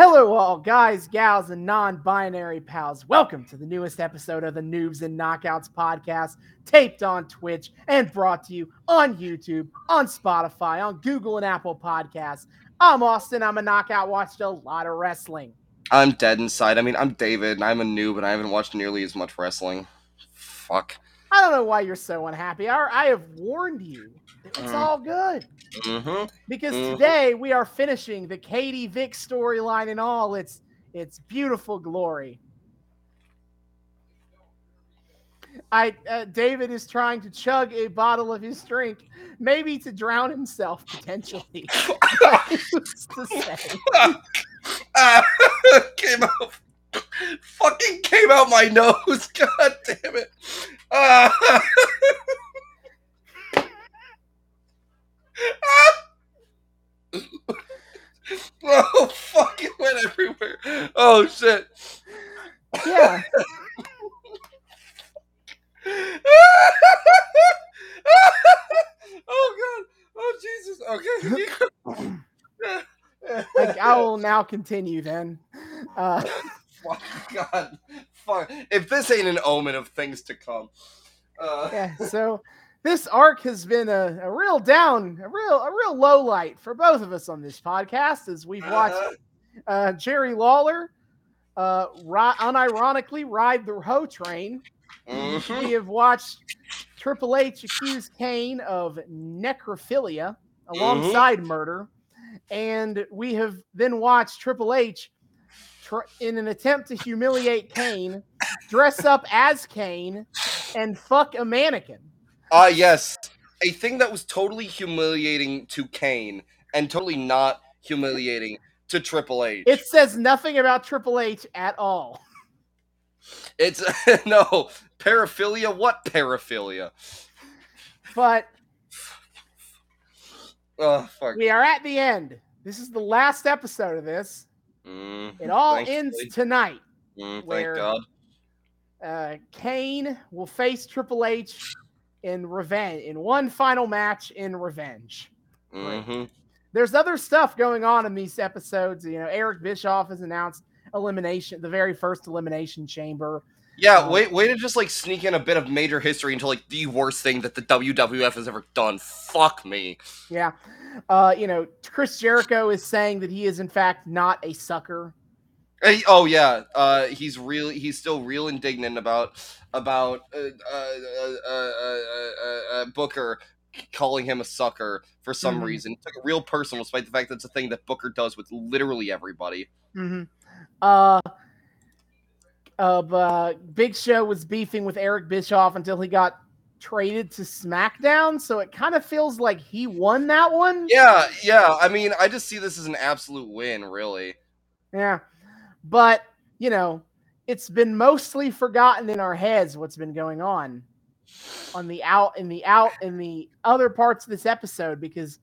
Hello all guys, gals, and non-binary pals. Welcome to the newest episode of the Noobs and Knockouts podcast, taped on Twitch and brought to you on YouTube, on Spotify, on Google and Apple Podcasts. I'm Austin. I'm a knockout, watched a lot of wrestling. I'm dead inside. I mean, I'm David, and I'm a noob, and I haven't watched nearly as much wrestling. Fuck. I don't know why you're so unhappy. I have warned you. It's all good. Mm-hmm. Because today we are finishing the Katie Vick storyline in all its beautiful glory. David is trying to chug a bottle of his drink, maybe to drown himself potentially. Came out my nose. God damn it. Oh, fuck, it went everywhere. Oh, shit. Yeah. Oh, God. Oh, Jesus. Okay. I will now continue then. Fuck, God. Fuck. If this ain't an omen of things to come. Yeah, so... This arc has been a real low light for both of us on this podcast, as we've watched Jerry Lawler unironically ride the hoe train. Mm-hmm. We have watched Triple H accuse Kane of necrophilia alongside murder, and we have then watched Triple H in an attempt to humiliate Kane, dress up as Kane, and fuck a mannequin. Yes, a thing that was totally humiliating to Kane and totally not humiliating to Triple H. It says nothing about Triple H at all. It's, no, paraphilia? What paraphilia? But, oh, fuck. We are at the end. This is the last episode of this. It all ends tonight. Where, thank God. Kane will face Triple H in one final match in revenge. Mm-hmm. There's other stuff going on in these episodes. You know, Eric Bischoff has announced the very first Elimination Chamber. Yeah, way to just like sneak in a bit of major history into like the worst thing that the WWF has ever done. Fuck me. Yeah, you know, Chris Jericho is saying that he is in fact not a sucker. Oh yeah, he's still real indignant about Booker calling him a sucker for some reason. It's like a real personal, despite the fact that it's a thing that Booker does with literally everybody. Big Show was beefing with Eric Bischoff until he got traded to SmackDown, so it kind of feels like he won that one. Yeah. I mean, I just see this as an absolute win, really. Yeah. But, you know, it's been mostly forgotten in our heads what's been going on in the other parts of this episode, because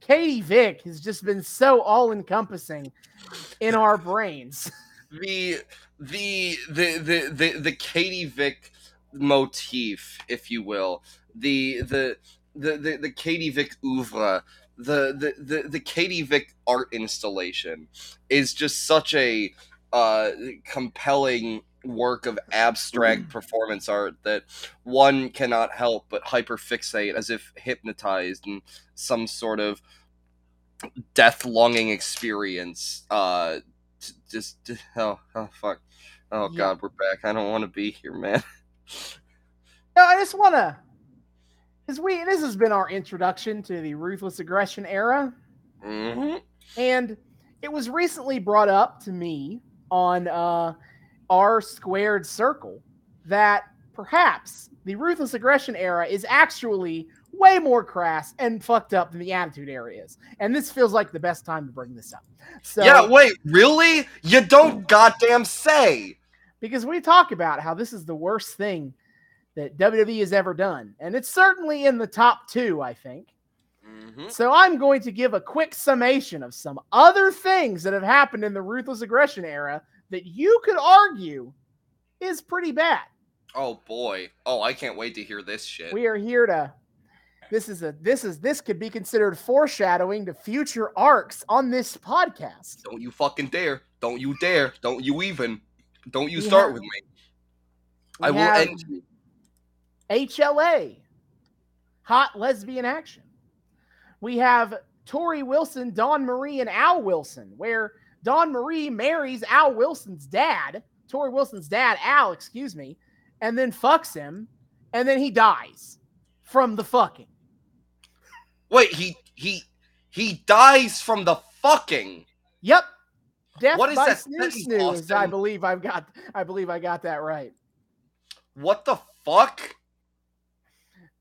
Katie Vick has just been so all-encompassing in our brains. The Katie Vick motif, if you will, the Katie Vick oeuvre. The Katie Vick art installation is just such a compelling work of abstract performance art that one cannot help but hyperfixate as if hypnotized in some sort of death-longing experience. Fuck. Oh, yeah. God, we're back. I don't want to be here, man. No, I just want to... This has been our introduction to the Ruthless Aggression era. Mm-hmm. And it was recently brought up to me on our squared circle that perhaps the Ruthless Aggression era is actually way more crass and fucked up than the Attitude Era is. And this feels like the best time to bring this up. So, yeah, wait, really? You don't goddamn say. Because we talk about how this is the worst thing that WWE has ever done. And it's certainly in the top two, I think. Mm-hmm. So I'm going to give a quick summation of some other things that have happened in the Ruthless Aggression era that you could argue is pretty bad. Oh, boy. Oh, I can't wait to hear this shit. We are here to This could be considered foreshadowing to future arcs on this podcast. Don't you fucking dare. Don't you dare. Don't you even. Don't you start with me. I will end you. HLA. Hot lesbian action. We have Tori Wilson, Dawn Marie, and Al Wilson, where Dawn Marie marries Al Wilson's dad, Tori Wilson's dad, Al, excuse me, and then fucks him, and then he dies from the fucking. Wait, he dies from the fucking. Yep. Death what is by that snooze news, I believe I got that right. What the fuck?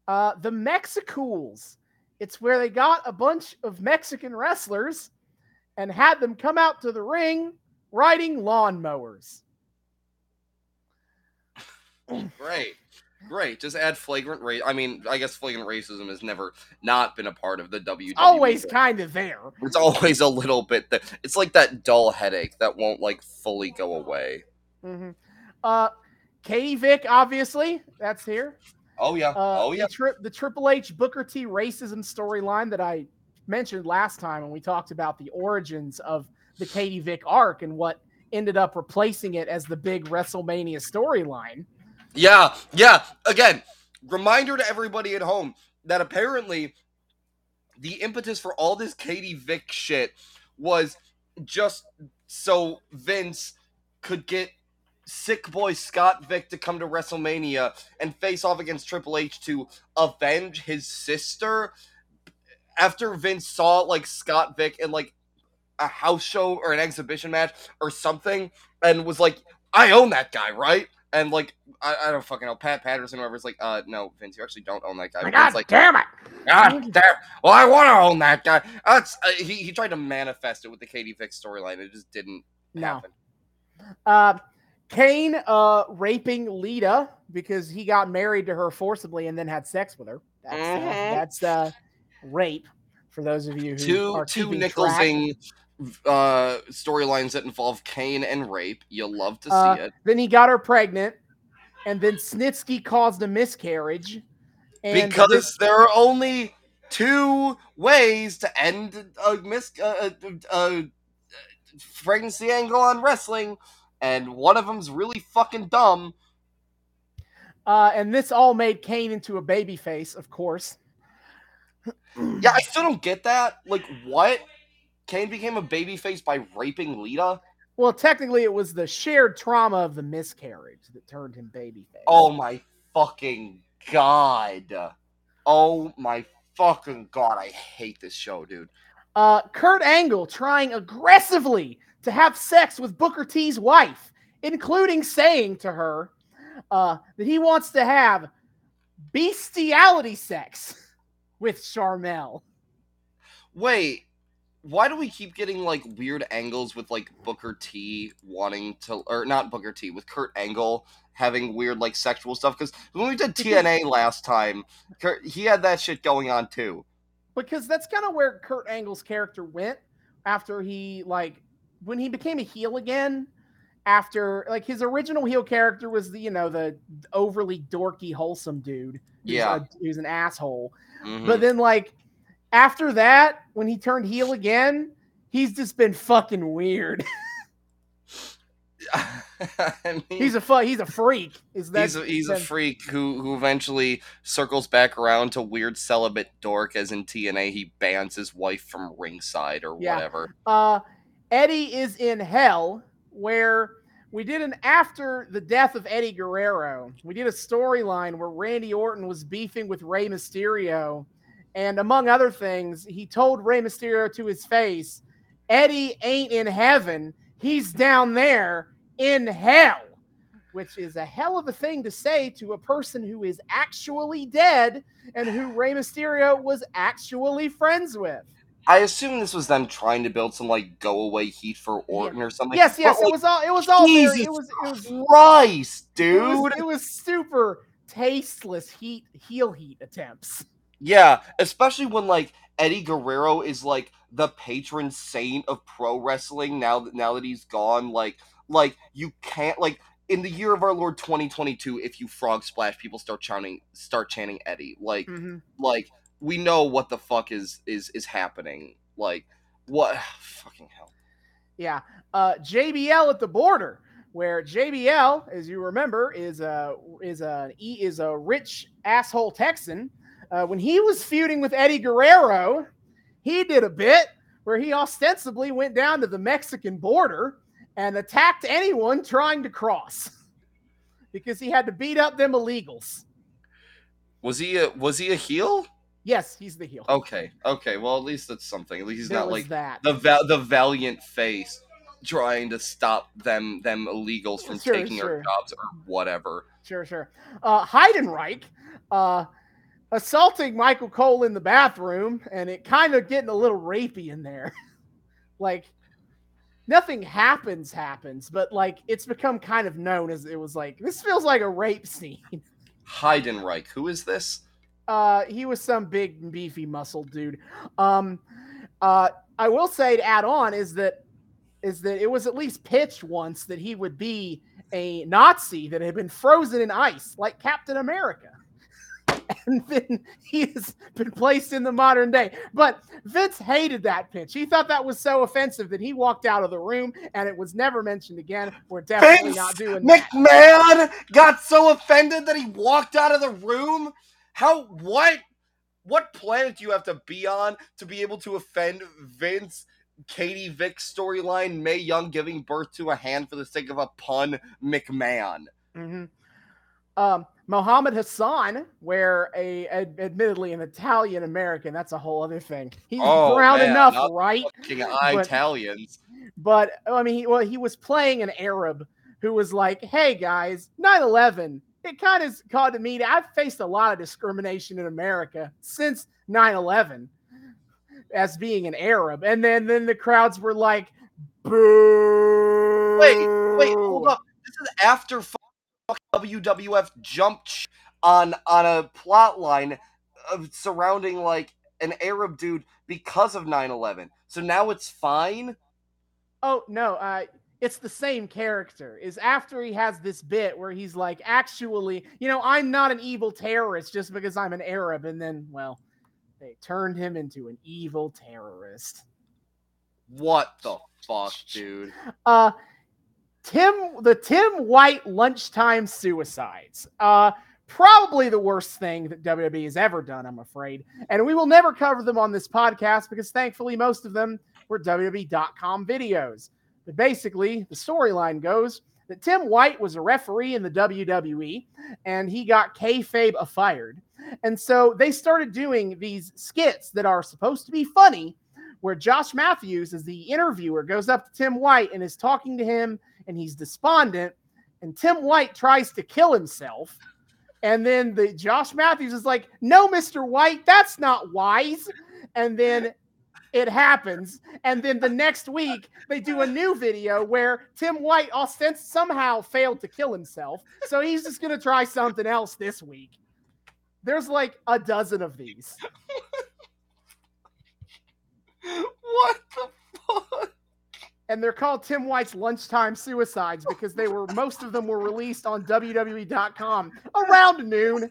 The Mexicools. It's where they got a bunch of Mexican wrestlers and had them come out to the ring riding lawnmowers. Great. Just add flagrant race. I mean, I guess flagrant racism has never not been a part of the WWE. Always kind of there. It's always a little bit there. It's like that dull headache that won't like fully go away. Mm-hmm. Katie Vick, obviously, that's here. Oh yeah. The Triple H Booker T racism storyline that I mentioned last time when we talked about the origins of the Katie Vick arc and what ended up replacing it as the big WrestleMania storyline. Yeah. Again, reminder to everybody at home that apparently the impetus for all this Katie Vick shit was just so Vince could get Sick Boy Scott Vick to come to WrestleMania and face off against Triple H to avenge his sister after Vince saw like Scott Vick in like a house show or an exhibition match or something and was like, I own that guy, right? And like, I don't fucking know, Pat Patterson or whoever's like, no, Vince, you actually don't own that guy. God like, damn it! God damn! Well, I want to own that guy. He tried to manifest it with the Katie Vick storyline. It just didn't happen. Kane raping Lita because he got married to her forcibly and then had sex with her. That's rape for those of you who are keeping Nichols-ing storylines that involve Kane and rape. You'll love to see it. Then he got her pregnant and then Snitsky caused a miscarriage. And because there are only two ways to end a pregnancy angle on wrestling. And one of them's really fucking dumb. And this all made Kane into a babyface, of course. Yeah, I still don't get that. Like, what? Kane became a babyface by raping Lita? Well, technically it was the shared trauma of the miscarriage that turned him babyface. Oh my fucking god. Oh my fucking god. I hate this show, dude. Kurt Angle trying aggressively to have sex with Booker T's wife, including saying to her that he wants to have bestiality sex with Charmel. Wait, why do we keep getting like weird angles with like Booker T wanting to, or not Booker T, with Kurt Angle having weird like sexual stuff? Because when we did TNA last time, he had that shit going on too. Because that's kind of where Kurt Angle's character went after he like, when he became a heel again, after like his original heel character was the, you know, the overly dorky wholesome dude. Who's an asshole. Mm-hmm. But then like after that, when he turned heel again, he's just been fucking weird. He's a freak. He's a freak who eventually circles back around to weird celibate dork, as in TNA he bans his wife from ringside or whatever. Eddie is in hell, where we did after the death of Eddie Guerrero, we did a storyline where Randy Orton was beefing with Rey Mysterio. And among other things, he told Rey Mysterio to his face, Eddie ain't in heaven. He's down there in hell, which is a hell of a thing to say to a person who is actually dead and who Rey Mysterio was actually friends with. I assume this was them trying to build some like go away heat for Orton or something. Yes, but, like, it was all Jesus there. It was Christ, dude. It was super tasteless heel heat attempts. Yeah, especially when like Eddie Guerrero is like the patron saint of pro wrestling now that he's gone, like you can't like in the year of our Lord 2022, if you frog splash, people start chanting Eddie. Like we know what the fuck is happening. Like, what? Fucking hell. Yeah. JBL at the border, where JBL, as you remember, is a rich asshole Texan. When he was feuding with Eddie Guerrero, he did a bit where he ostensibly went down to the Mexican border and attacked anyone trying to cross because he had to beat up them illegals. Was he a heel? Yes, he's the heel. Okay. Well, at least that's something. At least he's not like that. The valiant face trying to stop them illegals from taking our jobs or whatever. Sure. Heidenreich, assaulting Michael Cole in the bathroom, and it kind of getting a little rapey in there. Like, nothing happens, but like it's become kind of known as, it was like, this feels like a rape scene. Heidenreich, who is this? He was some big beefy muscled dude. I will say to add on is that it was at least pitched once that he would be a Nazi that had been frozen in ice, like Captain America. And then he has been placed in the modern day. But Vince hated that pitch. He thought that was so offensive that he walked out of the room, and it was never mentioned again. We're definitely not doing that. Vince McMahon got so offended that he walked out of the room? How? What? What planet do you have to be on to be able to offend Vince? Katie Vick storyline, Mae Young giving birth to a hand for the sake of a pun, McMahon. Mm-hmm. Mohammed Hassan, where admittedly an Italian American, that's a whole other thing. He's brown enough, right? Italians. But I mean, he was playing an Arab who was like, "Hey guys, 9/11. It kind of called to me. I've faced a lot of discrimination in America since 9/11 as being an Arab." And then the crowds were like, "Boo!" Wait, hold up. This is after WWF jumped on a plot line surrounding like an Arab dude because of 9/11. So now it's fine? Oh no, it's the same character. Is after he has this bit where he's like, actually, I'm not an evil terrorist just because I'm an Arab, and then they turned him into an evil terrorist. What the fuck, dude? The Tim White lunchtime suicides. Probably the worst thing that WWE has ever done, I'm afraid. And we will never cover them on this podcast because thankfully most of them were WWE.com videos. But basically, the storyline goes that Tim White was a referee in the WWE and he got kayfabe fired. And so they started doing these skits that are supposed to be funny, where Josh Matthews, as the interviewer, goes up to Tim White and is talking to him, and he's despondent, and Tim White tries to kill himself. And then the Josh Matthews is like, "No, Mr. White, that's not wise." And then it happens. And then the next week, they do a new video where Tim White somehow failed to kill himself, so he's just going to try something else this week. There's like a dozen of these. What the fuck? And they're called Tim White's lunchtime suicides because they were most of them were released on WWE.com around noon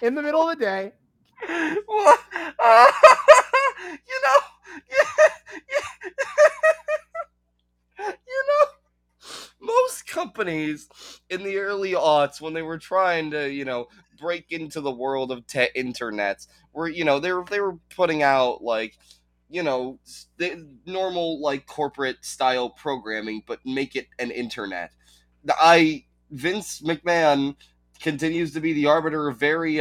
in the middle of the day. Well, most companies in the early aughts, when they were trying to, break into the world of internets, where they were putting out normal corporate style programming, but make it an internet. Vince McMahon continues to be the arbiter of very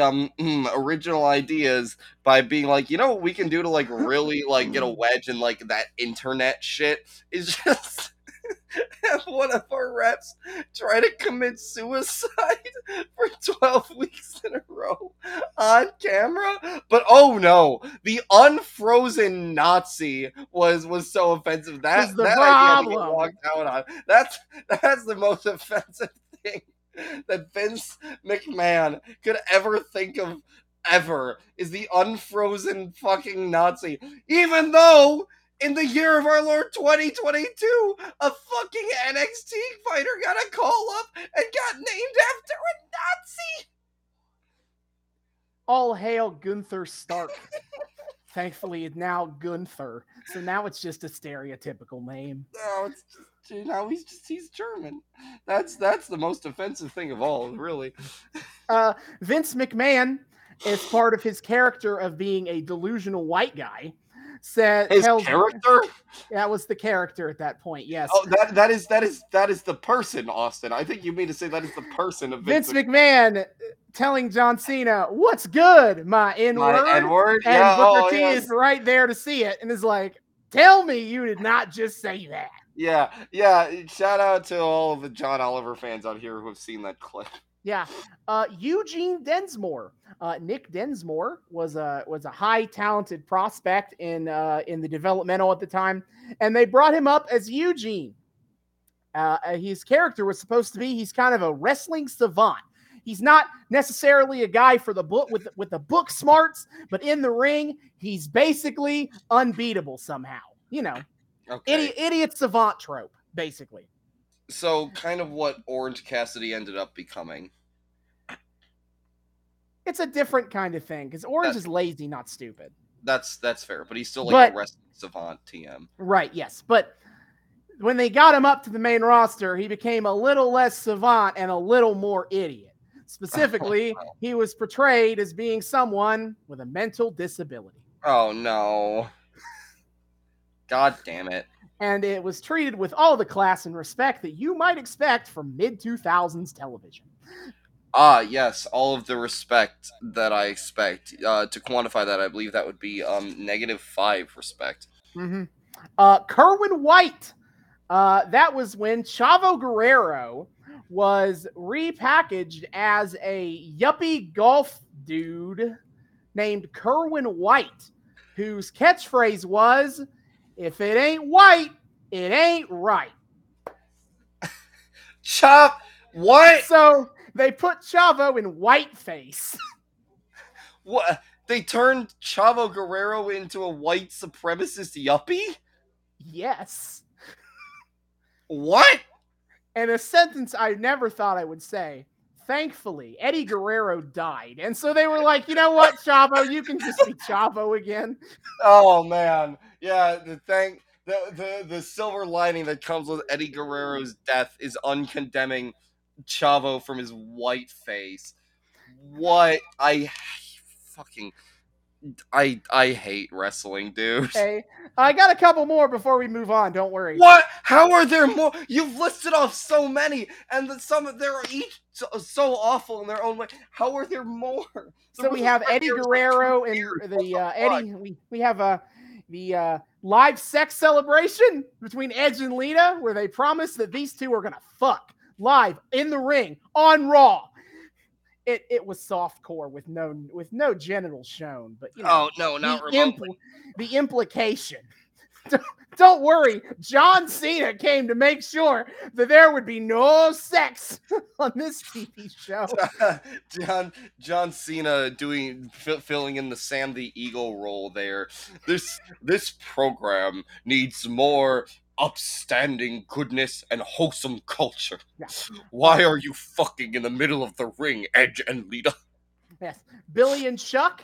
original ideas by being like, what we can do to really get a wedge in that internet shit is just have one of our reps try to commit suicide for 12 weeks in a row on camera. But oh no, the unfrozen Nazi was so offensive. That idea that he walked out on. That's the most offensive thing that Vince McMahon could ever think of ever, is the unfrozen fucking Nazi. Even though in the year of our Lord 2022, a fucking NXT fighter got a call up and got named after a Nazi. all hail Gunther Stark. Thankfully, it's now Gunther. So now it's just a stereotypical name. No, it's just, you know, he's German. That's the most offensive thing of all, really. Vince McMahon, as part of his character of being a delusional white guy, said his character? That was the character at that point, yes. Oh, that is the person, Austin. I think you mean to say that is the person of Vince McMahon telling John Cena, "What's good, my N-word?" My N-word? And yeah, Booker T is right there to see it and is like, "Tell me you did not just say that." Yeah. Shout out to all of the John Oliver fans out here who have seen that clip. Yeah, Eugene Densmore. Nick Densmore was a high talented prospect in the developmental at the time, and they brought him up as Eugene. His character was supposed to be he's kind of a wrestling savant. He's not necessarily a guy for the book with the book smarts, but in the ring, he's basically unbeatable somehow. You know, okay. Idiot savant trope, basically. So, kind of what Orange Cassidy ended up becoming. It's a different kind of thing, because Orange is lazy, not stupid. That's fair, but he's still a wrestling savant TM. Right, yes, but when they got him up to the main roster, he became a little less savant and a little more idiot. Specifically, he was portrayed as being someone with a mental disability. Oh, no. God damn it. And it was treated with all the class and respect that you might expect from mid-2000s television. Ah, yes, all of the respect that I expect. To quantify that, I believe that would be -5 respect. Mm-hmm. Kerwin White. That was when Chavo Guerrero was repackaged as a yuppie golf dude named Kerwin White, whose catchphrase was, "If it ain't white, it ain't right." Chop, what? So they put Chavo in whiteface. What? They turned Chavo Guerrero into a white supremacist yuppie? Yes. What? And a sentence I never thought I would say. Thankfully, Eddie Guerrero died. And so they were like, you know what, Chavo? You can just be Chavo again. Oh, man. Yeah, the silver lining that comes with Eddie Guerrero's death is uncondemning Chavo from his white face. What? I hate wrestling, dude. Hey, I got a couple more before we move on. Don't worry. What? How are there more? You've listed off so many, and some of them are each so awful in their own way. How are there more? So we have Eddie Guerrero and Eddie. We have the live sex celebration between Edge and Lita, where they promise that these two are gonna fuck live in the ring on Raw. It was softcore with no genitals shown, but you know, the implication. Don't worry, John Cena came to make sure that there would be no sex on this TV show. John Cena filling in the Sam the Eagle role there. This program needs more upstanding goodness and wholesome culture. Yeah. Why are you fucking in the middle of the ring, Edge and Lita? Yes. Billy and Chuck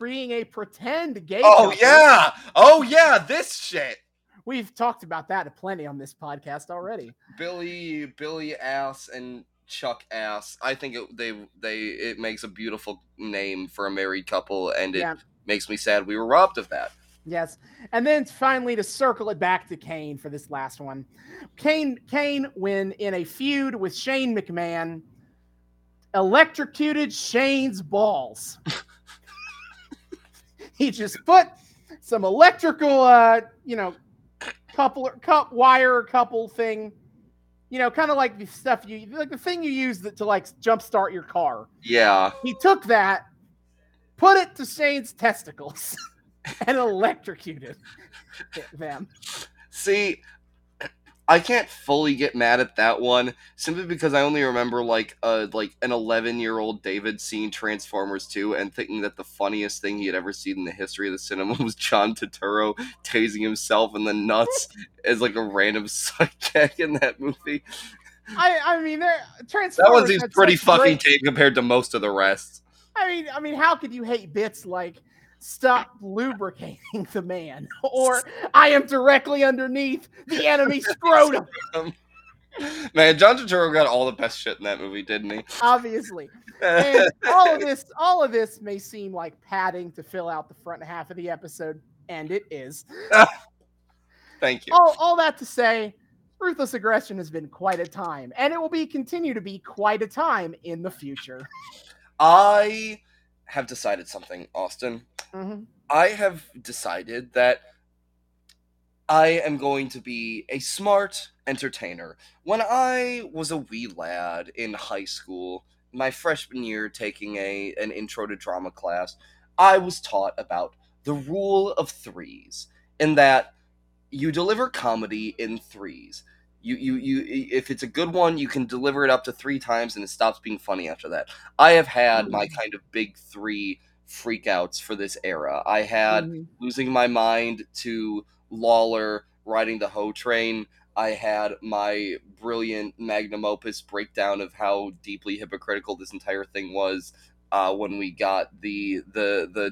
being a pretend gay couple. Yeah. Oh yeah, this shit. We've talked about that plenty on this podcast already. Billy ass and Chuck ass. I think it makes a beautiful name for a married couple, and it makes me sad we were robbed of that. Yes. And then finally, to circle it back to Kane for this last one. Kane, when in a feud with Shane McMahon, electrocuted Shane's balls. He just put some electrical, wire couple thing, you know, kind of like the stuff the thing you use to like jumpstart your car. Yeah. He took that, put it to Shane's testicles. And electrocuted them. See, I can't fully get mad at that one simply because I only remember like an 11-year-old David seeing Transformers 2 and thinking that the funniest thing he had ever seen in the history of the cinema was John Turturro tasing himself in the nuts as like a random sidekick in that movie. I mean, Transformers. That one's pretty fucking tame compared to most of the rest. I mean, how could you hate bits like "Stop lubricating the man" or "I am directly underneath the enemy scrotum"? Man, John Turturro got all the best shit in that movie, didn't he? Obviously. And all of this may seem like padding to fill out the front half of the episode, and it is. Thank you. All that to say, Ruthless Aggression has been quite a time, and it will continue to be quite a time in the future. I have decided something, Austin. Mm-hmm. I have decided that I am going to be a smart entertainer. When I was a wee lad in high school, my freshman year taking an intro to drama class, I was taught about the rule of threes, in that you deliver comedy in threes. You if it's a good one, you can deliver it up to three times and it stops being funny after that. I have had my kind of big three freakouts for this era. I had Losing My Mind to Lawler riding the Ho Train. I had my brilliant magnum opus breakdown of how deeply hypocritical this entire thing was when we got the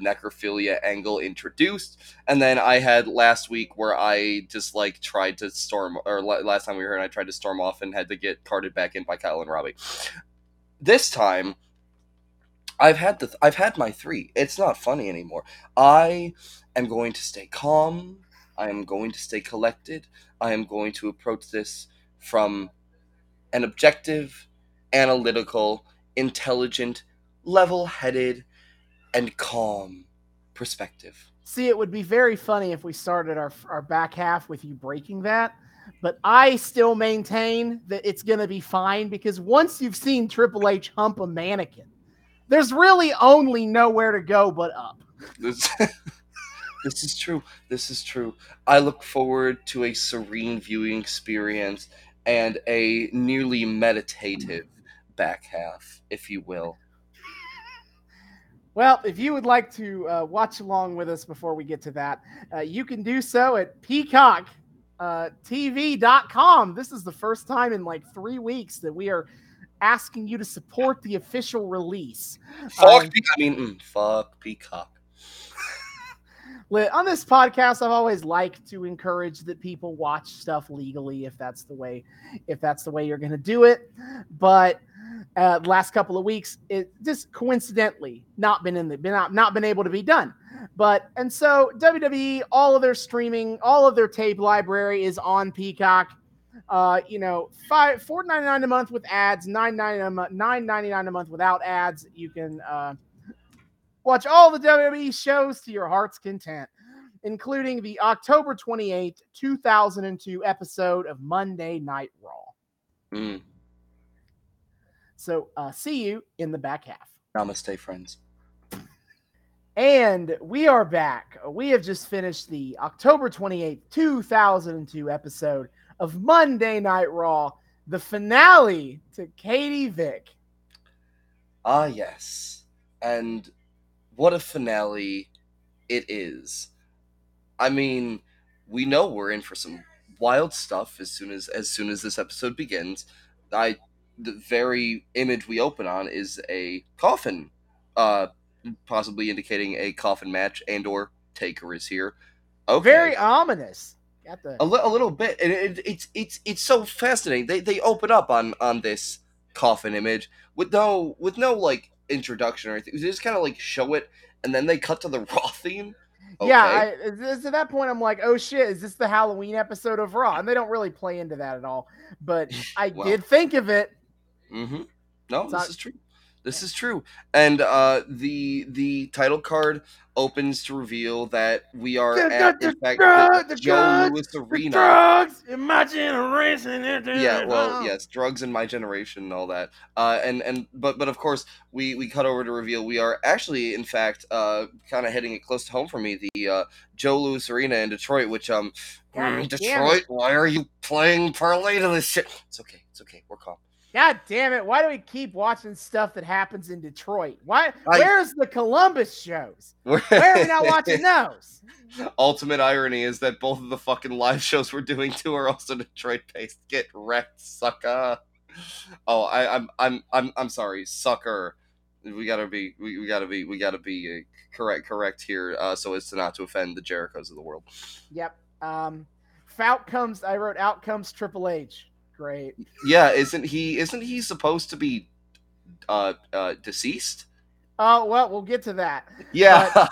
necrophilia angle introduced. And then I had last week where I just like tried to storm, or last time we were here, and I tried to storm off and had to get carted back in by Kyle and Robbie. This time, I've had my three. It's not funny anymore. I am going to stay calm. I am going to stay collected. I am going to approach this from an objective, analytical, intelligent, level-headed, and calm perspective. See, it would be very funny if we started our back half with you breaking that, but I still maintain that it's going to be fine, because once you've seen Triple H hump a mannequin, there's really only nowhere to go but up. This is true. This is true. I look forward to a serene viewing experience and a nearly meditative back half, if you will. Well, if you would like to watch along with us before we get to that, you can do so at peacocktv.com. This is the first time in like 3 weeks that we are asking you to support the official release. Fuck Peacock. On this podcast, I've always liked to encourage that people watch stuff legally if that's the way you're going to do it. But the last couple of weeks, it just coincidentally not been able to be done. And so WWE, all of their streaming, all of their tape library is on Peacock. $4.99 a month with ads, $9.99 a month without ads. You can watch all the WWE shows to your heart's content, including the October 28th, 2002 episode of Monday Night Raw. Mm. So see you in the back half. Namaste, friends. And we are back. We have just finished the October 28th, 2002 episode of Monday Night Raw, the finale to Katie Vick. Ah, yes. And what a finale it is. I mean, we know we're in for some wild stuff as soon as this episode begins. The very image we open on is a coffin, possibly indicating a coffin match and or Taker is here. Okay. Very ominous. A little bit. And it's so fascinating. They open up on this coffin image with no like introduction or anything. They just kind of like show it, and then they cut to the Raw theme. Okay. Yeah, at that point I'm like, oh shit, is this the Halloween episode of Raw? And they don't really play into that at all, but I did think of it. Mm-hmm. No, this is true. This is true. And the title card opens to reveal that we are in fact, the Joe Louis Arena. Drugs in my generation. Yeah, well, yes, drugs in my generation and all that. But of course, we cut over to reveal we are actually, in fact, kind of hitting it close to home for me, the Joe Louis Arena in Detroit, which, Detroit, why are you playing parlay to this shit? It's okay, we're calm. God damn it. Why do we keep watching stuff that happens in Detroit? Where's the Columbus shows? Where are we not watching those? Ultimate irony is that both of the fucking live shows we're doing too are also Detroit-based. Get wrecked, sucker. Oh, I'm sorry, sucker. We gotta be correct here, so as to not to offend the Jerichos of the world. Yep. Out comes Triple H. Great. Yeah, isn't he supposed to be deceased? Oh, well, we'll get to that. Yeah.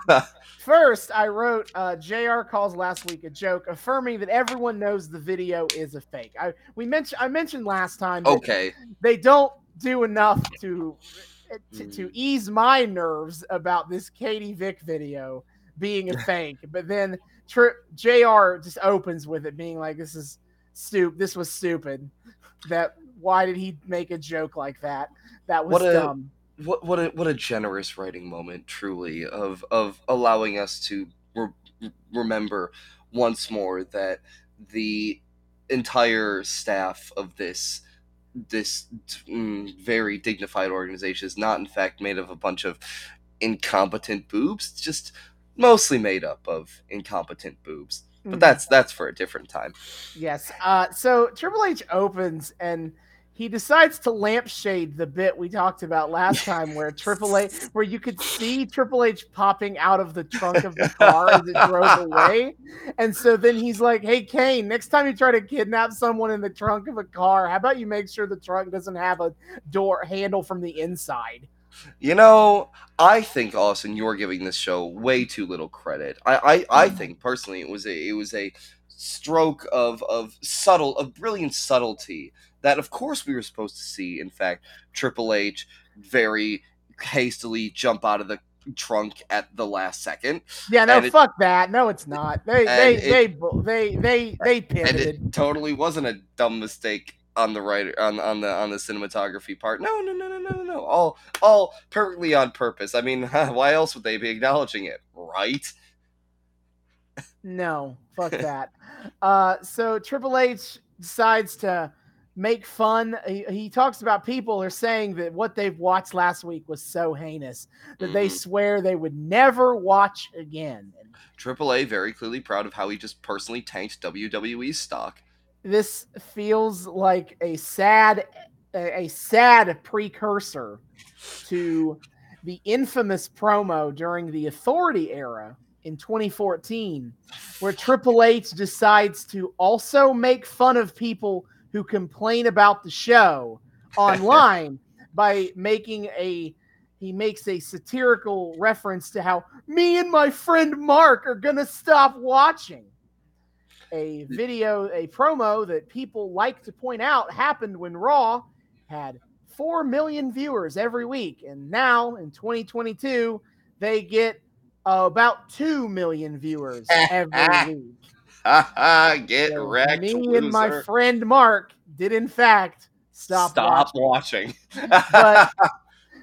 First, I wrote JR calls last week a joke, affirming that everyone knows the video is a fake. I mentioned last time. Okay. They don't do enough to ease my nerves about this Katie Vick video being a fake, but then JR just opens with it being like, "This is stupid. This was stupid. That why did he make a joke like that? That was dumb." What a generous writing moment, truly, of allowing us to remember once more that the entire staff of this very dignified organization is not, in fact, made of a bunch of incompetent boobs. It's just mostly made up of incompetent boobs. But that's for a different time. Yes. So Triple H opens and he decides to lampshade the bit we talked about last time where you could see Triple H popping out of the trunk of the car as it drove away. And so then he's like, "Hey, Kane, next time you try to kidnap someone in the trunk of a car, how about you make sure the trunk doesn't have a door handle from the inside?" You know, I think, Austin, you're giving this show way too little credit. I think, personally, it was a stroke of brilliant subtlety that, of course, we were supposed to see. In fact, Triple H very hastily jump out of the trunk at the last second. Yeah, no, fuck that. No, it's not. They pivoted. And it totally wasn't a dumb mistake on the writer on the cinematography part. No. All perfectly on purpose. I mean, why else would they be acknowledging it, right? No, fuck that. So Triple H decides to make fun. He talks about people are saying that what they've watched last week was so heinous that they swear they would never watch again. Triple A very clearly proud of how he just personally tanked WWE's stock. This feels like a sad precursor to the infamous promo during the Authority era in 2014, where Triple H decides to also make fun of people who complain about the show online by he makes a satirical reference to how me and my friend Mark are going to stop watching. A promo that people like to point out happened when Raw had 4 million viewers every week. And now in 2022, they get about 2 million viewers every week. Get so wrecked, me loser. And my friend Mark did, in fact, stop watching. But,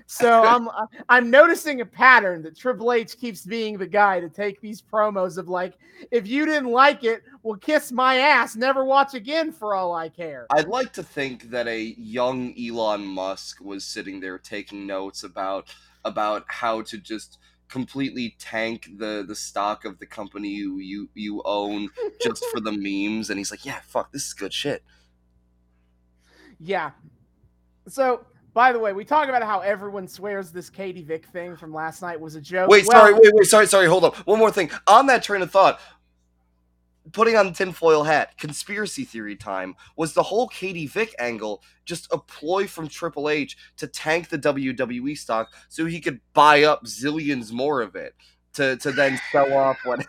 so I'm noticing a pattern that Triple H keeps being the guy to take these promos of like, if you didn't like it, well, kiss my ass, never watch again for all I care. I'd like to think that a young Elon Musk was sitting there taking notes about how to just completely tank the stock of the company you own just for the memes, and he's like, yeah, fuck, this is good shit. Yeah. So, by the way, we talk about how everyone swears this Katie Vick thing from last night was a joke. Wait, sorry, hold on. One more thing. On that train of thought, putting on the tinfoil hat, conspiracy theory time, was the whole Katie Vick angle just a ploy from Triple H to tank the WWE stock so he could buy up zillions more of it to then sell off when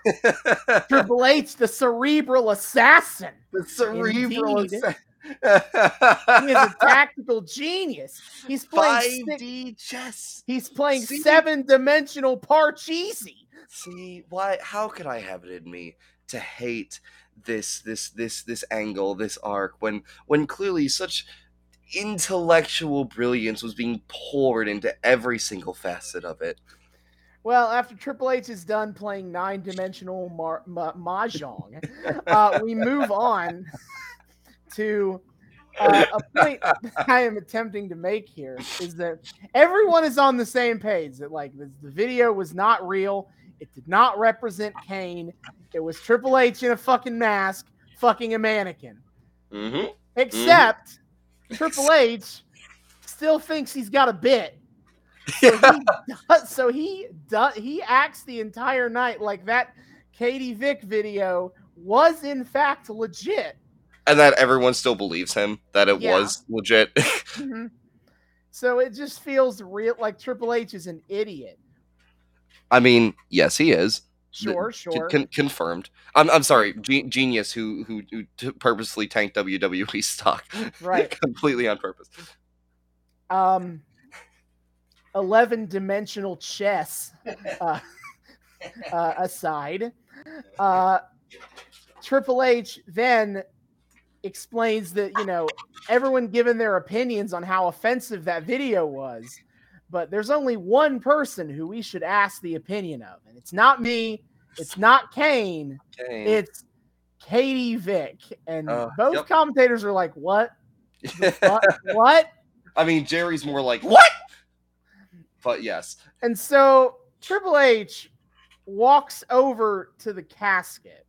Triple H, the cerebral assassin. The cerebral assassin. He is a tactical genius. He's playing 5D chess. He's playing 7-dimensional Parcheesi. See, why? How could I have it in me to hate this angle, this arc, when clearly such intellectual brilliance was being poured into every single facet of it? Well, after Triple H is done playing 9-dimensional mahjong, we move on to a point I am attempting to make here is that everyone is on the same page that like the video was not real. It did not represent Kane. It was Triple H in a fucking mask, fucking a mannequin. Mm-hmm. Except Triple H still thinks he's got a bit So he acts the entire night like that Katie Vick video was in fact legit. And that everyone still believes him that it was legit. Mm-hmm. So it just feels real, like Triple H is an idiot. I mean, yes, he is. Sure. Confirmed. I'm sorry, genius who purposely tanked WWE stock, right? Completely on purpose. 11-dimensional chess aside, Triple H then explains that, you know, everyone given their opinions on how offensive that video was, but there's only one person who we should ask the opinion of, and it's not me, it's not Kane. It's Katie Vick. And both commentators are like, what? What? I mean, Jerry's more like, what? But yes. And so Triple H walks over to the casket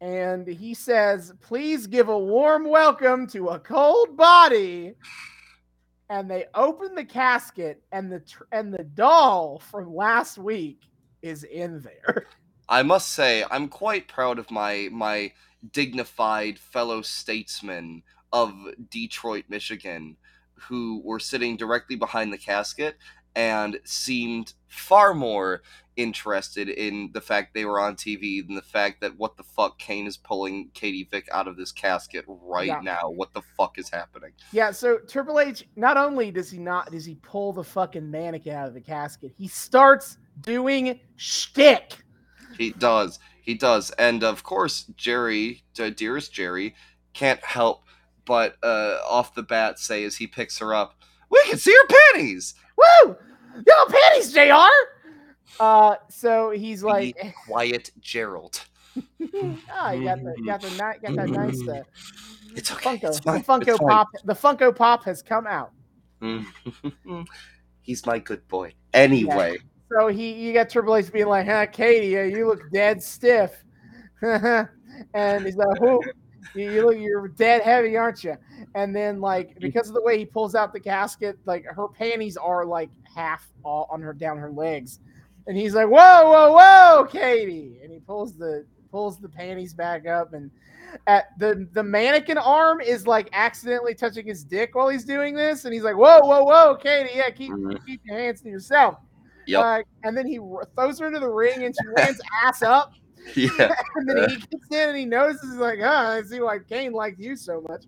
and he says, please give a warm welcome to a cold body. And they open the casket and the doll from last week is in there. I must say, I'm quite proud of my dignified fellow statesmen of Detroit, Michigan, who were sitting directly behind the casket and seemed far more interested in the fact they were on TV than the fact that what the fuck, Kane is pulling Katie Vick out of this casket right now. What the fuck is happening? Yeah, so Triple H, not only does he pull the fucking mannequin out of the casket, he starts doing shtick. He does. And of course, Jerry, dearest Jerry, can't help but off the bat say, as he picks her up, we can see her panties! Woo! Yo, panties, JR! So he's like... Quiet Gerald. Got that nice... It's okay, Funko. It's fine. The Funko Pop has come out. He's my good boy. Anyway. Yeah. So you got Triple H being like, huh, Katie, you look dead stiff. And he's like, who? You're dead heavy, aren't you? And then, like, because of the way he pulls out the casket, like, her panties are, like, half on her, down her legs. And he's like, whoa, whoa, whoa, Katie. And he pulls the panties back up. And at the mannequin arm is, like, accidentally touching his dick while he's doing this. And he's like, whoa, whoa, whoa, Katie. Yeah, keep your hands to yourself. Yep. And then he throws her into the ring and she lands ass up. Yeah. And then he gets in and he notices, like, I see why Kane liked you so much.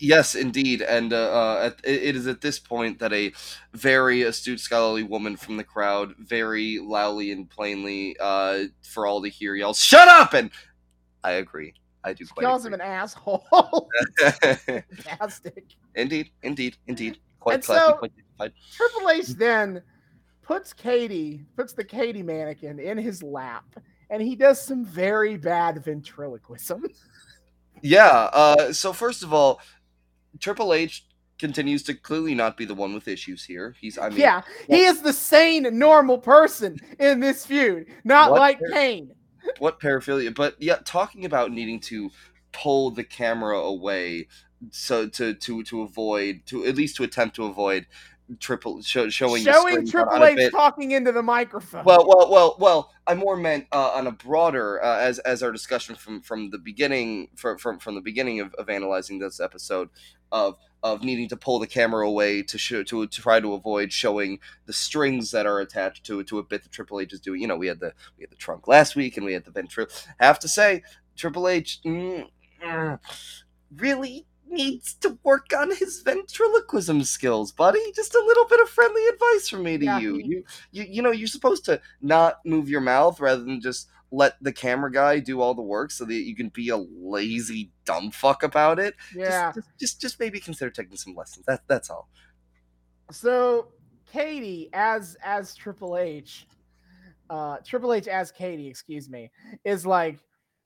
Yes, indeed. And it is at this point that a very astute scholarly woman from the crowd very loudly and plainly for all to hear yells, shut up! And I agree. I do quite calls him an asshole. Fantastic. Indeed. Quite. Triple H then puts the Katie mannequin in his lap, and he does some very bad ventriloquism. So first of all, Triple H continues to clearly not be the one with issues here. He is the sane, normal person in this feud, not like Kane. What paraphilia? But yeah, talking about needing to pull the camera away so to attempt to avoid. Showing Triple H talking into the microphone. Well. I more meant on a broader as our discussion from the beginning of analyzing this episode of needing to pull the camera away to try to avoid showing the strings that are attached to a bit that Triple H is doing. You know, we had the trunk last week and we had the ventriloquy. I have to say, Triple H really needs to work on his ventriloquism skills, buddy. Just a little bit of friendly advice from me to you. You know, you're supposed to not move your mouth rather than just let the camera guy do all the work so that you can be a lazy dumb fuck about it. Yeah. Just maybe consider taking some lessons. That's all. So Katie as Triple H as Katie, excuse me, is like,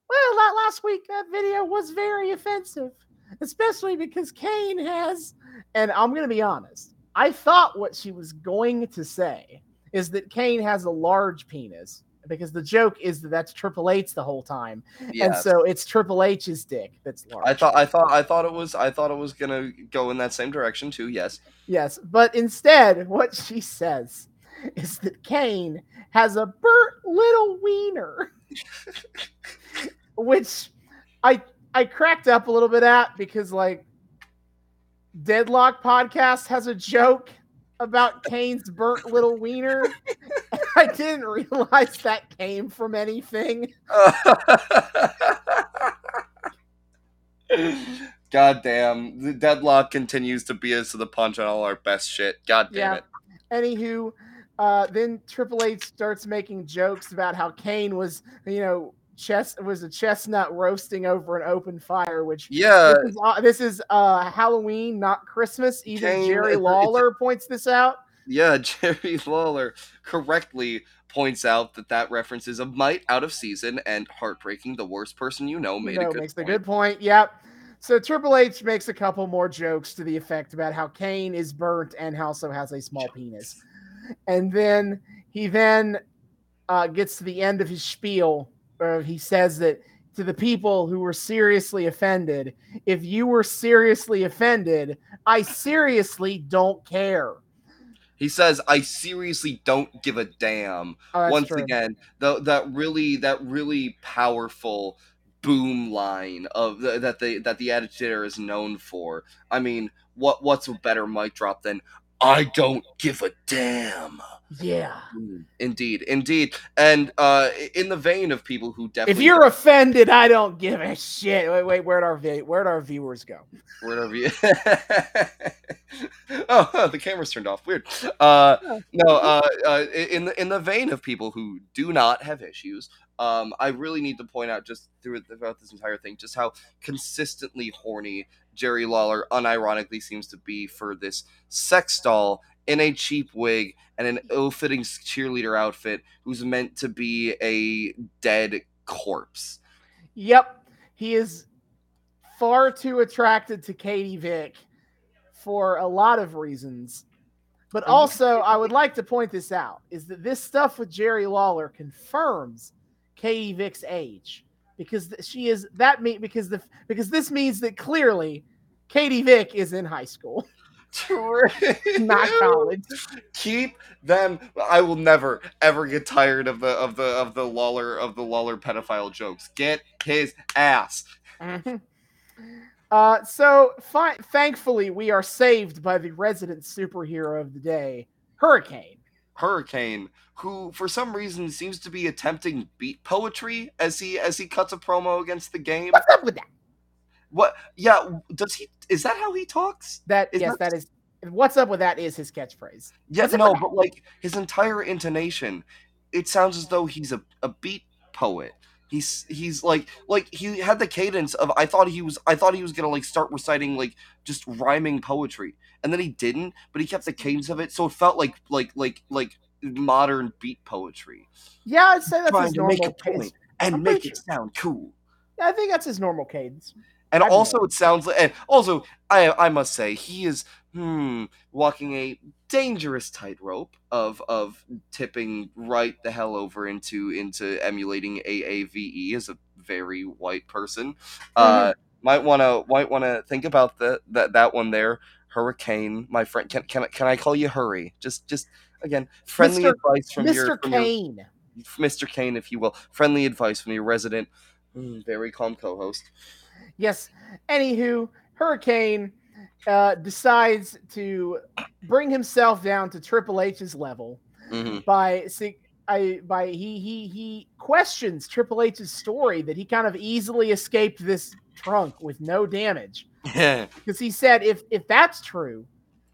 well, not last week, that video was very offensive. Especially because Kane has, and I'm going to be honest, I thought what she was going to say is that Kane has a large penis because the joke is that that's Triple H the whole time, and so it's Triple H's dick that's large. I thought it was gonna go in that same direction too. Yes, but instead, what she says is that Kane has a burnt little wiener, which I cracked up a little bit at, because like Deadlock Podcast has a joke about Kane's burnt little wiener. I didn't realize that came from anything. Goddamn. The Deadlock continues to beat us to the punch on all our best shit. Goddamn it. Anywho, then Triple H starts making jokes about how Kane was, was a chestnut roasting over an open fire, which this is Halloween, not Christmas. Even Kane, Jerry Lawler points this out. Yeah, Jerry Lawler correctly points out that reference is a mite out of season and heartbreaking. The worst person you know makes a good point. Yep. So Triple H makes a couple more jokes to the effect about how Kane is burnt and also has a small penis. And then he gets to the end of his spiel where he says that to the people who were seriously offended, if you were seriously offended, I seriously don't care. He says, I seriously don't give a damn. Oh, once true. Again, that really powerful boom line of that the Attitude Era is known for. I mean, what's a better mic drop than I don't give a damn? Yeah. Indeed. And in the vein of people who definitely... If you're offended, I don't give a shit. Wait, where'd our viewers go? Oh, the camera's turned off. Weird. In the vein of people who do not have issues, I really need to point out just throughout this entire thing just how consistently horny Jerry Lawler unironically seems to be for this sex doll in a cheap wig and an ill-fitting cheerleader outfit who's meant to be a dead corpse. Yep. He is far too attracted to Katie Vick for a lot of reasons. But also, I would like to point this out, is that this stuff with Jerry Lawler confirms Katie Vick's age. Because she is that mean because this means that clearly Katie Vick is in high school. Not college. Keep them. I will never ever get tired of the Lawler pedophile jokes. Get his ass. Mm-hmm. So thankfully we are saved by the resident superhero of the day, Hurricane. Hurricane, who for some reason seems to be attempting beat poetry as he cuts a promo against the game. What's up with that? What? Yeah. Does he? Is that how he talks? That is. What's up with that? Is his catchphrase? Yes. No. But like his entire intonation, it sounds as though he's a beat poet. He's like he had the cadence of I thought he was gonna like start reciting like just rhyming poetry, and then he didn't, but he kept the cadence of it, so it felt like modern beat poetry. Yeah, I'd say that's trying his normal to make a cadence and make it sound cool. Yeah, I think that's his normal cadence. And also, it sounds like. And also, I must say, he is walking a dangerous tightrope of tipping right the hell over into emulating AAVE as a very white person. Mm-hmm. Might wanna think about that one there, Hurricane, my friend. Can I call you Hurry? Just again, friendly advice from Mr. Kane, if you will. Friendly advice from your resident, very calm co-host. Yes. Anywho, Hurricane decides to bring himself down to Triple H's level by he questions Triple H's story that he kind of easily escaped this trunk with no damage. Because he said, if that's true,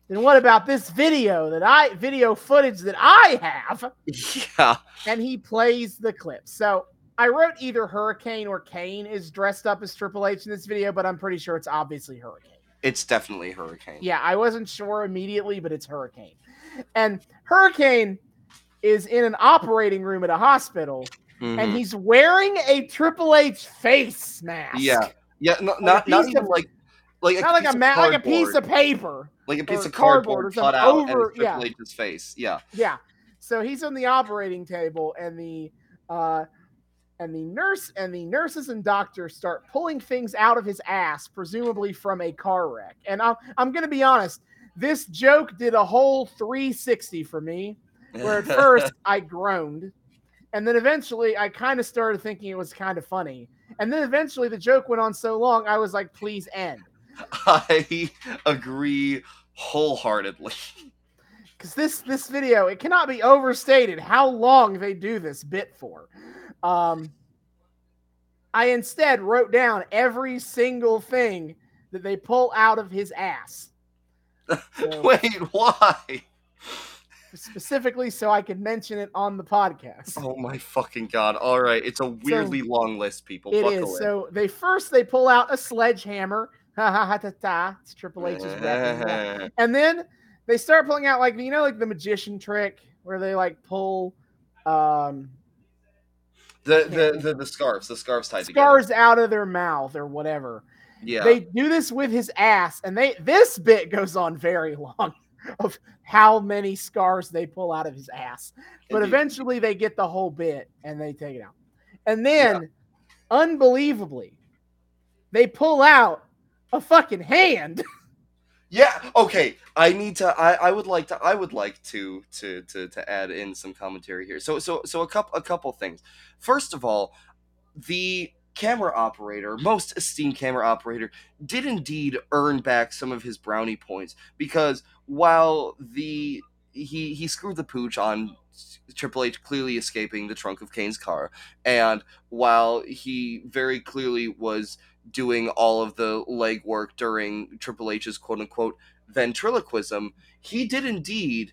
then what about this video footage that I have? Yeah. And he plays the clip. So I wrote either Hurricane or Kane is dressed up as Triple H in this video, but I'm pretty sure it's obviously Hurricane. It's definitely Hurricane. Yeah, I wasn't sure immediately, but it's Hurricane. And Hurricane is in an operating room at a hospital, and he's wearing a Triple H face mask. Yeah, not even like a piece of paper, like a piece of cardboard cut out over Triple H's face. Yeah. So he's on the operating table, and the And the nurses and doctors start pulling things out of his ass, presumably from a car wreck. And I'm going to be honest, this joke did a whole 360 for me, where at first I groaned, and then eventually I kind of started thinking it was kind of funny. And then eventually the joke went on so long, I was like, please end. I agree wholeheartedly. Because this video, it cannot be overstated how long they do this bit for. I instead wrote down every single thing that they pull out of his ass. So, wait, why? Specifically so I could mention it on the podcast. Oh my fucking God. All right. It's a weirdly long list, people. It is. So they pull out a sledgehammer. Ha ha ha ta ta. It's Triple H's weapon. And then they start pulling out like the magician trick where they like pull, The scarves tied together. Scarves out of their mouth or whatever. Yeah. They do this with his ass, and this bit goes on very long of how many scars they pull out of his ass. But eventually they get the whole bit, and they take it out. And then, unbelievably, they pull out a fucking hand. Yeah, okay. I would like to add in some commentary here. So a couple things. First of all, the camera operator, most esteemed camera operator, did indeed earn back some of his brownie points, because while he screwed the pooch on Triple H clearly escaping the trunk of Kane's car, and while he very clearly was doing all of the legwork during Triple H's quote-unquote ventriloquism, he did indeed,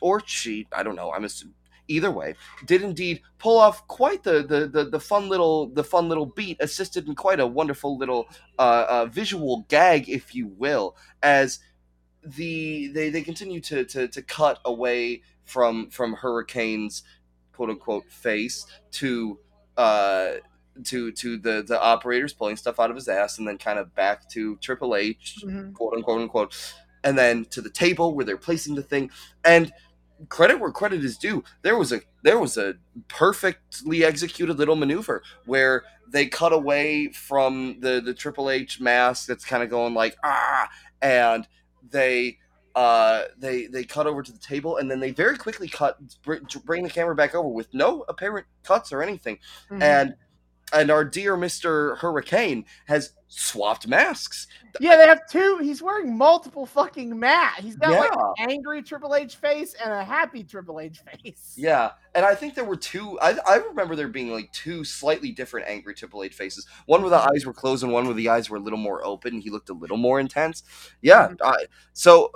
or she, I don't know, I'm assuming, either way, did indeed pull off quite the fun little beat, assisted in quite a wonderful little visual gag, if you will, as they continue to cut away from Hurricane's quote-unquote face to the operators pulling stuff out of his ass, and then kind of back to Triple H, quote unquote, and then to the table where they're placing the thing. And credit where credit is due, there was a perfectly executed little maneuver where they cut away from the Triple H mask that's kind of going like ah, and they cut over to the table, and then they very quickly bring the camera back over with no apparent cuts or anything, and our dear Mr. Hurricane has swapped masks. Yeah, they have two. He's wearing multiple fucking masks. He's got like an angry Triple H face and a happy Triple H face. Yeah, and I think there were two. I remember there being like two slightly different angry Triple H faces. One where the eyes were closed and one where the eyes were a little more open. He looked a little more intense. Yeah. So,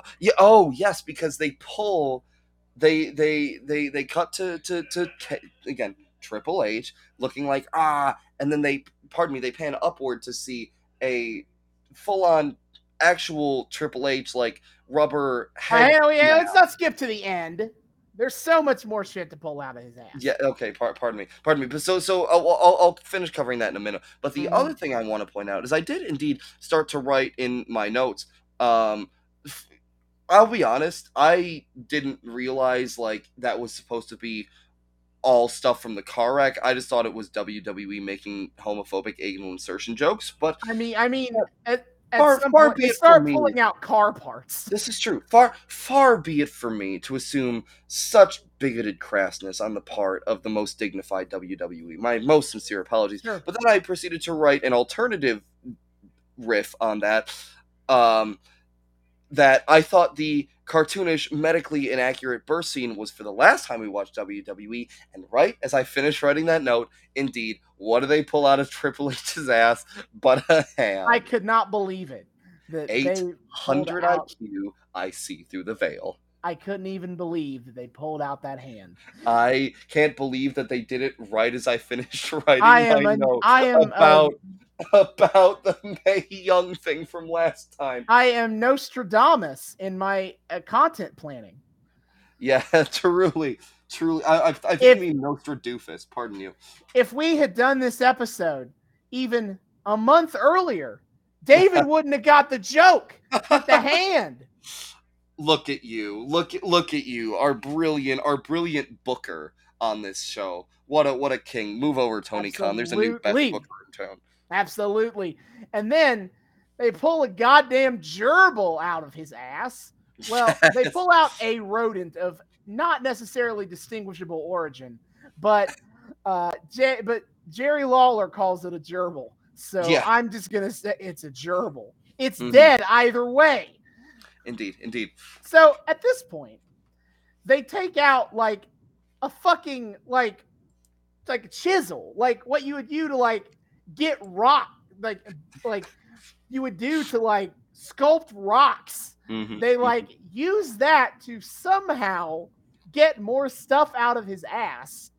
because they pull. They cut to again Triple H looking like ah, and then they pan upward to see a full-on actual Triple H like rubber head. Hell yeah, let's not skip to the end. There's so much more shit to pull out of his ass. Yeah, okay, pardon me. But so I'll finish covering that in a minute. But the other thing I want to point out is I did indeed start to write in my notes. I'll be honest, I didn't realize like that was supposed to be all stuff from the car wreck. I just thought it was WWE making homophobic anal insertion jokes. But I mean, at some point, they start pulling out car parts. This is true. Far be it for me to assume such bigoted crassness on the part of the most dignified WWE. My most sincere apologies. Sure. But then I proceeded to write an alternative riff on that. That I thought the cartoonish, medically inaccurate birth scene was for the last time we watched WWE, and right as I finished writing that note, indeed, what do they pull out of Triple H's ass but a hand? I could not believe it. 800 IQ, I see through the veil. I couldn't even believe that they pulled out that hand. I can't believe that they did it right as I finished writing my note about the Mae Young thing from last time. I am Nostradamus in my content planning. Yeah, truly. I mean Nostradamus, pardon you. If we had done this episode even a month earlier, David wouldn't have got the joke with the hand. Look at you. Our brilliant booker. on this show. What a king. Move over, Tony Khan. There's a new best booker in town. Absolutely. And then they pull a goddamn gerbil out of his ass. Well, yes. They pull out a rodent of not necessarily distinguishable origin, but Jerry Lawler calls it a gerbil. So yeah. I'm just going to say it's a gerbil. It's dead either way. Indeed. So at this point, they take out like a fucking like a chisel, like what you would do to like get rock, like you would do to like sculpt rocks. Mm-hmm. They like use that to somehow get more stuff out of his ass.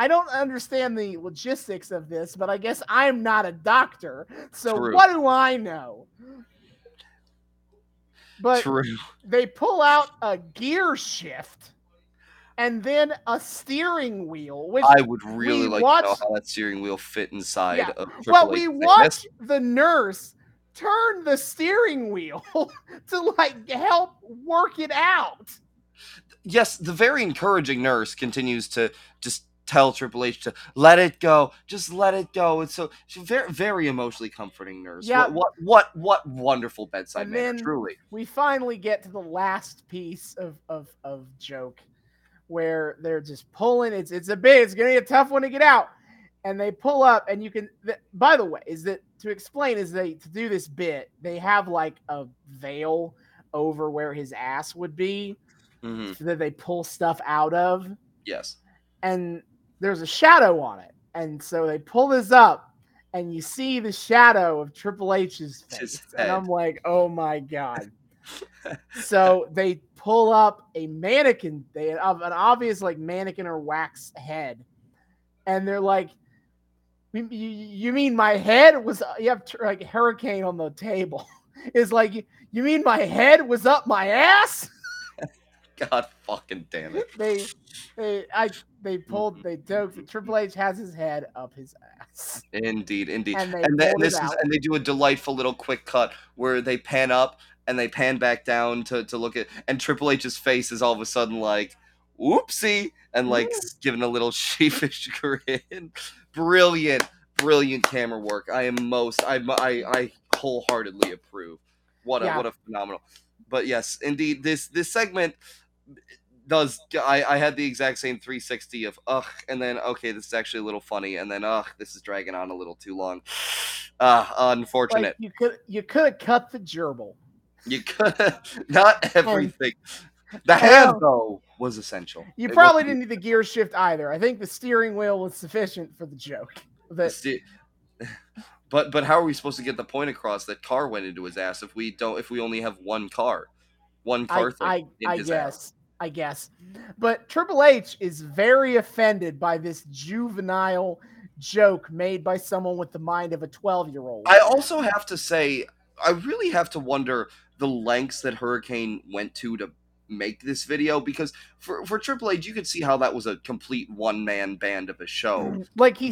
I don't understand the logistics of this, but I guess I'm not a doctor, so True. What do I know? But True. They pull out a gear shift and then a steering wheel. Which I would really like to know how that steering wheel fit inside of Triple H. Well, we watch the nurse turn the steering wheel to like help work it out. Yes, the very encouraging nurse continues to just tell Triple H to let it go, just let it go. And so she's very, very emotionally comforting nurse. Yeah. What wonderful bedside and manner, truly. We finally get to the last piece of joke where they're just pulling. It's gonna be a tough one to get out. And they pull up, and you can. By the way, to do this bit, they have like a veil over where his ass would be, so that they pull stuff out of. Yes. And there's a shadow on it. And so they pull this up and you see the shadow of Triple H's face. And I'm like, oh my God. So they pull up a mannequin. They have an obvious like mannequin or wax head. And they're like, you mean my head was, you have like Hurricane on the table. It's like, you mean my head was up my ass? God fucking damn it. They doped that Triple H has his head up his ass. Indeed. And they do a delightful little quick cut where they pan up and they pan back down to look at, and Triple H's face is all of a sudden like, whoopsie, and like giving a little sheepish grin. Brilliant camera work. I wholeheartedly approve. What a phenomenal. But yes, indeed, this segment does. I had the exact same 360 of ugh, and then okay, this is actually a little funny, and then ugh, this is dragging on a little too long. Unfortunate. Like you could have cut the gerbil. You could not everything. The head though was essential. You probably didn't need the gear shift either. I think the steering wheel was sufficient for the joke. But how are we supposed to get the point across that car went into his ass if we only have one car thing in his ass? I guess. But Triple H is very offended by this juvenile joke made by someone with the mind of a 12-year-old. I also have to say, I really have to wonder the lengths that Hurricane went to make this video, because for Triple H, you could see how that was a complete one-man band of a show. He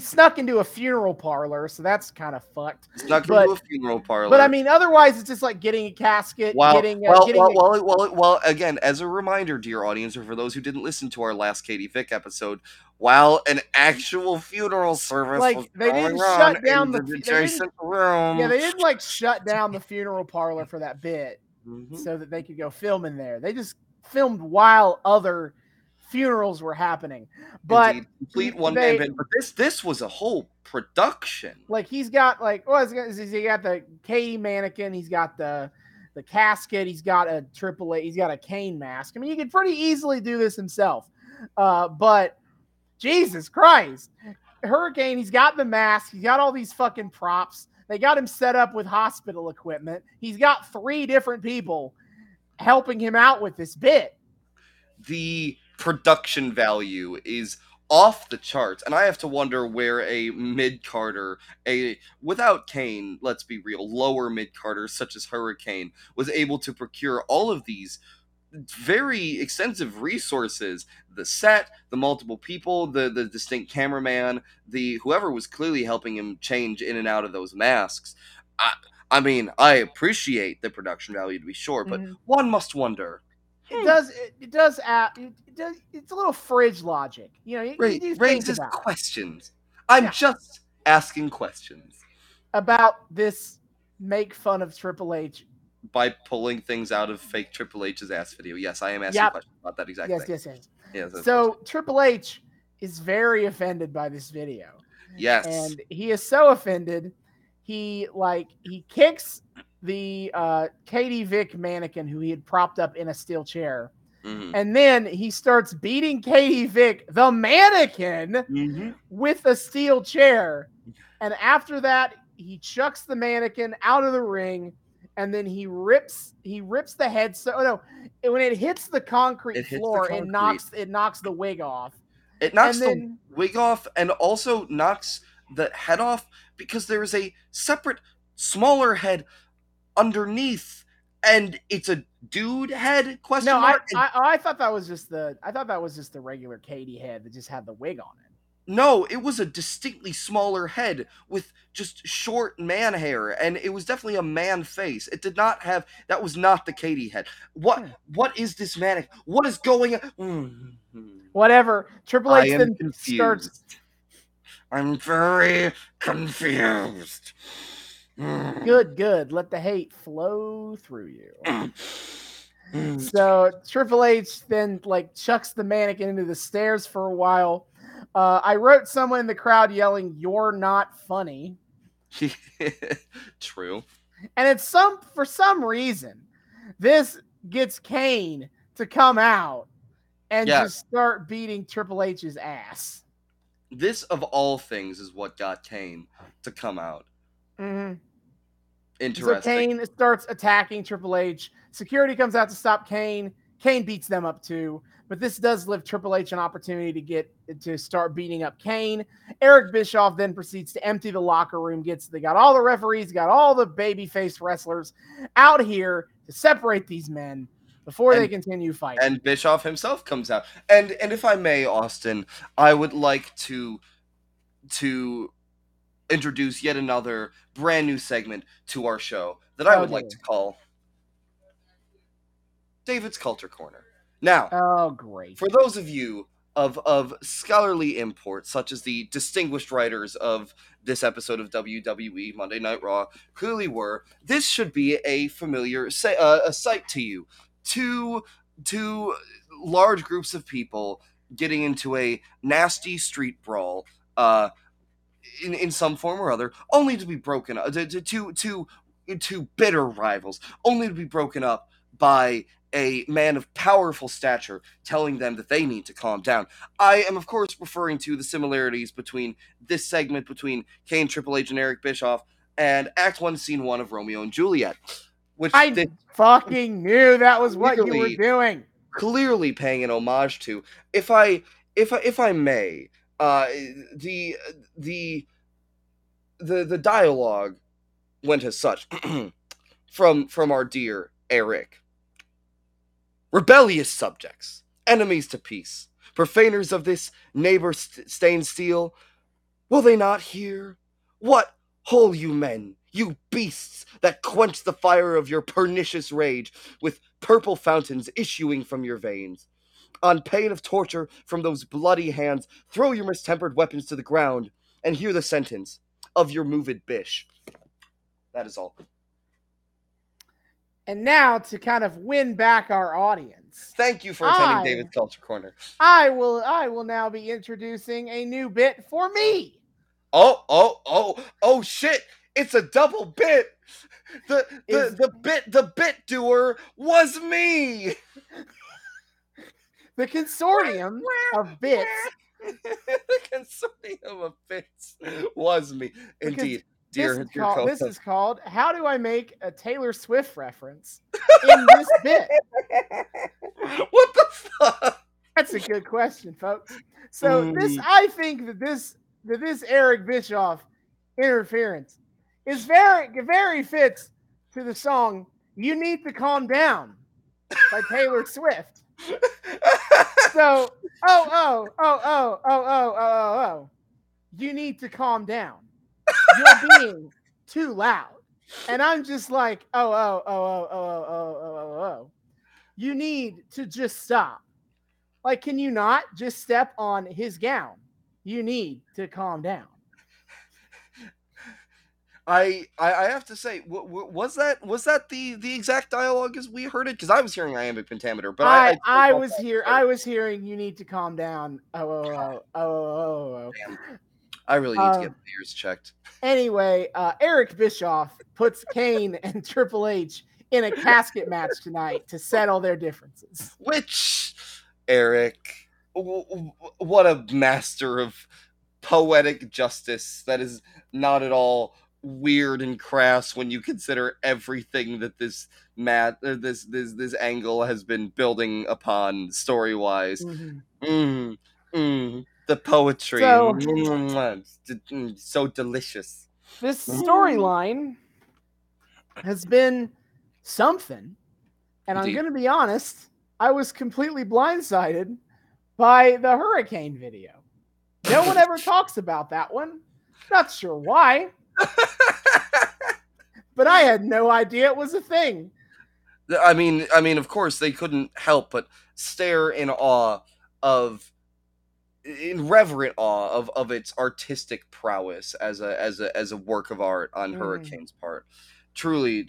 snuck into a funeral parlor, so that's kind of fucked. Snuck into a funeral parlor. But I mean, otherwise, it's just like getting a casket. Well, again, as a reminder, dear audience, or for those who didn't listen to our last Katie Vick episode, while an actual funeral service was going on in the adjacent room. Yeah, they didn't like shut down the funeral parlor for that bit. So that they could go film in there. They just filmed while other funerals were happening. But indeed, complete one man band. But this was a whole production. Like he's got he got the Katie mannequin. He's got the casket. He's got a Triple H. He's got a Kane mask. I mean, he could pretty easily do this himself. But Jesus Christ, Hurricane. He's got the mask. He's got all these fucking props. They got him set up with hospital equipment. He's got three different people helping him out with this bit. The production value is off the charts. And I have to wonder where a mid-carder, without Kane, let's be real, lower mid-carder such as Hurricane, was able to procure all of these very extensive resources: the set, the multiple people, the distinct cameraman, the whoever was clearly helping him change in and out of those masks. I mean, I appreciate the production value to be sure, but one must wonder It does. It's a little fridge logic, you know. You raises questions. I'm just asking questions about this. Make fun of Triple H by pulling things out of fake Triple H's ass video. Yes, I am asking questions about that exact thing. Yes. So Triple H is very offended by this video. Yes, and he is so offended, he kicks the Katie Vick mannequin who he had propped up in a steel chair. Mm-hmm. And then he starts beating Katie Vick, the mannequin, mm-hmm. with a steel chair. And after that, he chucks the mannequin out of the ring, and then he rips the head. When it hits the concrete floor, it knocks the wig off. It knocks the wig off and also knocks the head off because there is a separate smaller head underneath, and it's a dude head question mark. I thought that was just the regular Katie head that just had the wig on it. No, it was a distinctly smaller head with just short man hair, and it was definitely a man face. It did not have that was not the Katie head. What is this manic? What is going on? Whatever. Triple H then starts. I'm very confused. Good. Let the hate flow through you. So Triple H then chucks the mannequin into the stairs for a while. I wrote someone in the crowd yelling, "You're not funny." True. And for some reason, this gets Kane to come out and just start beating Triple H's ass. This, of all things, is what got Kane to come out. Mm-hmm. Interesting. So Kane starts attacking Triple H. Security comes out to stop Kane. Kane beats them up too, but this does give Triple H an opportunity to start beating up Kane. Eric Bischoff then proceeds to empty the locker room. They got all the referees, got all the babyface wrestlers out here to separate these men before they continue fighting. And Bischoff himself comes out. And if I may, Austin, I would like to introduce yet another brand new segment to our show that I would like to call David's Culture Corner. Now, for those of you of scholarly import, such as the distinguished writers of this episode of WWE Monday Night Raw clearly were, this should be a familiar a sight to you. Two large groups of people getting into a nasty street brawl in some form or other, only to be broken up to bitter rivals, only to be broken up by a man of powerful stature telling them that they need to calm down. I am, of course, referring to the similarities between this segment between Kane, Triple H, and Eric Bischoff and Act 1, Scene 1 of Romeo and Juliet. Which I fucking knew that was what you were doing. Clearly paying an homage to. If I may, the dialogue went as such from our dear Eric. Rebellious subjects, enemies to peace, profaners of this neighbor-stained steel, will they not hear? What hole you men, you beasts that quench the fire of your pernicious rage with purple fountains issuing from your veins. On pain of torture from those bloody hands, throw your mistempered weapons to the ground and hear the sentence of your moved bish. That is all. And now, to kind of win back our audience. Thank you for attending David's Culture Corner. I will now be introducing a new bit for me. Oh shit. It's a double bit. The bit doer was me. The consortium of bits. The consortium of bits was me. Indeed. This is called How Do I Make a Taylor Swift Reference in This Bit? What the fuck? That's a good question, folks. So I think that this Eric Bischoff interference is very, very fits to the song You Need to Calm Down by Taylor Swift. So you need to calm down. You're being too loud. And I'm just like, you need to just stop. Like, can you not just step on his gown? You need to calm down. I have to say, was that the exact dialogue as we heard it? Because I was hearing iambic pentameter, but I was hearing you need to calm down. Oh. I really need to get my ears checked. Anyway, Eric Bischoff puts Kane and Triple H in a casket match tonight to settle their differences. Which, Eric, what a master of poetic justice that is not at all weird and crass when you consider everything that this angle has been building upon story-wise. The poetry, so delicious. This storyline has been something, and indeed. I'm going to be honest, I was completely blindsided by the Hurricane video. No one ever talks about that one. Not sure why. But I had no idea it was a thing. I mean, of course, they couldn't help but stare in reverent awe of its artistic prowess as a work of art on Hurricane's part. Truly,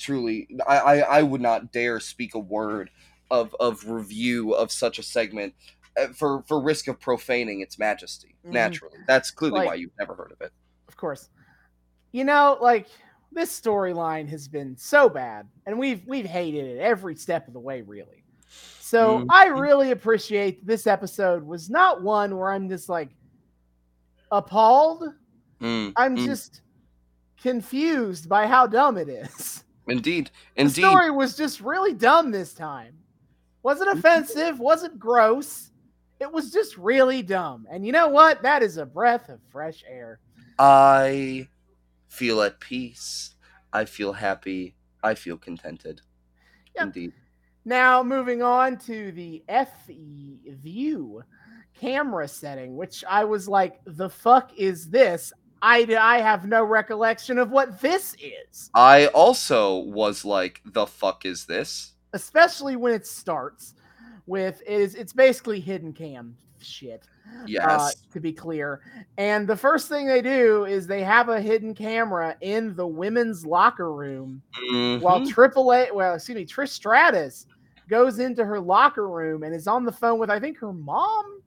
I would not dare speak a word of review of such a segment for risk of profaning its majesty. Naturally, that's clearly why you've never heard of it. Of course. You know, like, this storyline has been so bad, and we've hated it every step of the way, really. So I really appreciate this episode was not one where I'm just, like, appalled. I'm just confused by how dumb it is. Indeed. The story was just really dumb this time. Wasn't offensive, wasn't gross. It was just really dumb. And you know what? That is a breath of fresh air. I feel at peace. I feel happy. I feel contented. Yep. Indeed. Now, moving on to the FE view camera setting, which I was like, the fuck is this? I have no recollection of what this is. I also was like, the fuck is this? Especially when it starts with, it's basically hidden cam shit. Yes. To be clear. And the first thing they do is they have a hidden camera in the women's locker room while Trish Stratus goes into her locker room and is on the phone with, I think, her mom?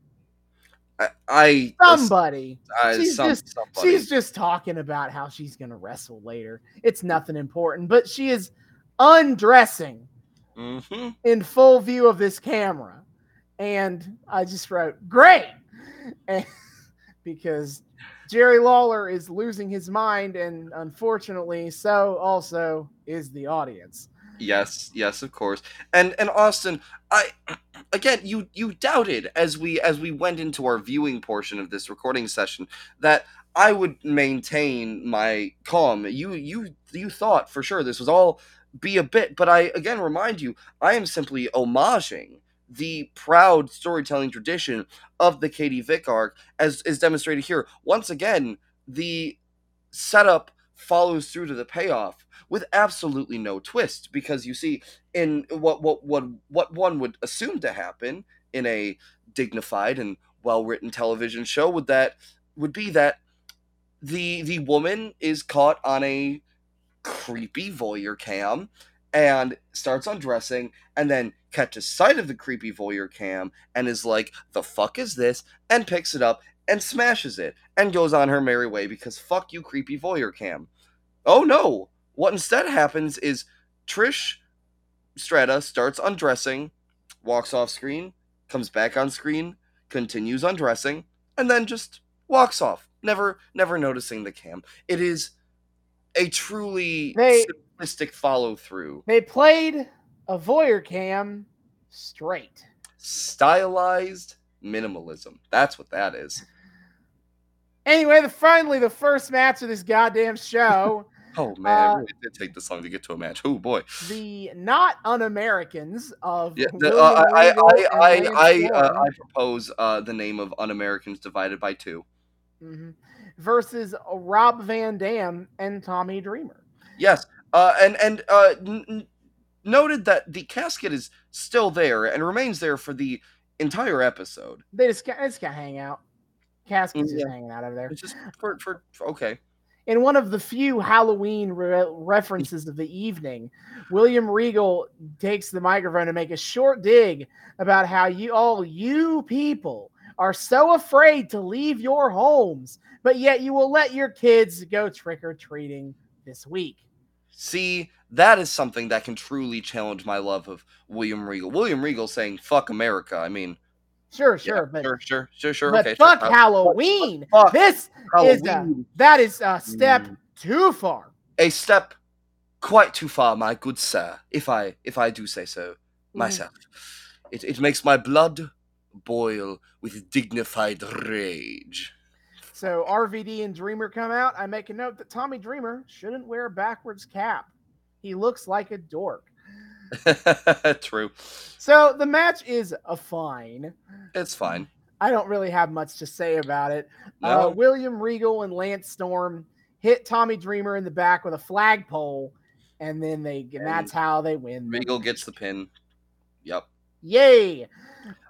Somebody. She's just talking about how she's going to wrestle later. It's nothing important, but she is undressing in full view of this camera. And I just wrote, great! Because Jerry Lawler is losing his mind, and unfortunately, so also is the audience. Yes, of course. And Austin, you doubted as we went into our viewing portion of this recording session that I would maintain my calm. You thought for sure this was all be a bit, but I again remind you, I am simply homaging the proud storytelling tradition of the Katie Vick arc, as is demonstrated here. Once again, the setup follows through to the payoff with absolutely no twist, because you see, in what one would assume to happen in a dignified and well-written television show would be that the woman is caught on a creepy voyeur cam and starts undressing, and then catches sight of the creepy voyeur cam, and is like, the fuck is this? And picks it up, and smashes it, and goes on her merry way, because fuck you, creepy voyeur cam. Oh no! What instead happens is, Trish Strata starts undressing, walks off screen, comes back on screen, continues undressing, and then just walks off, never noticing the cam. It is a truly simplistic follow-through. They played a voyeur cam straight. Stylized minimalism. That's what that is. Anyway, finally, the first match of this goddamn show. Oh, man. It really did take this long to get to a match. Oh, boy. The not un-Americans of... Yeah, I propose the name of Un-Americans divided by 2. Versus Rob Van Dam and Tommy Dreamer. Yes. And noted that the casket is still there and remains there for the entire episode. They just got to hang out. Casket's just hanging out over there. It's just for okay. In one of the few Halloween references of the evening, William Regal takes the microphone to make a short dig about how you people are so afraid to leave your homes, but yet you will let your kids go trick-or-treating this week. See, that is something that can truly challenge my love of William Regal. William Regal saying, fuck America. I mean... Sure. But okay, fuck sure. Halloween. Fuck this Halloween. That is a step too far. A step quite too far, my good sir. If I do say so myself, it makes my blood boil with dignified rage. So RVD and Dreamer come out. I make a note that Tommy Dreamer shouldn't wear a backwards cap. He looks like a dork. True. So the match is fine. It's fine. I don't really have much to say about it. No. William Regal and Lance Storm hit Tommy Dreamer in the back with a flagpole, and then that's how they win. Regal gets the pin. Yep. Yay!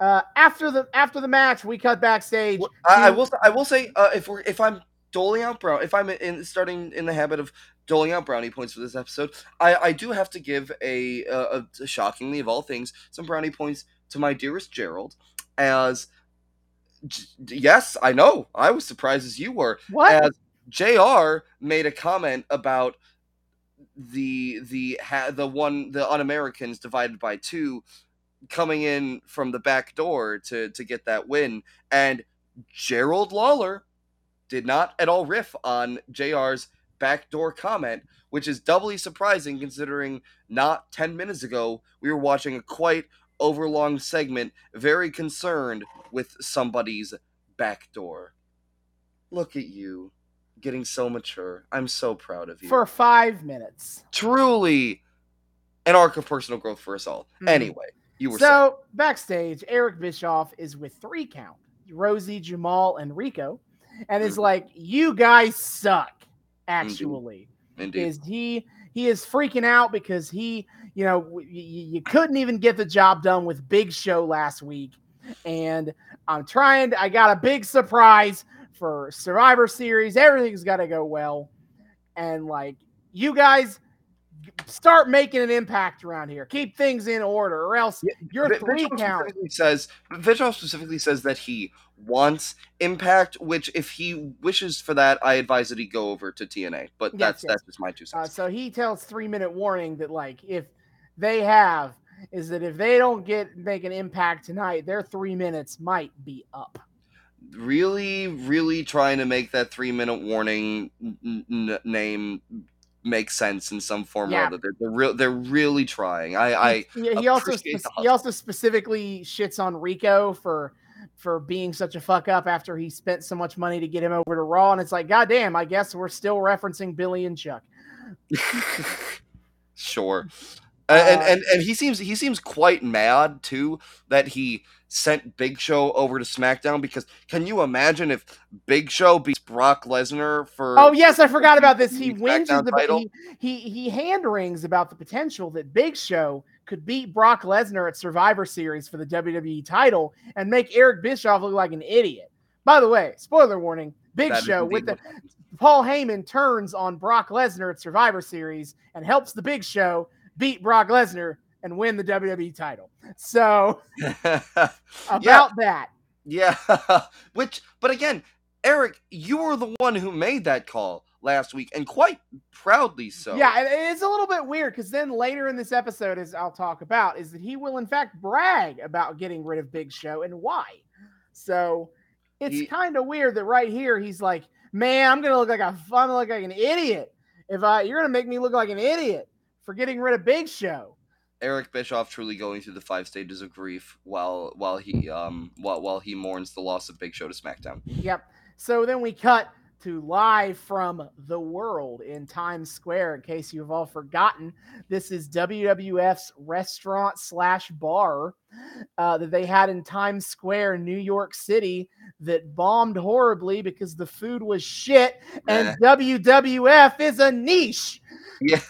After the match, we cut backstage. Well, I will say if I'm doling out brownie, if I'm starting in the habit of doling out brownie points for this episode, I do have to give a shockingly of all things some brownie points to my dearest Gerald. As yes, I know I was surprised as you were. What? As JR made a comment about the un-Americans divided by two coming in from the back door to get that win, and Gerald Lawler did not at all riff on JR's backdoor comment, which is doubly surprising considering not 10 minutes ago we were watching a quite overlong segment very concerned with somebody's backdoor. Look at you, getting so mature. I'm so proud of you. For 5 minutes. Truly an arc of personal growth for us all. Anyway, you were so saying. Backstage, Eric Bischoff is with 3 count, Rosie, Jamal, and Rico. And is like, you guys suck, actually. Indeed. He is freaking out because you couldn't even get the job done with Big Show last week. And I got a big surprise for Survivor Series. Everything's got to go well. And like, you guys start making an impact around here. Keep things in order or else your 3 count. Bischoff specifically says that he wants impact, which if he wishes for that, I advise that he go over to TNA. But that's just my 2 cents. So he tells 3 Minute Warning that like if they don't make an impact tonight, their 3 minutes might be up. Really, really trying to make that 3 Minute Warning name make sense in some form or other. They're really trying. He also specifically shits on Rico for being such a fuck up after he spent so much money to get him over to Raw, and it's like, goddamn, I guess we're still referencing Billy and Chuck. Sure. And he seems quite mad too that he sent Big Show over to SmackDown, because can you imagine if Big Show beats Brock Lesnar for... Oh yes, I forgot about this. He wins the title. He hand wrings about the potential that Big Show could beat Brock Lesnar at Survivor Series for the WWE title and make Eric Bischoff look like an idiot. By the way, spoiler warning, Big Show with the... Paul Heyman turns on Brock Lesnar at Survivor Series and helps the Big Show beat Brock Lesnar and win the WWE title. So that. Yeah. But again, Eric, you were the one who made that call last week, and quite proudly so. Yeah. It's a little bit weird, because then later in this episode, as I'll talk about, is that he will in fact brag about getting rid of Big Show and why. So it's kind of weird that right here, he's like, man, I'm going to look like an idiot. You're going to make me look like an idiot for getting rid of Big Show. Eric Bischoff truly going through the 5 stages of grief while he mourns the loss of Big Show to SmackDown. Yep. So then we cut to live from The World in Times Square. In case you've all forgotten, this is WWF's restaurant /bar that they had in Times Square, New York City, that bombed horribly because the food was shit and WWF is a niche. Yeah.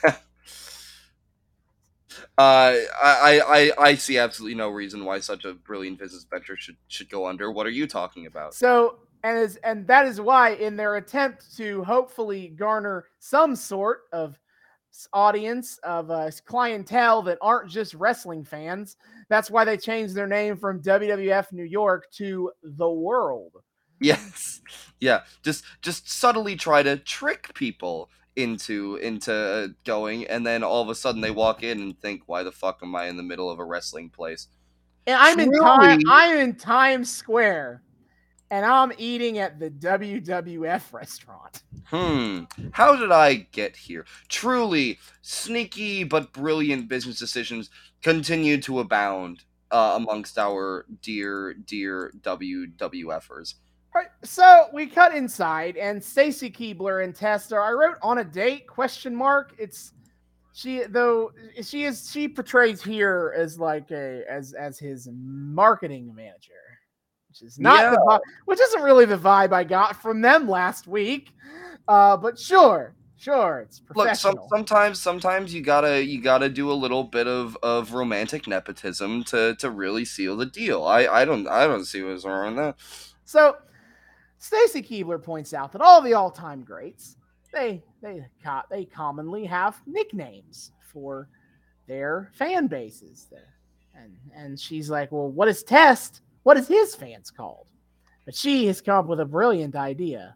I see absolutely no reason why such a brilliant business venture should go under. What are you talking about? So, and that is why, in their attempt to hopefully garner some sort of audience of clientele that aren't just wrestling fans, that's why they changed their name from WWF New York to The World. Yes, yeah, just subtly try to trick people into going, and then all of a sudden they walk in and think, why the fuck am I in the middle of a wrestling place? And I'm in Times Square, and I'm eating at the WWF restaurant. How did I get here? Truly, sneaky but brilliant business decisions continue to abound amongst our dear WWFers. Right, so we cut inside, and Stacy Keibler and Test are, I wrote, on a date, ? She portrays here as like as his marketing manager, which is not which isn't really the vibe I got from them last week. But sure, it's professional. Look, sometimes you gotta do a little bit of romantic nepotism to really seal the deal. I don't see what's wrong with that. So Stacy Keibler points out that all the all-time greats, they commonly have nicknames for their fan bases. And she's like, well, what is Test? What is his fans called? But she has come up with a brilliant idea.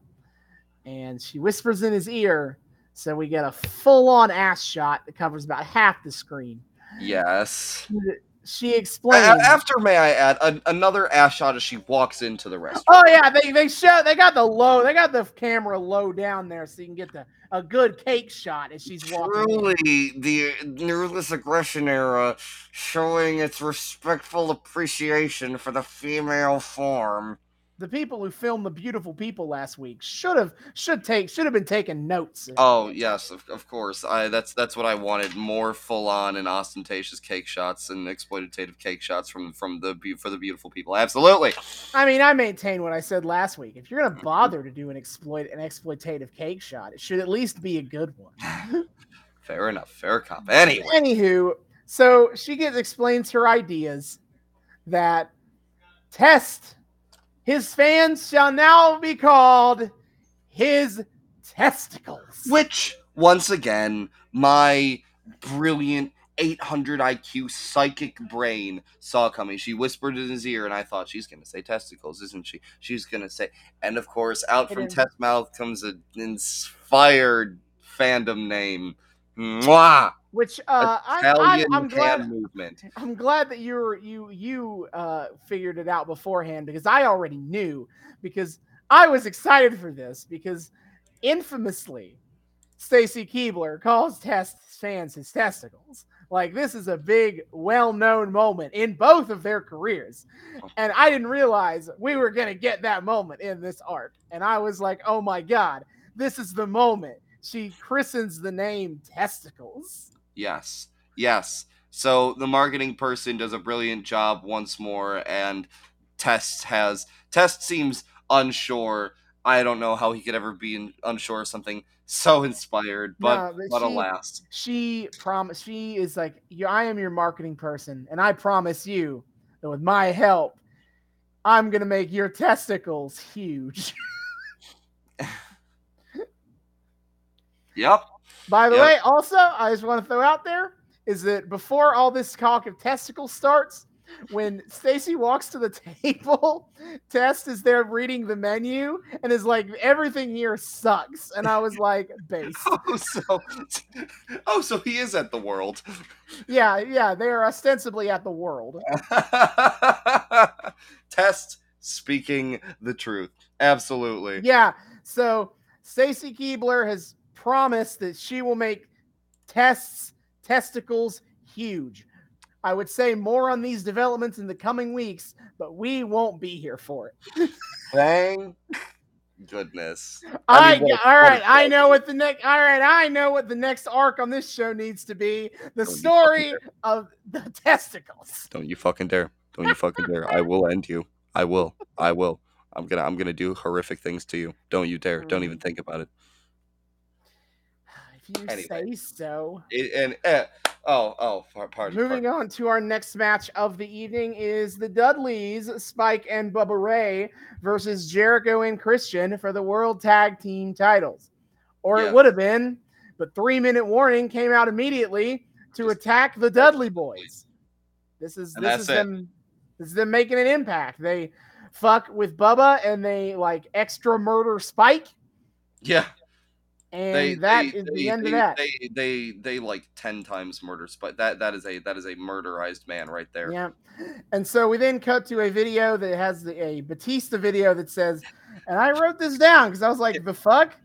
And she whispers in his ear, so we get a full-on ass shot that covers about half the screen. Yes. She explains. After, may I add, another ass shot as she walks into the restaurant. Oh yeah, they got the camera low down there, so you can get a good cake shot as she's walking. Truly, the Ruthless Aggression era showing its respectful appreciation for the female form. The people who filmed The Beautiful People last week should have been taking notes. Oh yes, of course. That's what I wanted, more full on and ostentatious cake shots and exploitative cake shots for The Beautiful People. Absolutely. I mean, I maintain what I said last week. If you're gonna bother to do an exploitative cake shot, it should at least be a good one. Fair enough. Fair cop. Anyway. Anywho, so she explains her ideas that Test. His fans shall now be called his testicles. Which, once again, my brilliant 800 IQ psychic brain saw coming. She whispered in his ear, and I thought, she's going to say testicles, isn't she? She's going to say... And, of course, out from Test's mouth comes an inspired fandom name. Mwah! Which I'm glad that you figured it out beforehand, because I already knew, because I was excited for this, because infamously Stacy Keibler calls Test's fans his testicles. Like, this is a big, well-known moment in both of their careers, and I didn't realize we were gonna get that moment in this arc. And I was like, oh my god, this is the moment she christens the name testicles. Yes. So the marketing person does a brilliant job once more, and Test seems unsure. I don't know how he could ever be unsure of something so inspired, but alas. She is like, I am your marketing person, and I promise you that with my help, I'm going to make your testicles huge. Yep. By the way, also, I just want to throw out there is that before all this talk of testicles starts, when Stacy walks to the table, Test is there reading the menu and is like, everything here sucks. And I was like, base. So he is at The World. Yeah, they are ostensibly at The World. Test speaking the truth. Absolutely. Yeah, so Stacy Keibler has promised that she will make Test's testicles huge. I would say more on these developments in the coming weeks, but we won't be here for it. Thank goodness. I know what the next arc on this show needs to be. The story of the testicles. Don't you fucking dare. Don't you fucking dare. I will end you. I will. I'm gonna do horrific things to you. Don't you dare. Don't even think about it. You anyway, say so. It, and Pardon. Moving on to our next match of the evening is the Dudleys, Spike and Bubba Ray, versus Jericho and Christian for the World Tag Team titles. It would have been, but 3 Minute Warning came out immediately to attack the Dudley Boys. This is them making an impact. They fuck with Bubba and they like extra murder Spike. Yeah. And that is the end of that. They like 10 times murder Spike. That is a murderized man right there. Yeah. And so we then cut to a video that has a Batista video that says, and I wrote this down because I was like, the fuck?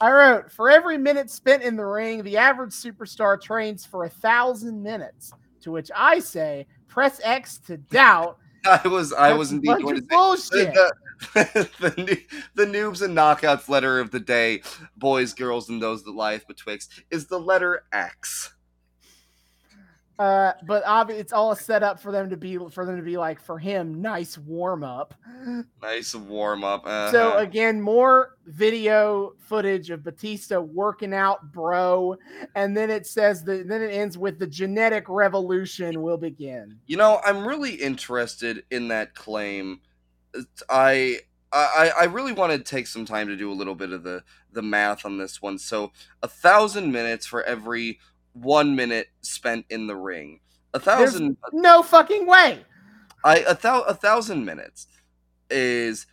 I wrote, for every minute spent in the ring, the average superstar trains for 1,000 minutes. To which I say, press X to doubt. I was indeed going to bullshit. The Noobs and Knockouts letter of the day, boys, girls, and those that lieth betwixt, is the letter X. But it's all set up for him. Nice warm up. Uh-huh. So again, more video footage of Batista working out, bro. And then it says then it ends with the genetic revolution will begin. You know, I'm really interested in that claim. I really want to take some time to do a little bit of the math on this one. So 1,000 minutes for every 1 minute spent in the ring. 1,000. There's no fucking way. 1,000 minutes is,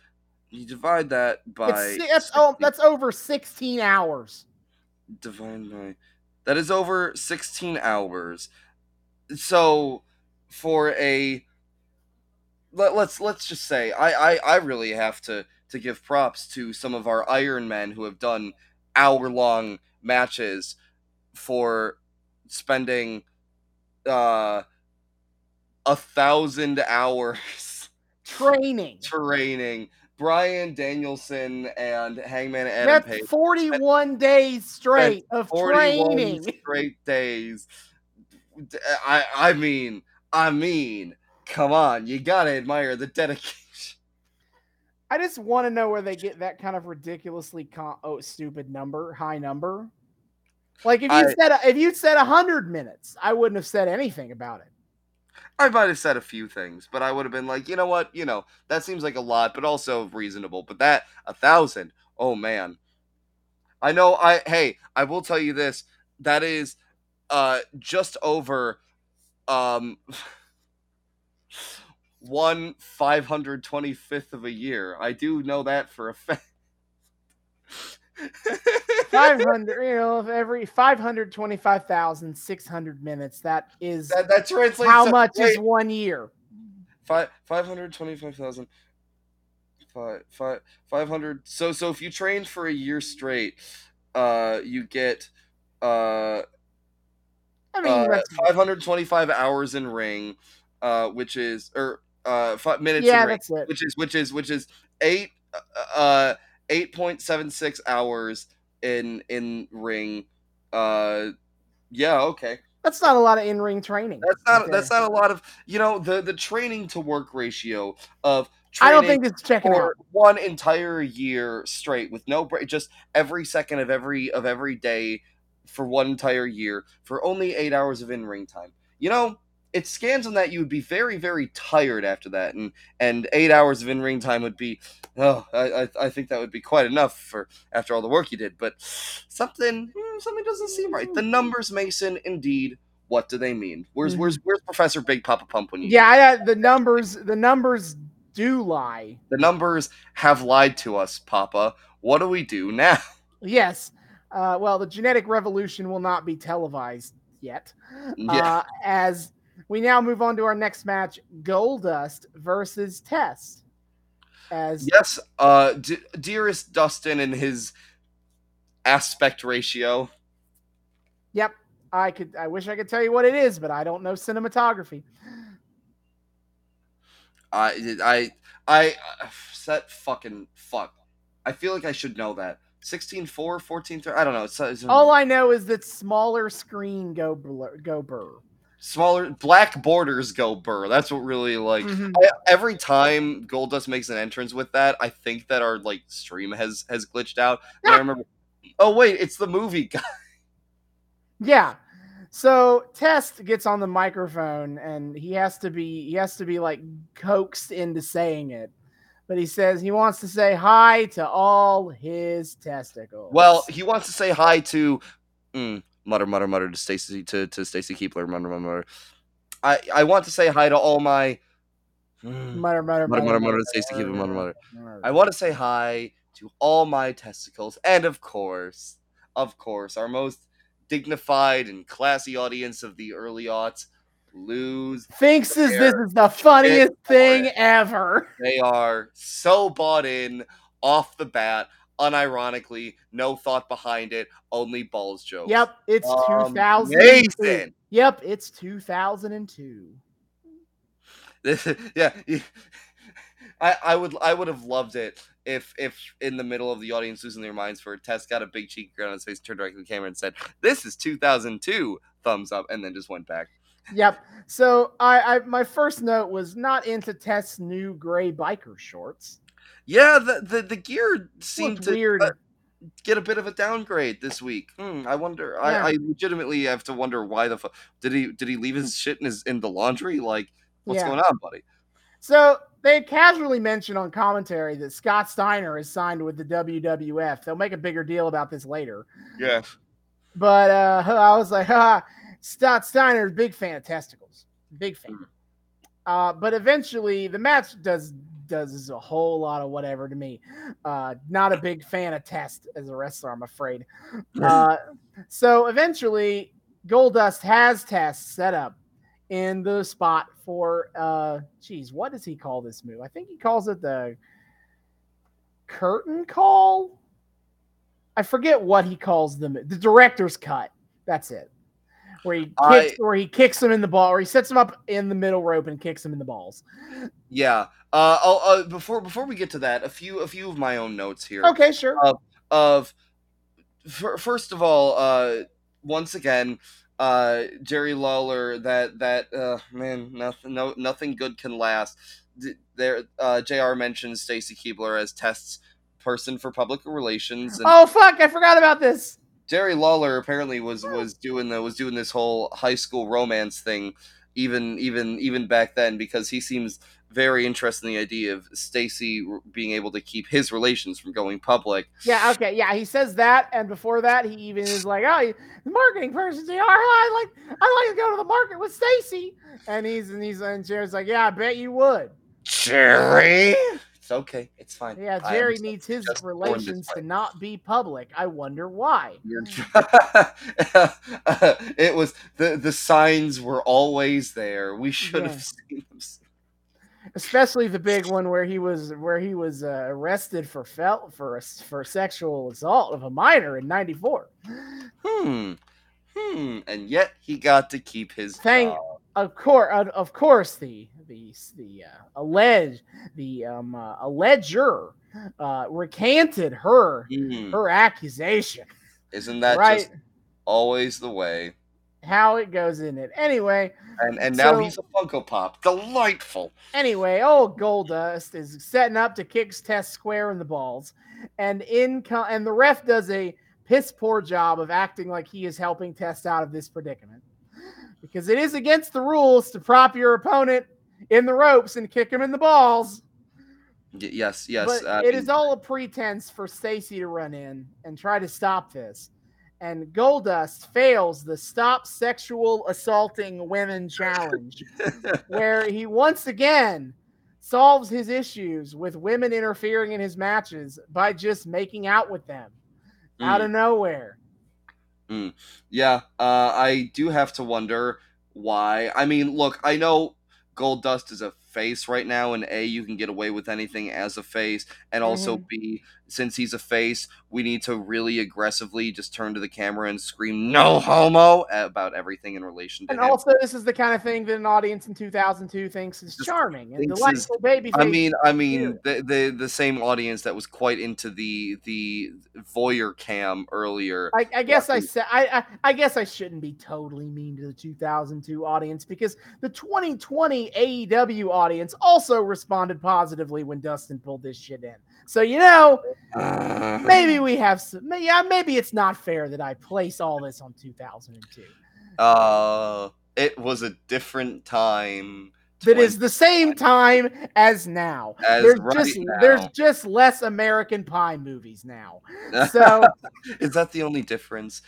you divide that by. That's over 16 hours. That is over 16 hours. So for let's just say, I really have to give props to some of our Iron Men who have done hour-long matches for spending 1,000 hours training. Bryan Danielson and Hangman Adam Page. That's 41 days straight of training. Straight days. I mean, come on, you gotta admire the dedication. I just want to know where they get that kind of ridiculously high number. Like if you'd said 100 minutes, I wouldn't have said anything about it. I might have said a few things, but I would have been like, you know what, that seems like a lot, but also reasonable. But that 1,000, oh man, I know. I will tell you this: that is just over 1/525th of a year. I do know that for a fact. 525,600 minutes. That translates to how much is 1 year? 525,000. 500. So if you train for a year straight, you get 525 hours in ring, which is 5 minutes. Yeah, in ring, that's it. Which is 8.76 hours in ring. Okay. That's not a lot of in-ring training. That's not a lot of, the training to work ratio of training. I don't think it's checking out. One entire year straight with no break, just every second of every day for one entire year for only 8 hours of in-ring time. It scans on that you would be very, very tired after that, and 8 hours of in-ring time would be, I think that would be quite enough for after all the work you did. But something doesn't seem right. The numbers, Mason, indeed. What do they mean? Where's Professor Big Papa Pump when you? Yeah, the numbers do lie. The numbers have lied to us, Papa. What do we do now? Yes. Well, the genetic revolution will not be televised yet. As we now move on to our next match, Goldust versus Test. Dearest Dustin and his aspect ratio. Yep. I wish I could tell you what it is, but I don't know cinematography. That fucking fuck. I feel like I should know that. 16:4, 14:3, I don't know. All I know is that smaller screen go burr. Smaller black borders go burr. That's what really every time Goldust makes an entrance with that, I think that our stream has glitched out. And I remember, oh wait, it's the movie guy. Yeah. So Test gets on the microphone and he has to be like coaxed into saying it. But he says he wants to say hi to all his testicles. Well, he wants to say hi to mutter to Stacy to Stacy Keibler. Mutter. I want to say hi to all my mutter to Stacy Keibler. Mutter. I want to say hi to all my testicles, and of course, our most dignified and classy audience of the early aughts. Lose thinks this is the funniest thing ever. They are so bought in off the bat, unironically, no thought behind it, only balls jokes. Yep, it's 2002. Yep, it's 2002. Yeah, I would have loved it if in the middle of the audience losing their minds for a Test got a big cheeky grin on his face, turned directly to the camera and said, "This is 2002," thumbs up, and then just went back. Yep. So I my first note was not into Test's new gray biker shorts. Yeah, the gear seemed to weird. Get a bit of a downgrade this week. I wonder. Yeah. I legitimately have to wonder why the fuck did he leave his shit in the laundry? Like, what's going on, buddy? So they casually mention on commentary that Scott Steiner is signed with the WWF. They'll make a bigger deal about this later. Yeah. But I was like, ha. Scott Steiner, big fan of testicles. Big fan. But eventually, the match does a whole lot of whatever to me. Not a big fan of Test as a wrestler, I'm afraid. So eventually, Goldust has Test set up in the spot for, what does he call this move? I think he calls it the curtain call? I forget what he calls the move. The director's cut. That's it. Where he kicks him in the ball, or he sets him up in the middle rope and kicks him in the balls. Yeah. Before we get to that, a few of my own notes here. Okay, sure. First of all, once again, Jerry Lawler. Nothing good can last. There, JR mentions Stacy Keibler as Test's person for public relations. And oh fuck! I forgot about this. Jerry Lawler apparently was doing this whole high school romance thing, even back then, because he seems very interested in the idea of Stacy being able to keep his relations from going public. Yeah, okay, yeah, he says that, and before that, he even is like, "Oh, the marketing person, I'd like to go to the market with Stacy," and Jerry's like, "Yeah, I bet you would." Jerry. It's okay. It's fine. Yeah, Jerry needs his relations to not be public. I wonder why. It was the signs were always there. We should have seen them. Especially the big one where he was arrested for sexual assault of a minor in '94. And yet he got to keep his job. Of course, the alleger recanted her accusation. Isn't that right? Just always the way? How it goes in it, anyway. And now he's a Funko Pop. Delightful. Anyway, old Goldust is setting up to kick Test square in the balls, and the ref does a piss poor job of acting like he is helping Test out of this predicament. Because it is against the rules to prop your opponent in the ropes and kick him in the balls. Yes. But it is all a pretense for Stacy to run in and try to stop this. And Goldust fails the Stop Sexual Assaulting Women Challenge, where he once again solves his issues with women interfering in his matches by just making out with them out of nowhere. Yeah, I do have to wonder why. I mean, look, I know Goldust is a face right now, and A, you can get away with anything as a face, and also B, since he's a face, we need to really aggressively just turn to the camera and scream "No homo" about everything in relation to him. And also, this is the kind of thing that an audience in 2002 thinks is charming and delightful baby face. I mean, the same audience that was quite into the voyeur cam earlier. I guess I shouldn't be totally mean to the 2002 audience, because the 2020 AEW audience also responded positively when Dustin pulled this shit in. So, you know, maybe it's not fair that I place all this on 2002. It was a different time. That is the same time as now. There's just less American Pie movies now. So is that the only difference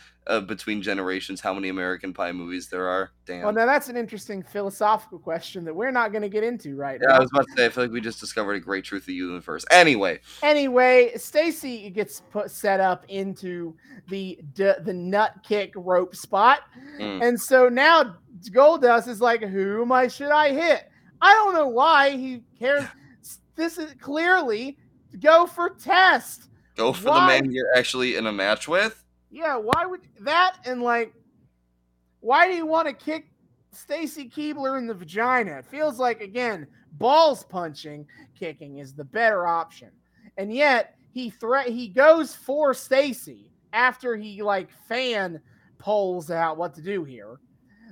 between generations? How many American Pie movies there are? Damn. Well, now that's an interesting philosophical question that we're not going to get into right now. I was about to say, I feel like we just discovered a great truth of the universe. Anyway, Stacy gets set up into the nut kick rope spot, and so now Goldust is like, should I hit? I don't know why he cares. This is clearly go for Test. Go for the man you're actually in a match with? Yeah, why would that? And like, why do you want to kick Stacy Keibler in the vagina? It feels like, again, balls punching, kicking is the better option. And yet he goes for Stacy after he like fan polls out what to do here.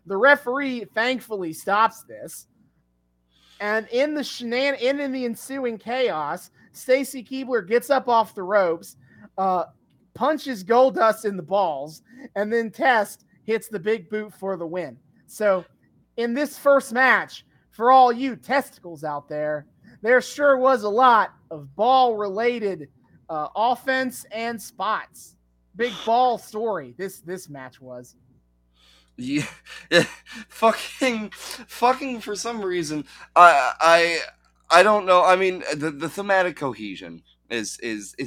The referee thankfully stops this. And in the ensuing chaos, Stacy Keibler gets up off the ropes, punches Goldust in the balls, and then Test hits the big boot for the win. So in this first match, for all you testicles out there sure was a lot of ball-related offense and spots. Big ball story this match was. Yeah, fucking for some reason, I don't know. I mean, the thematic cohesion is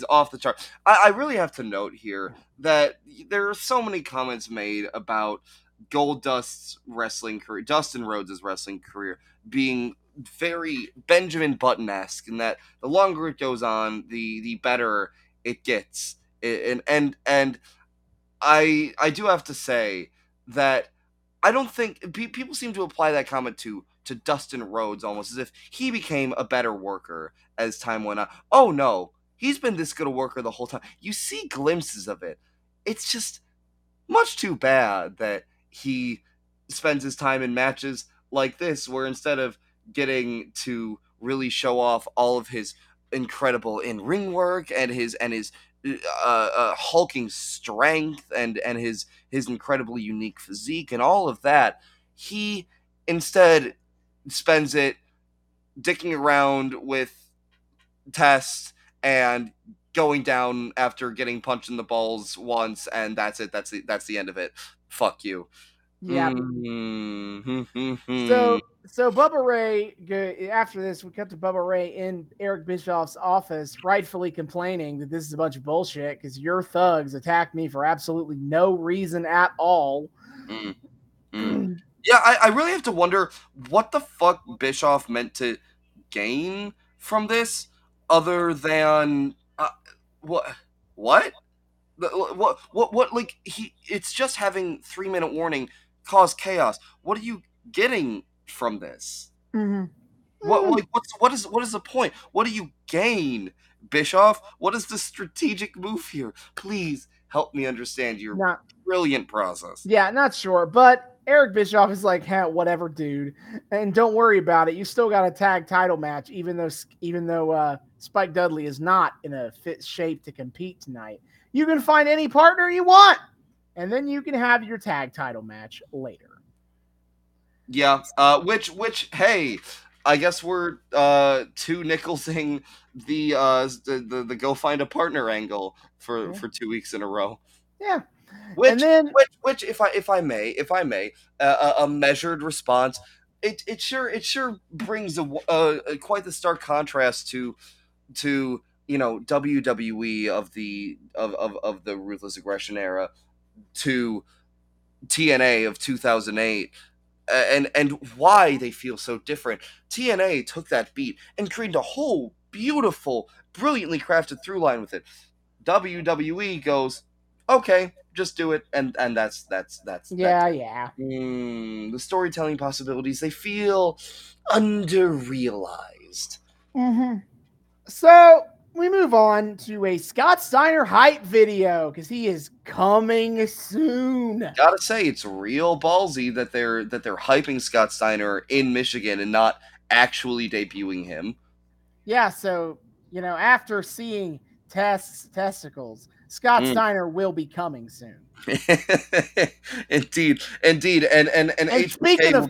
off the chart. I really have to note here that there are so many comments made about Goldust's wrestling career, Dustin Rhodes' wrestling career, being very Benjamin Button-esque, in that the longer it goes on, the better it gets. And I do have to say that I don't think people seem to apply that comment to Dustin Rhodes, almost as if he became a better worker as time went on. Oh no, he's been this good a worker the whole time. You see glimpses of it. It's just much too bad that he spends his time in matches like this, where instead of getting to really show off all of his incredible in-ring work and his hulking strength and his incredibly unique physique and all of that, he instead spends it dicking around with Test and going down after getting punched in the balls once, and that's it. That's the end of it. Fuck you. Yeah. Mm-hmm. So Bubba Ray, after this, we cut to Bubba Ray in Eric Bischoff's office, rightfully complaining that this is a bunch of bullshit because your thugs attacked me for absolutely no reason at all. Mm-hmm. Yeah, I really have to wonder what the fuck Bischoff meant to gain from this, other than what? Like it's just having 3 minute warning cause chaos. What are you getting from this? Mm-hmm. What is the point? What do you gain, Bischoff? What is the strategic move here? Please help me understand your brilliant process. Yeah, not sure, but Eric Bischoff is like, hey, whatever, dude, and don't worry about it. You still got a tag title match, even though Spike Dudley is not in a fit shape to compete tonight. You can find any partner you want, and then you can have your tag title match later. Yeah, hey, I guess we're two nickelsing the go find a partner angle for 2 weeks in a row. Yeah, which if I may, a measured response. It sure brings a quite the stark contrast to WWE of the Ruthless Aggression era to TNA of 2008. And why they feel so different. TNA took that beat and created a whole beautiful, brilliantly crafted through line with it. WWE goes, okay, just do it, and that's the storytelling possibilities, they feel underrealized. Mm-hmm. So we move on to a Scott Steiner hype video because he is coming soon. Gotta say, it's real ballsy that they're hyping Scott Steiner in Michigan and not actually debuting him. Yeah, so after seeing Test's testicles, Scott Steiner will be coming soon. Indeed. And speaking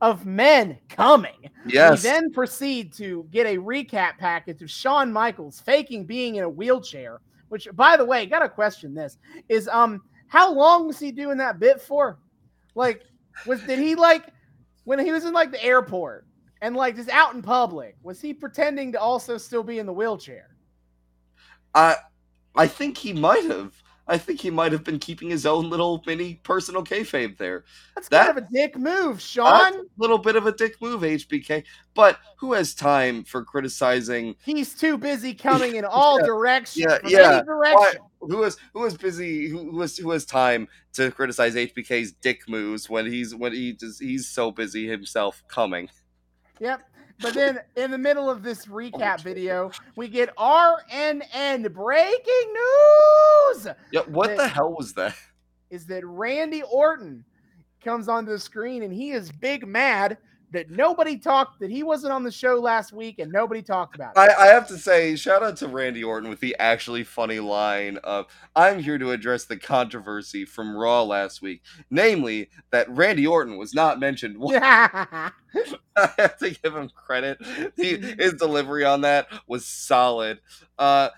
of men coming, yes, we then proceed to get a recap package of Shawn Michaels faking being in a wheelchair, which, by the way, gotta question this, is how long was he doing that bit for? Like, did he when he was in the airport and just out in public, was he pretending to also still be in the wheelchair? I think he might have. I think he might have been keeping his own little mini personal kayfabe there. That's kind of a dick move, Sean. A little bit of a dick move, HBK. But who has time for criticizing? He's too busy coming in all directions. Yeah. Any direction. Who has time to criticize HBK's dick moves when he's so busy himself coming? Yep. But then, in the middle of this recap video, we get RNN breaking news. Yeah, what the hell was that? Is that Randy Orton comes onto the screen and he is big mad that nobody talked, that he wasn't on the show last week and nobody talked about it. I have to say, shout out to Randy Orton with the actually funny line of, "I'm here to address the controversy from Raw last week, namely that Randy Orton was not mentioned once." I have to give him credit. His delivery on that was solid. I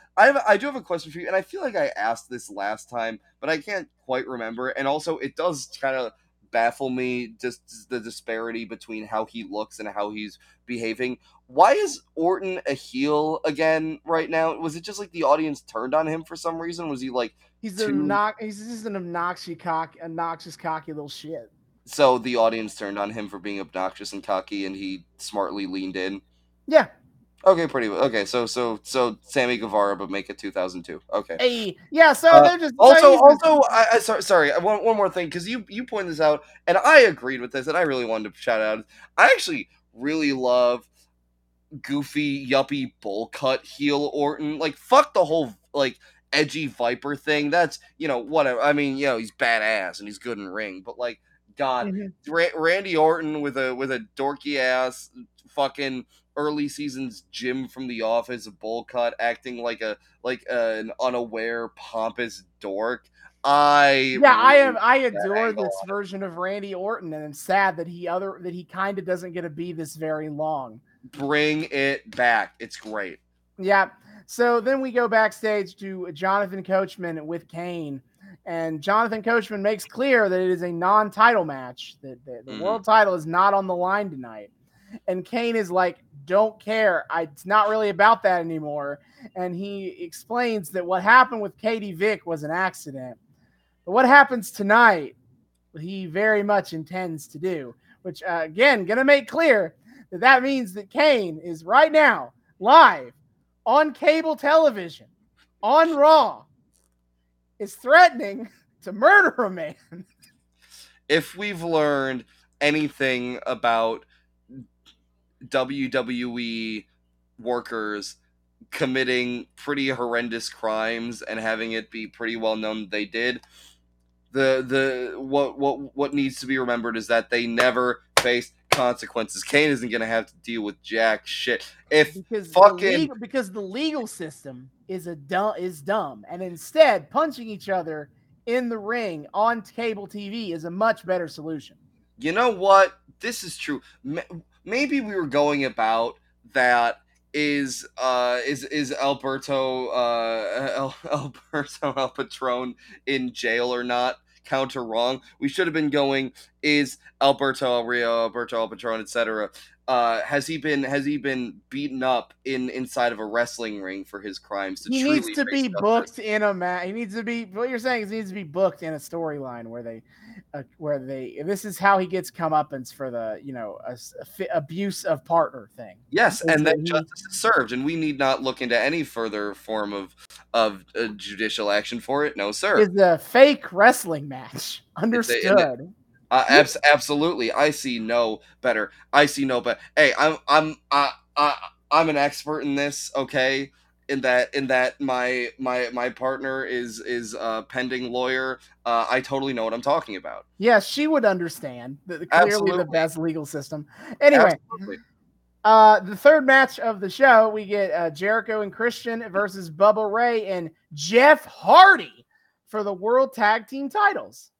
do have a question for you, and I feel like I asked this last time, but I can't quite remember. And also, it does kind of baffle me, just the disparity between how he looks and how he's behaving. Why is Orton a heel again right now? Was it just the audience turned on him for some reason? Was he he's just an obnoxious cocky little shit. So the audience turned on him for being obnoxious and cocky, and he smartly leaned in. Yeah. Okay, pretty well. Okay, so Sammy Guevara, but make it 2002. Okay. Hey, yeah. So they're just sorry. One more thing, because you pointed this out, and I agreed with this, and I really wanted to shout out. I actually really love goofy yuppie bowl cut heel Orton. Fuck the whole edgy Viper thing. That's whatever. I mean, he's badass and he's good in the ring, but God, Randy Orton with a dorky ass fucking early seasons Jim from The Office, a bowl cut, acting like an unaware pompous dork. I adore this version of Randy Orton, and I'm sad that he kind of doesn't get to be this very long. Bring it back. It's great. Yeah. So then we go backstage to Jonathan Coachman with Kane, and Jonathan Coachman makes clear that it is a non-title match, that the world title is not on the line tonight. And Kane is don't care. It's not really about that anymore. And he explains that what happened with Katie Vick was an accident. But what happens tonight, he very much intends to do, which again, going to make clear that means that Kane is right now live on cable television on Raw is threatening to murder a man. If we've learned anything about WWE workers committing pretty horrendous crimes and having it be pretty well known they did, what needs to be remembered is that they never faced consequences. Kane isn't going to have to deal with jack shit because the legal system is dumb, and instead punching each other in the ring on cable TV is a much better solution. You know what? This is true. Maybe we were going about that is Alberto El Patron in jail or not counter wrong. We should have been going, is Alberto El Patron, etc. Has he been beaten up inside of a wrestling ring for his crimes? He needs to be booked in a match. He needs to be. What you're saying is he needs to be booked in a storyline where they. This is how he gets comeuppance for the abuse of partner thing. Yes, and that justice is served, and we need not look into any further form of judicial action for it. No, sir. It's a fake wrestling match. Understood. Absolutely. I see no better. Hey, I'm an expert in this. Okay. In that my partner is a pending lawyer. I totally know what I'm talking about. Yeah. She would understand. Clearly the best legal system. Anyway, Absolutely. The third match of the show, we get Jericho and Christian versus Bubba Ray and Jeff Hardy for the World Tag Team titles.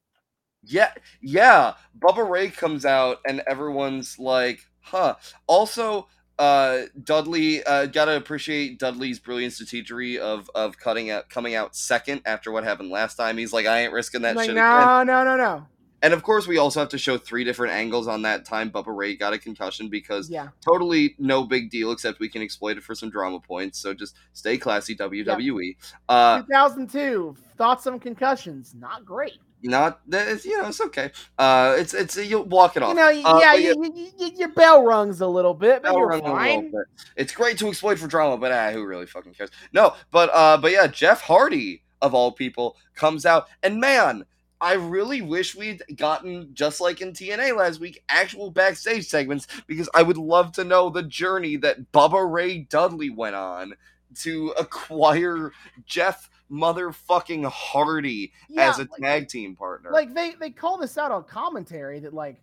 Yeah. Bubba Ray comes out and everyone's like, huh. Also, Dudley, gotta appreciate Dudley's brilliance to teachery of coming out second after what happened last time. He's like, I ain't risking that shit again. No. And of course, we also have to show three different angles on that time Bubba Ray got a concussion because totally no big deal, except we can exploit it for some drama points. So just stay classy, WWE. 2002, thoughts on concussions, not great. It's okay. It's you'll block it off. Your bell rings a little bit, but you're fine. It's great to exploit for drama, but who really fucking cares? No, but yeah, Jeff Hardy of all people comes out, and man, I really wish we'd gotten, just like in TNA last week, actual backstage segments, because I would love to know the journey that Bubba Ray Dudley went on to acquire Jeff motherfucking Hardy as a tag team partner. Like, they call this out on commentary that, like,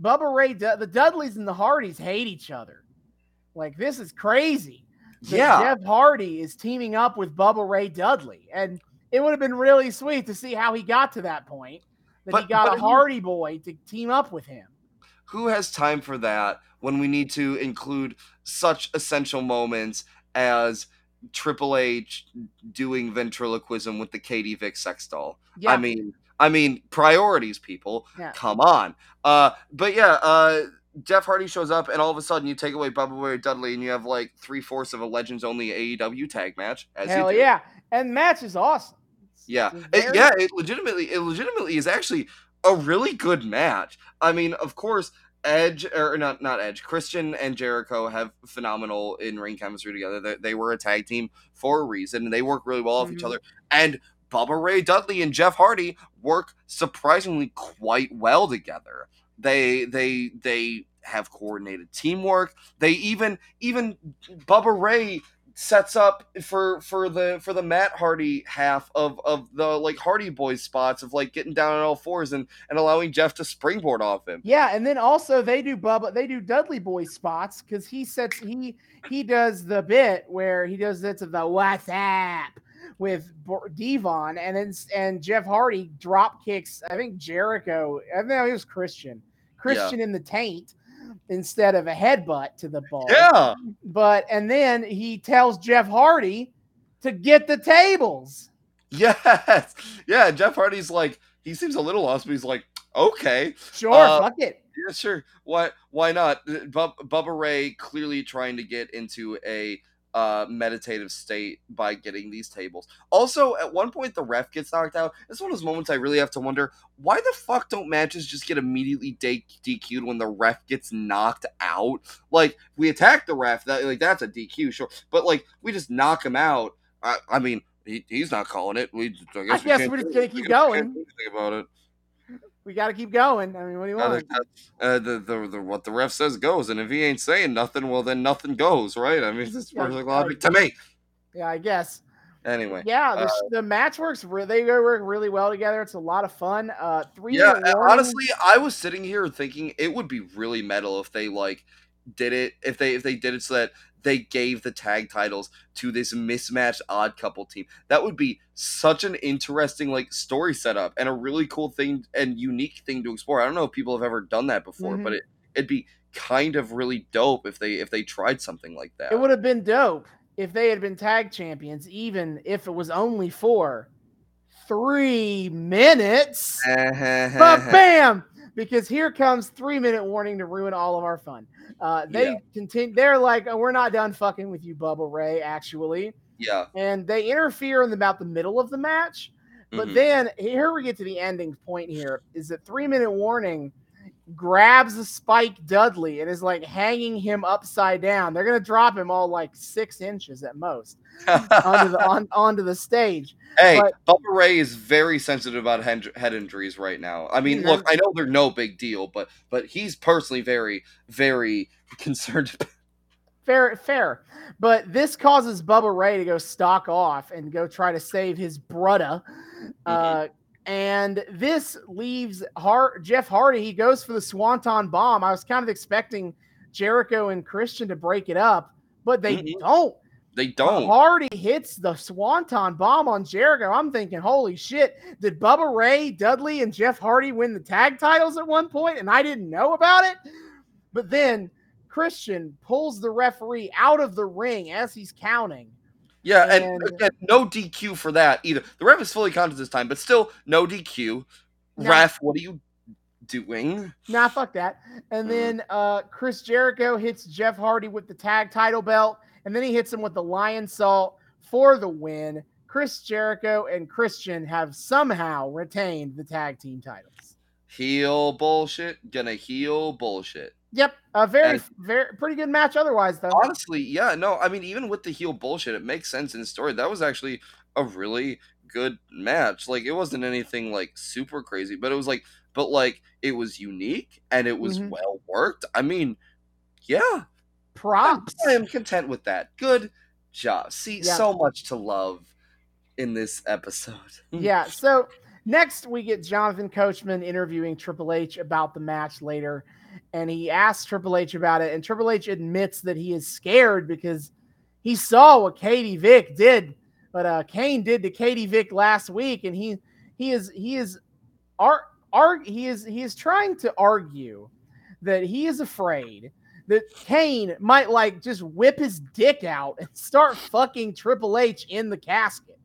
Bubba Ray, the Dudleys and the Hardys hate each other. Like, this is crazy. Jeff Hardy is teaming up with Bubba Ray Dudley, and it would have been really sweet to see how he got to that point, but he got a Hardy boy to team up with him. Who has time for that when we need to include such essential moments as Triple H doing ventriloquism with the Katie Vick sex doll? Yeah. I mean, priorities, people. Yeah. Come on. Jeff Hardy shows up, and all of a sudden you take away Bubba Ray Dudley, and you have like 3/4 of a Legends-only AEW tag match. Hell yeah. And the match is awesome. It legitimately is actually a really good match. I mean, of course, Christian and Jericho have phenomenal in-ring chemistry together. They were a tag team for a reason, and they work really well off each other. And Bubba Ray Dudley and Jeff Hardy work surprisingly quite well together. They have coordinated teamwork. They even Bubba Ray sets up for the Matt Hardy half of the like Hardy Boys spots of like getting down on all fours and allowing Jeff to springboard off him. Yeah, and then also they do Dudley Boy spots because he does the bit where he does this of the what's up with Devon, and Jeff Hardy drop kicks, I think Jericho, I know it was Christian in the taint instead of a headbutt to the ball. Yeah. And then he tells Jeff Hardy to get the tables. Yes. Yeah. Jeff Hardy's like, he seems a little lost, but he's like, okay. Sure. Fuck it. Yeah, sure. Why not? Bubba Ray clearly trying to get into a meditative state by getting these tables. Also, at one point, the ref gets knocked out. It's one of those moments I really have to wonder, why the fuck don't matches just get immediately DQ'd when the ref gets knocked out? Like, we attack the ref, that's a DQ, sure. But, like, we just knock him out. I mean, he's not calling it. I guess we're just going to keep going. About it. We got to keep going. I mean, what do you want? What the ref says goes, and if he ain't saying nothing, well, then nothing goes, right? I mean, it's perfect logic to me. Yeah, I guess. Anyway. Yeah, the match works. They work really well together. It's a lot of fun. Honestly, I was sitting here thinking it would be really metal if they like did it. If they did it so that they gave the tag titles to this mismatched odd couple team. That would be such an interesting like story setup and a really cool thing and unique thing to explore. I don't know if people have ever done that before, but it'd be kind of really dope if they tried something like that. It would have been dope if they had been tag champions, even if it was only for 3 minutes. But bam! Because here comes 3 minute warning to ruin all of our fun. They continue. They're like, oh, we're not done fucking with you, Bubba Ray, actually. Yeah. And they interfere in about the middle of the match. But then here we get to the ending point here is that 3 minute warning grabs a Spike Dudley and is like hanging him upside down. They're going to drop him all like 6 inches at most onto the stage. Hey, Bubba Ray is very sensitive about head injuries right now. I mean, look, I know they're no big deal, but he's personally very, very concerned. Fair. But this causes Bubba Ray to go stock off and go try to save his brudda. And this leaves Jeff Hardy. He goes for the Swanton Bomb. I was kind of expecting Jericho and Christian to break it up, but they don't. They don't. Hardy hits the Swanton bomb on Jericho. I'm thinking, holy shit, did Bubba Ray Dudley and Jeff Hardy win the tag titles at one point, and I didn't know about it? But then Christian pulls the referee out of the ring as he's counting. Yeah, and no DQ for that either. The ref is fully conscious this time, but still no DQ. Nah. Ref, what are you doing? Nah, fuck that. And then Chris Jericho hits Jeff Hardy with the tag title belt. And then he hits him with the lion salt for the win. Chris Jericho and Christian have somehow retained the tag team titles. Heel bullshit. Gonna heel bullshit. Yep. A very pretty good match otherwise, though. Honestly, yeah. No, I mean, even with the heel bullshit, it makes sense in story. That was actually a really good match. Like, it wasn't anything, like, super crazy. But it was, like, it was unique. And it was well worked. I mean, yeah. Props. I am content with that. Good job. See, so much to love in this episode. Yeah. So next we get Jonathan Coachman interviewing Triple H about the match later. And he asks Triple H about it. And Triple H admits that he is scared because he saw what Katie Vick did, but Kane did to Katie Vick last week. And he is trying to argue that he is afraid that Kane might, like, just whip his dick out and start fucking Triple H in the casket.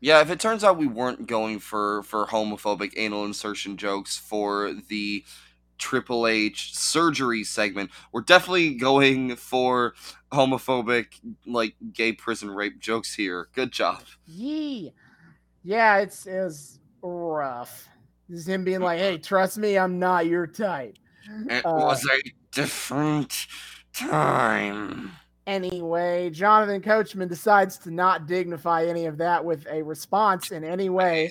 Yeah, if it turns out we weren't going for homophobic anal insertion jokes for the Triple H surgery segment, we're definitely going for homophobic, like, gay prison rape jokes here. Good job. Yee. Yeah, it's rough. This is him being like, hey, trust me, I'm not your type. It was a different time. Anyway, Jonathan Coachman decides to not dignify any of that with a response in any way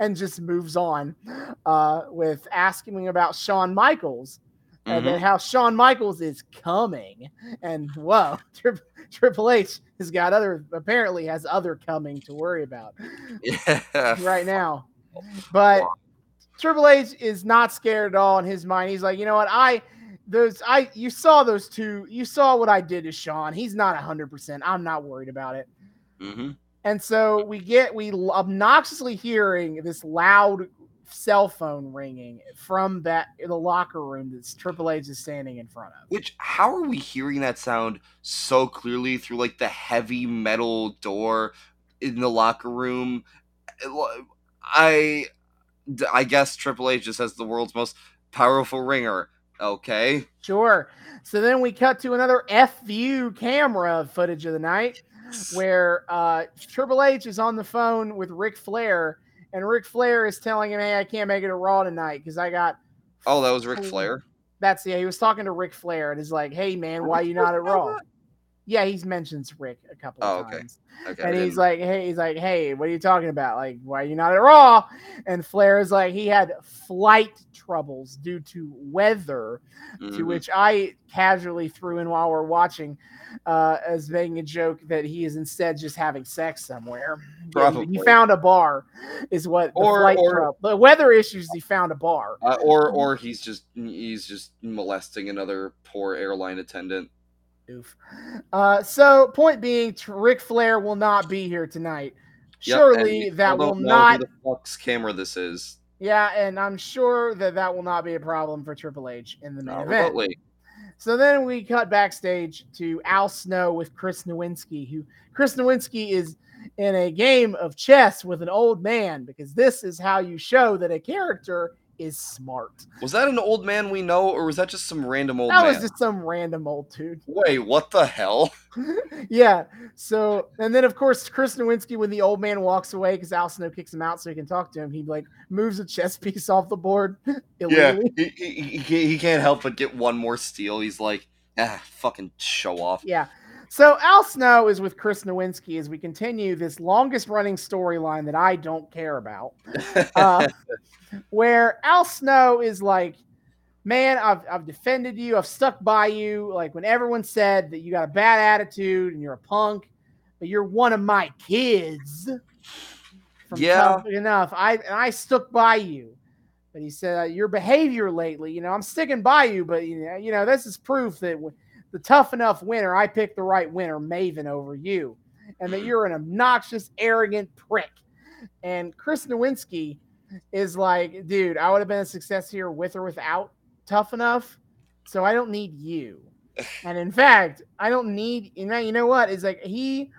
and just moves on with asking about Shawn Michaels and then how Shawn Michaels is coming. And whoa, Triple H has got apparently has other coming to worry about right now. But Triple H is not scared at all in his mind. He's like, you know what? You saw what I did to Sean. He's not 100%. I'm not worried about it. And so we obnoxiously hearing this loud cell phone ringing from the locker room that Triple H is standing in front of. Which, how are we hearing that sound so clearly through, like, the heavy metal door in the locker room? I guess Triple H just has the world's most powerful ringer. Okay. Sure. So then we cut to another FU camera footage of the night where Triple H is on the phone with Ric Flair, and Ric Flair is telling him, hey, I can't make it to Raw tonight because I got... Oh, that was Ric Flair? That's, yeah, he was talking to Ric Flair, and he's like, hey, man, why are you not at Raw? Yeah, he mentions Rick a couple of times. Okay. And he's like, hey, what are you talking about? Like, why are you not at Raw? And Flair is like, he had flight troubles due to weather, to which I casually threw in while we're watching as making a joke that he is instead just having sex somewhere. Probably. He found a bar is what the weather issues. He found a bar. Or he's just molesting another poor airline attendant. Oof. So point being, Ric Flair will not be here tonight. Yep, surely that will not. Who the fuck's camera this is? Yeah, and I'm sure that will not be a problem for Triple H in the main event. Remotely. So then we cut backstage to Al Snow with Chris Nowinski, who Chris Nowinski is in a game of chess with an old man, because this is how you show that a character is smart. Was that an old man we know, or was that just some random old man? That was just some random old dude. Wait, what the hell? Yeah. So, and then of course, Chris Nowinski, when the old man walks away, because Al Snow kicks him out so he can talk to him, he like moves a chess piece off the board. Illegally. Yeah, he can't help but get one more steal. He's like, fucking show off. Yeah. So Al Snow is with Chris Nowinski as we continue this longest-running storyline that I don't care about, where Al Snow is like, man, I've defended you. I've stuck by you. Like, when everyone said that you got a bad attitude and you're a punk, but you're one of my kids. Enough. I stuck by you. But he said, your behavior lately, I'm sticking by you, but, this is proof that the tough enough winner, I picked the right winner, Maven, over you, and that you're an obnoxious, arrogant prick. And Chris Nowinski is like, dude, I would have been a success here with or without tough enough, so I don't need you. And in fact, I don't need, you know what? It's like he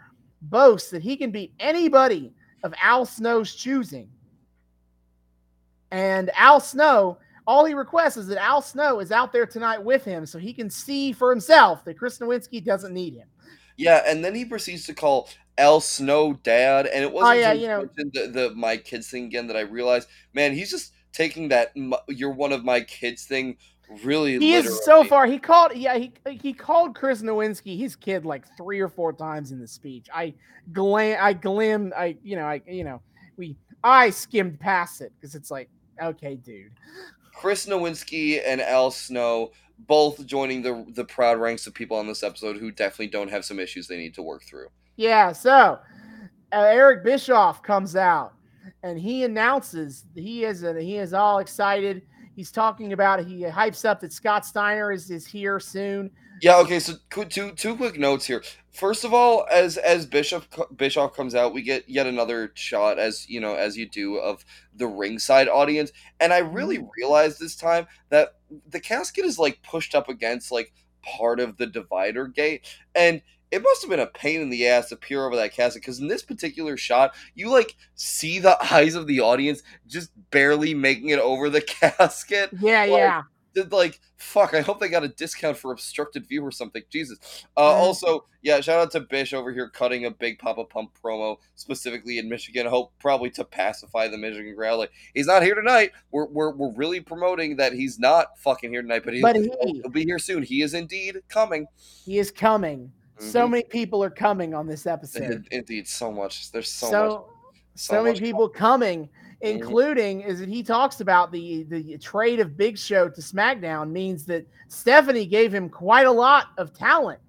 boasts that he can beat anybody of Al Snow's choosing. And Al Snow, all he requests is that Al Snow is out there tonight with him so he can see for himself that Chris Nowinski doesn't need him. Yeah, and then he proceeds to call Al Snow dad, and it wasn't the my kids thing again that I realized, man, he's just taking that you're one of my kids thing really literally. He is so far. He called Chris Nowinski his kid like 3 or 4 times in the speech. I skimmed past it because it's like, okay, dude. Chris Nowinski and Al Snow both joining the proud ranks of people on this episode who definitely don't have some issues they need to work through. Yeah, so Eric Bischoff comes out and he announces he is all excited. He's talking about, he hypes up that Scott Steiner is here soon. Yeah, okay, so two quick notes here. First of all, as Bischoff comes out, we get yet another shot, as you do, of the ringside audience. And I really realized this time that the casket is, pushed up against, part of the divider gate. And it must have been a pain in the ass to peer over that casket, because in this particular shot, you, see the eyes of the audience just barely making it over the casket. Yeah, yeah. Fuck, I hope they got a discount for obstructed view or something. Jesus. Also, yeah, shout out to Bish over here cutting a big Papa Pump promo, specifically in Michigan. Hope probably to pacify the Michigan crowd. He's not here tonight. We're really promoting that he's not fucking here tonight, but he'll be here soon. He is indeed coming. He is coming. Mm-hmm. So many people are coming on this episode. Indeed, so much. There's so much. So many people coming. Including is that he talks about the trade of Big Show to SmackDown means that Stephanie gave him quite a lot of talent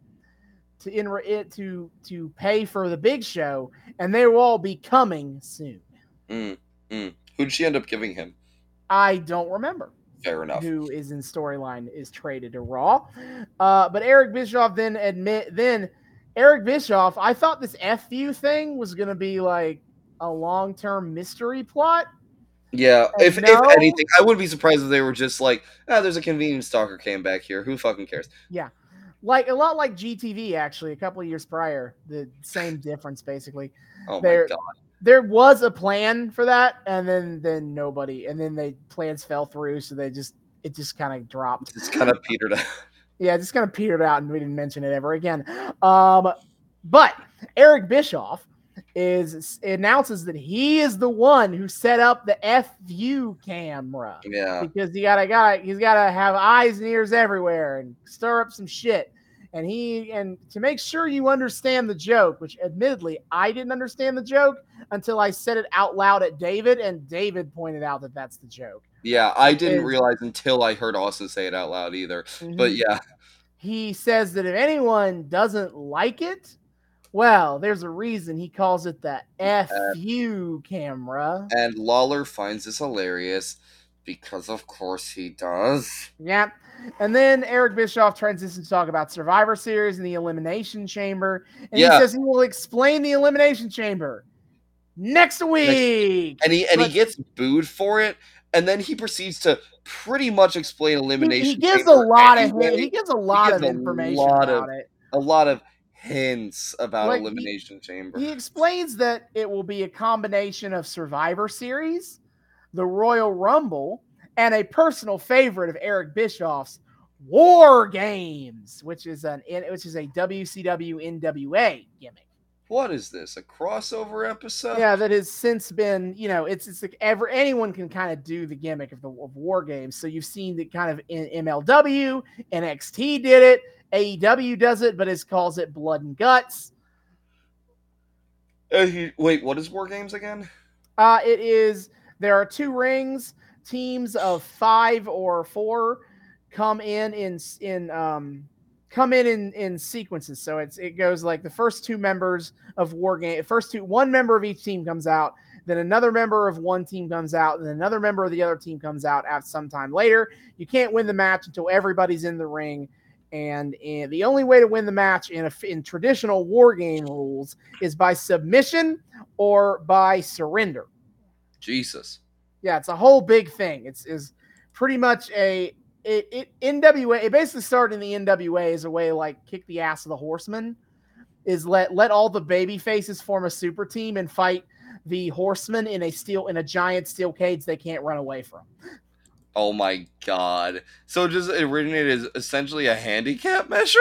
to pay for the Big Show, and they will all be coming soon. Who'd she end up giving him? I don't remember. Fair enough. Who is in storyline is traded to Raw, but Eric Bischoff then. I thought this FU thing was gonna be a long-term mystery plot. Yeah, if anything, I wouldn't be surprised if they were just there's a convenience stalker came back here. Who fucking cares? Yeah. A lot like GTV, actually, a couple of years prior. The same difference, basically. Oh, my God. There was a plan for that, and then nobody. And then the plans fell through, so it just kind of dropped. It's kind of petered out. Yeah, just kind of petered out, and we didn't mention it ever again. But Eric Bischoff announces that he is the one who set up the FU camera. Yeah. Because he's gotta have eyes and ears everywhere and stir up some shit. And to make sure you understand the joke, which admittedly I didn't understand the joke until I said it out loud at David, and David pointed out that that's the joke. Yeah, I didn't realize until I heard Austin say it out loud either. Mm-hmm. But yeah. He says that if anyone doesn't like it, well, there's a reason he calls it the FU camera. And Lawler finds this hilarious because, of course, he does. Yeah. And then Eric Bischoff transitions to talk about Survivor Series and the Elimination Chamber. And he says he will explain the Elimination Chamber next week. And he gets booed for it. And then he proceeds to pretty much explain Elimination Chamber. He gives a lot of hints about Elimination Chamber. He explains that it will be a combination of Survivor Series, the Royal Rumble, and a personal favorite of Eric Bischoff's, War Games, which is a WCW NWA gimmick. What is this? A crossover episode? Yeah, that has since been, it's like anyone can kind of do the gimmick of War Games. So you've seen the kind of in MLW, NXT did it. AEW does it, but it calls it Blood and Guts. Wait, what is War Games again? It is, there are 2 rings, teams of 5 or 4 come in sequences. So it goes the first 2 members of War Games, one member of each team comes out, Then another member of one team comes out, and then another member of the other team comes out at some time later. You can't win the match until everybody's in the ring. And the only way to win the match in traditional war game rules is by submission or by surrender. Jesus. Yeah, it's a whole big thing. It's pretty much NWA. It basically started in the NWA as a way to, like, kick the ass of the Horsemen. Is let all the baby faces form a super team and fight the Horsemen in a giant steel cage they can't run away from. Oh my God. So just originated as essentially a handicap measure?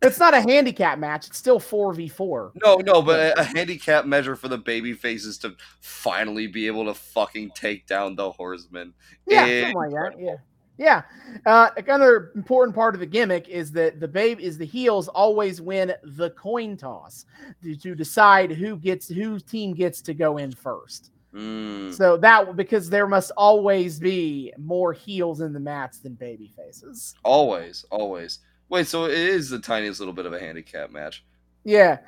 It's not a handicap match. It's still 4v4. No, but a handicap measure for the baby faces to finally be able to fucking take down the Horsemen. Yeah, something like that. Yeah. Yeah. Another important part of the gimmick is that the heels always win the coin toss to decide whose team gets to go in first. So that, because there must always be more heels in the match than baby faces. Always. Wait, so it is the tiniest little bit of a handicap match. Yeah.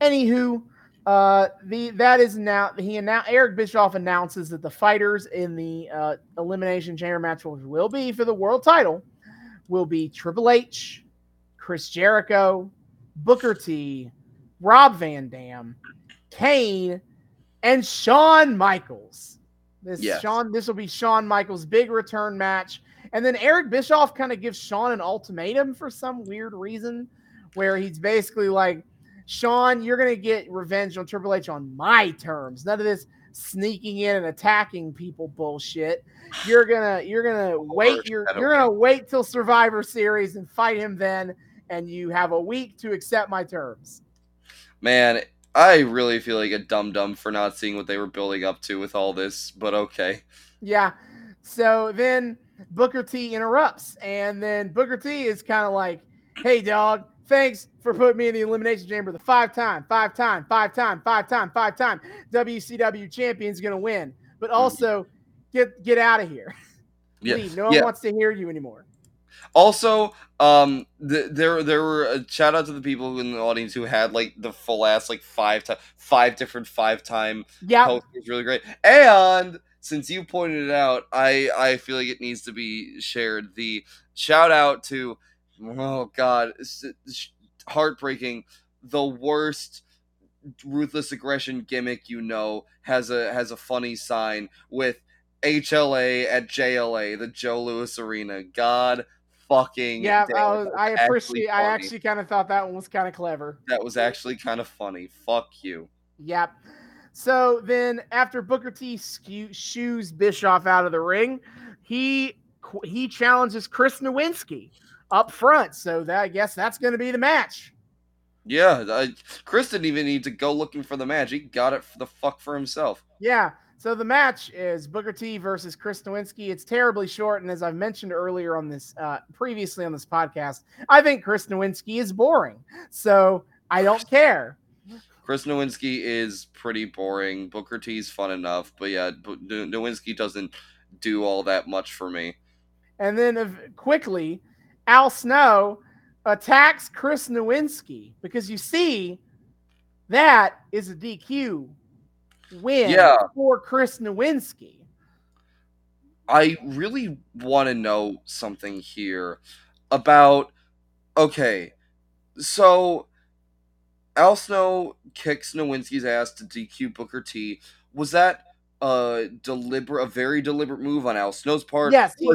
Anywho, Eric Bischoff announces that the fighters in the Elimination Chamber match, which will be for the world title, will be Triple H, Chris Jericho, Booker T, Rob Van Dam, Kane, and Shawn Michaels. This will be Shawn Michaels' big return match. And then Eric Bischoff kind of gives Shawn an ultimatum for some weird reason, where he's basically like, Shawn, you're going to get revenge on Triple H on my terms. None of this sneaking in and attacking people bullshit. You're going to wait till Survivor Series and fight him then, and you have a week to accept my terms. Man, I really feel like a dum-dum for not seeing what they were building up to with all this, but okay. Yeah. So then Booker T interrupts, and then Booker T is kind of like, hey, dog, thanks for putting me in the Elimination Chamber. The five-time WCW champion's going to win, but also get out of here. Yeah. Please, no one wants to hear you anymore. Also, there were a shout out to the people in the audience who had like the full ass like five different five-time posters, really great. And since you pointed it out, I feel like it needs to be shared. The shout out to heartbreaking, the worst ruthless aggression gimmick has a funny sign with HLA at JLA, the Joe Louis Arena. God fucking damn, I actually kind of thought that one was kind of clever. That was actually kind of funny. Fuck you. Yep. So then after Booker T shoos Bischoff out of the ring, he challenges Chris Nowinski up front. So that, I guess that's going to be the match. Yeah. Chris didn't even need to go looking for the match. He got it for himself. Yeah. So the match is Booker T versus Chris Nowinski. It's terribly short, and as I've mentioned earlier on this, previously on this podcast, I think Chris Nowinski is boring, so I don't care. Chris Nowinski is pretty boring. Booker T's fun enough, but yeah, Nowinski doesn't do all that much for me. And then quickly, Al Snow attacks Chris Nowinski because you see, that is a DQ win for Chris Nowinski. I really want to know something here about, okay, so Al Snow kicks Nowinski's ass to DQ Booker T. Was that a very deliberate move on Al Snow's part? Yes, he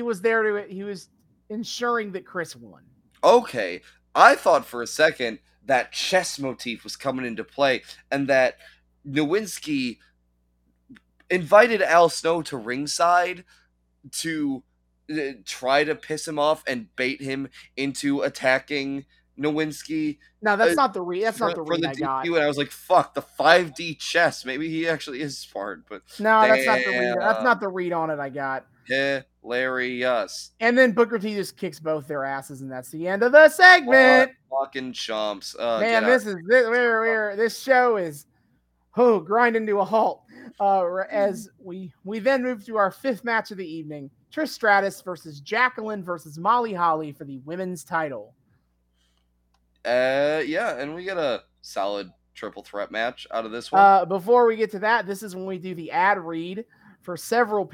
was there he was ensuring that Chris won. Okay, I thought for a second that chess motif was coming into play and that Nowinski invited Al Snow to ringside to try to piss him off and bait him into attacking Nowinski. No, that's not the read I got. And I was like, "Fuck the 5D chess." Maybe he actually is smart, but no, that's not the read. That's not the read on it I got. Hilarious. And then Booker T just kicks both their asses, and that's the end of the segment. What fucking chumps, man! This show is. Oh, grinding to a halt. As we then move to our fifth match of the evening, Trish Stratus versus Jacqueline versus Molly Holly for the women's title. Yeah, and we get a solid triple threat match out of this one? Before we get to that, this is when we do the ad read for several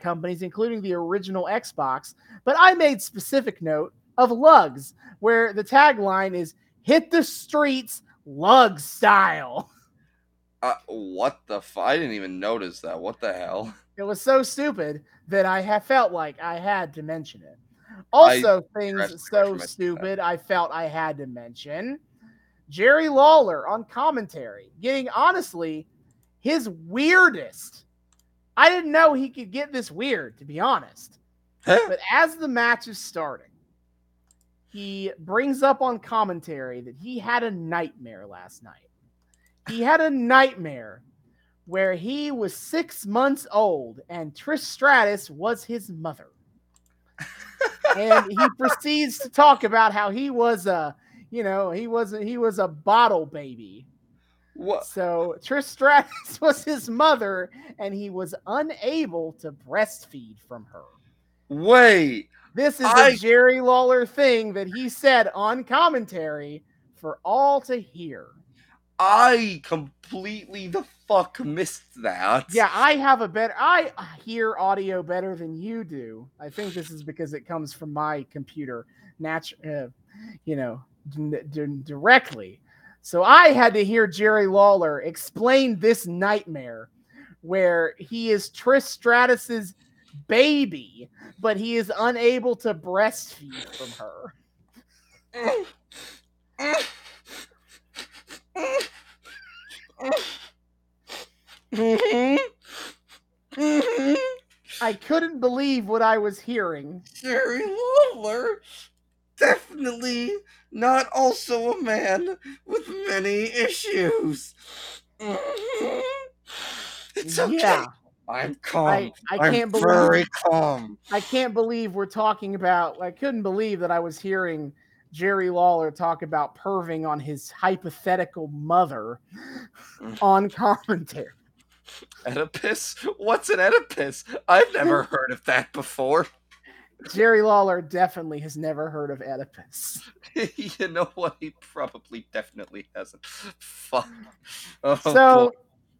companies, including the original Xbox. But I made specific note of Lugs, where the tagline is "Hit the streets, Lug style." What the? I didn't even notice that. What the hell? It was so stupid that I felt like I had to mention it. Also, things so stupid I felt I had to mention. Jerry Lawler on commentary, getting honestly his weirdest. I didn't know he could get this weird, to be honest. But as the match is starting, he brings up on commentary that he had a nightmare last night. He had a nightmare where he was 6 months old and Trish Stratus was his mother. And he proceeds to talk about how he was a bottle baby. What? So Trish Stratus was his mother, and he was unable to breastfeed from her. Wait, this is a Jerry Lawler thing that he said on commentary for all to hear. I completely the fuck missed that. Yeah, I hear audio better than you do. I think this is because it comes from my computer directly. So I had to hear Jerry Lawler explain this nightmare where he is Trish Stratus's baby, but he is unable to breastfeed from her. I couldn't believe what I was hearing. Jerry Lawler, definitely not also a man with many issues. It's okay. Yeah. I'm calm. I'm very calm. I can't believe we're talking about. I couldn't believe that I was hearing Jerry Lawler talk about perving on his hypothetical mother on commentary. Oedipus? What's an Oedipus? I've never heard of that before. Jerry Lawler definitely has never heard of Oedipus. You know what? He probably definitely hasn't. Fuck. Oh, so, boy.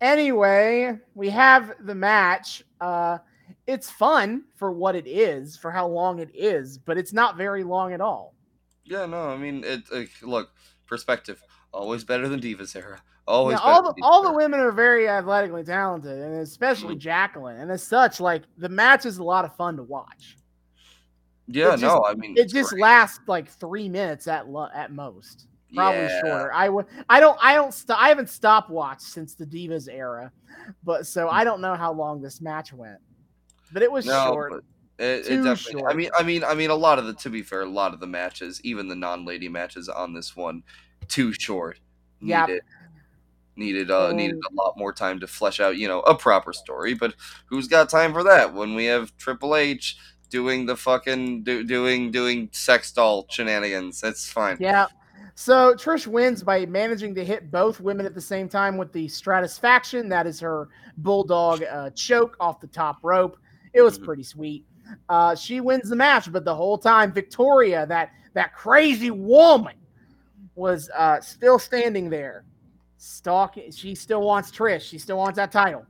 Anyway, we have the match. It's fun for what it is, for how long it is, but it's not very long at all. Yeah, no, I mean, look, perspective, always better than Divas era. Always now, all the women are very athletically talented, and especially Jacqueline. And as such, like, the match is a lot of fun to watch. Yeah, it just lasts like 3 minutes at most, probably shorter. I haven't stopwatched since the Divas era, but so I don't know how long this match went, but it was short. It definitely. Short. I mean, a lot of the. To be fair, a lot of the matches, even the non-lady matches on this one, too short. Yeah, needed a lot more time to flesh out, a proper story. But who's got time for that when we have Triple H doing the fucking doing sex doll shenanigans? That's fine. Yeah. So Trish wins by managing to hit both women at the same time with the Stratus faction. That is her bulldog choke off the top rope. It was pretty sweet. She wins the match, but the whole time Victoria, that crazy woman, was still standing there, stalking. She still wants Trish. She still wants that title.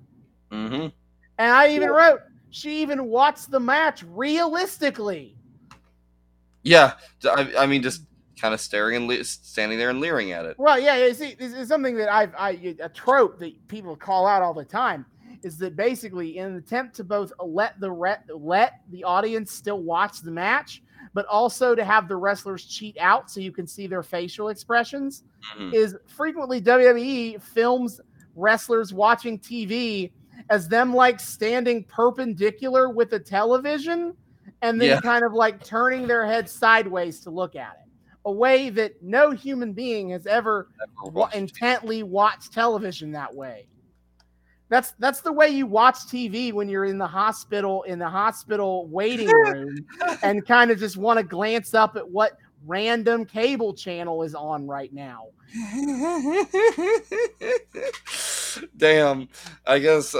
Mm-hmm. And I even wrote, she even watched the match realistically. Yeah, I mean, just kind of staring and standing there and leering at it. Well, yeah. See, this is something that a trope that people call out all the time. Is that basically in an attempt to both let the audience still watch the match, but also to have the wrestlers cheat out so you can see their facial expressions, is frequently WWE films wrestlers watching TV as them like standing perpendicular with the television and then kind of like turning their head sideways to look at it. A way that no human being has ever intently watched television that way. That's the way you watch TV when you're in the hospital waiting room and kind of just want to glance up at what random cable channel is on right now. Damn, I guess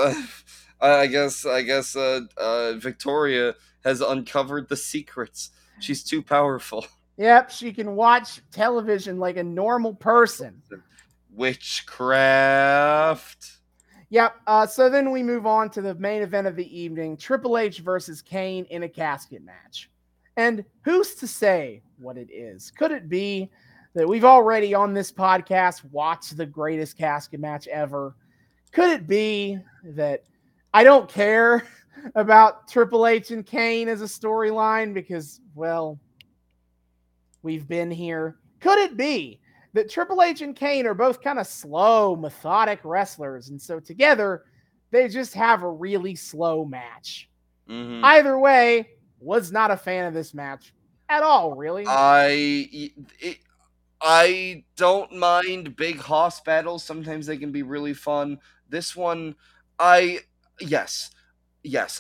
Victoria has uncovered the secrets. She's too powerful. Yep, she can watch television like a normal person. Witchcraft. Yep. So then we move on to the main event of the evening, Triple H versus Kane in a casket match. And who's to say what it is? Could it be that we've already on this podcast watched the greatest casket match ever? Could it be that I don't care about Triple H and Kane as a storyline because, well, we've been here? Could it be that Triple H and Kane are both kind of slow, methodic wrestlers, and so together they just have a really slow match? Mm-hmm. Either way, was not a fan of this match at all, really. I don't mind big hoss battles. Sometimes they can be really fun. This one, I agree.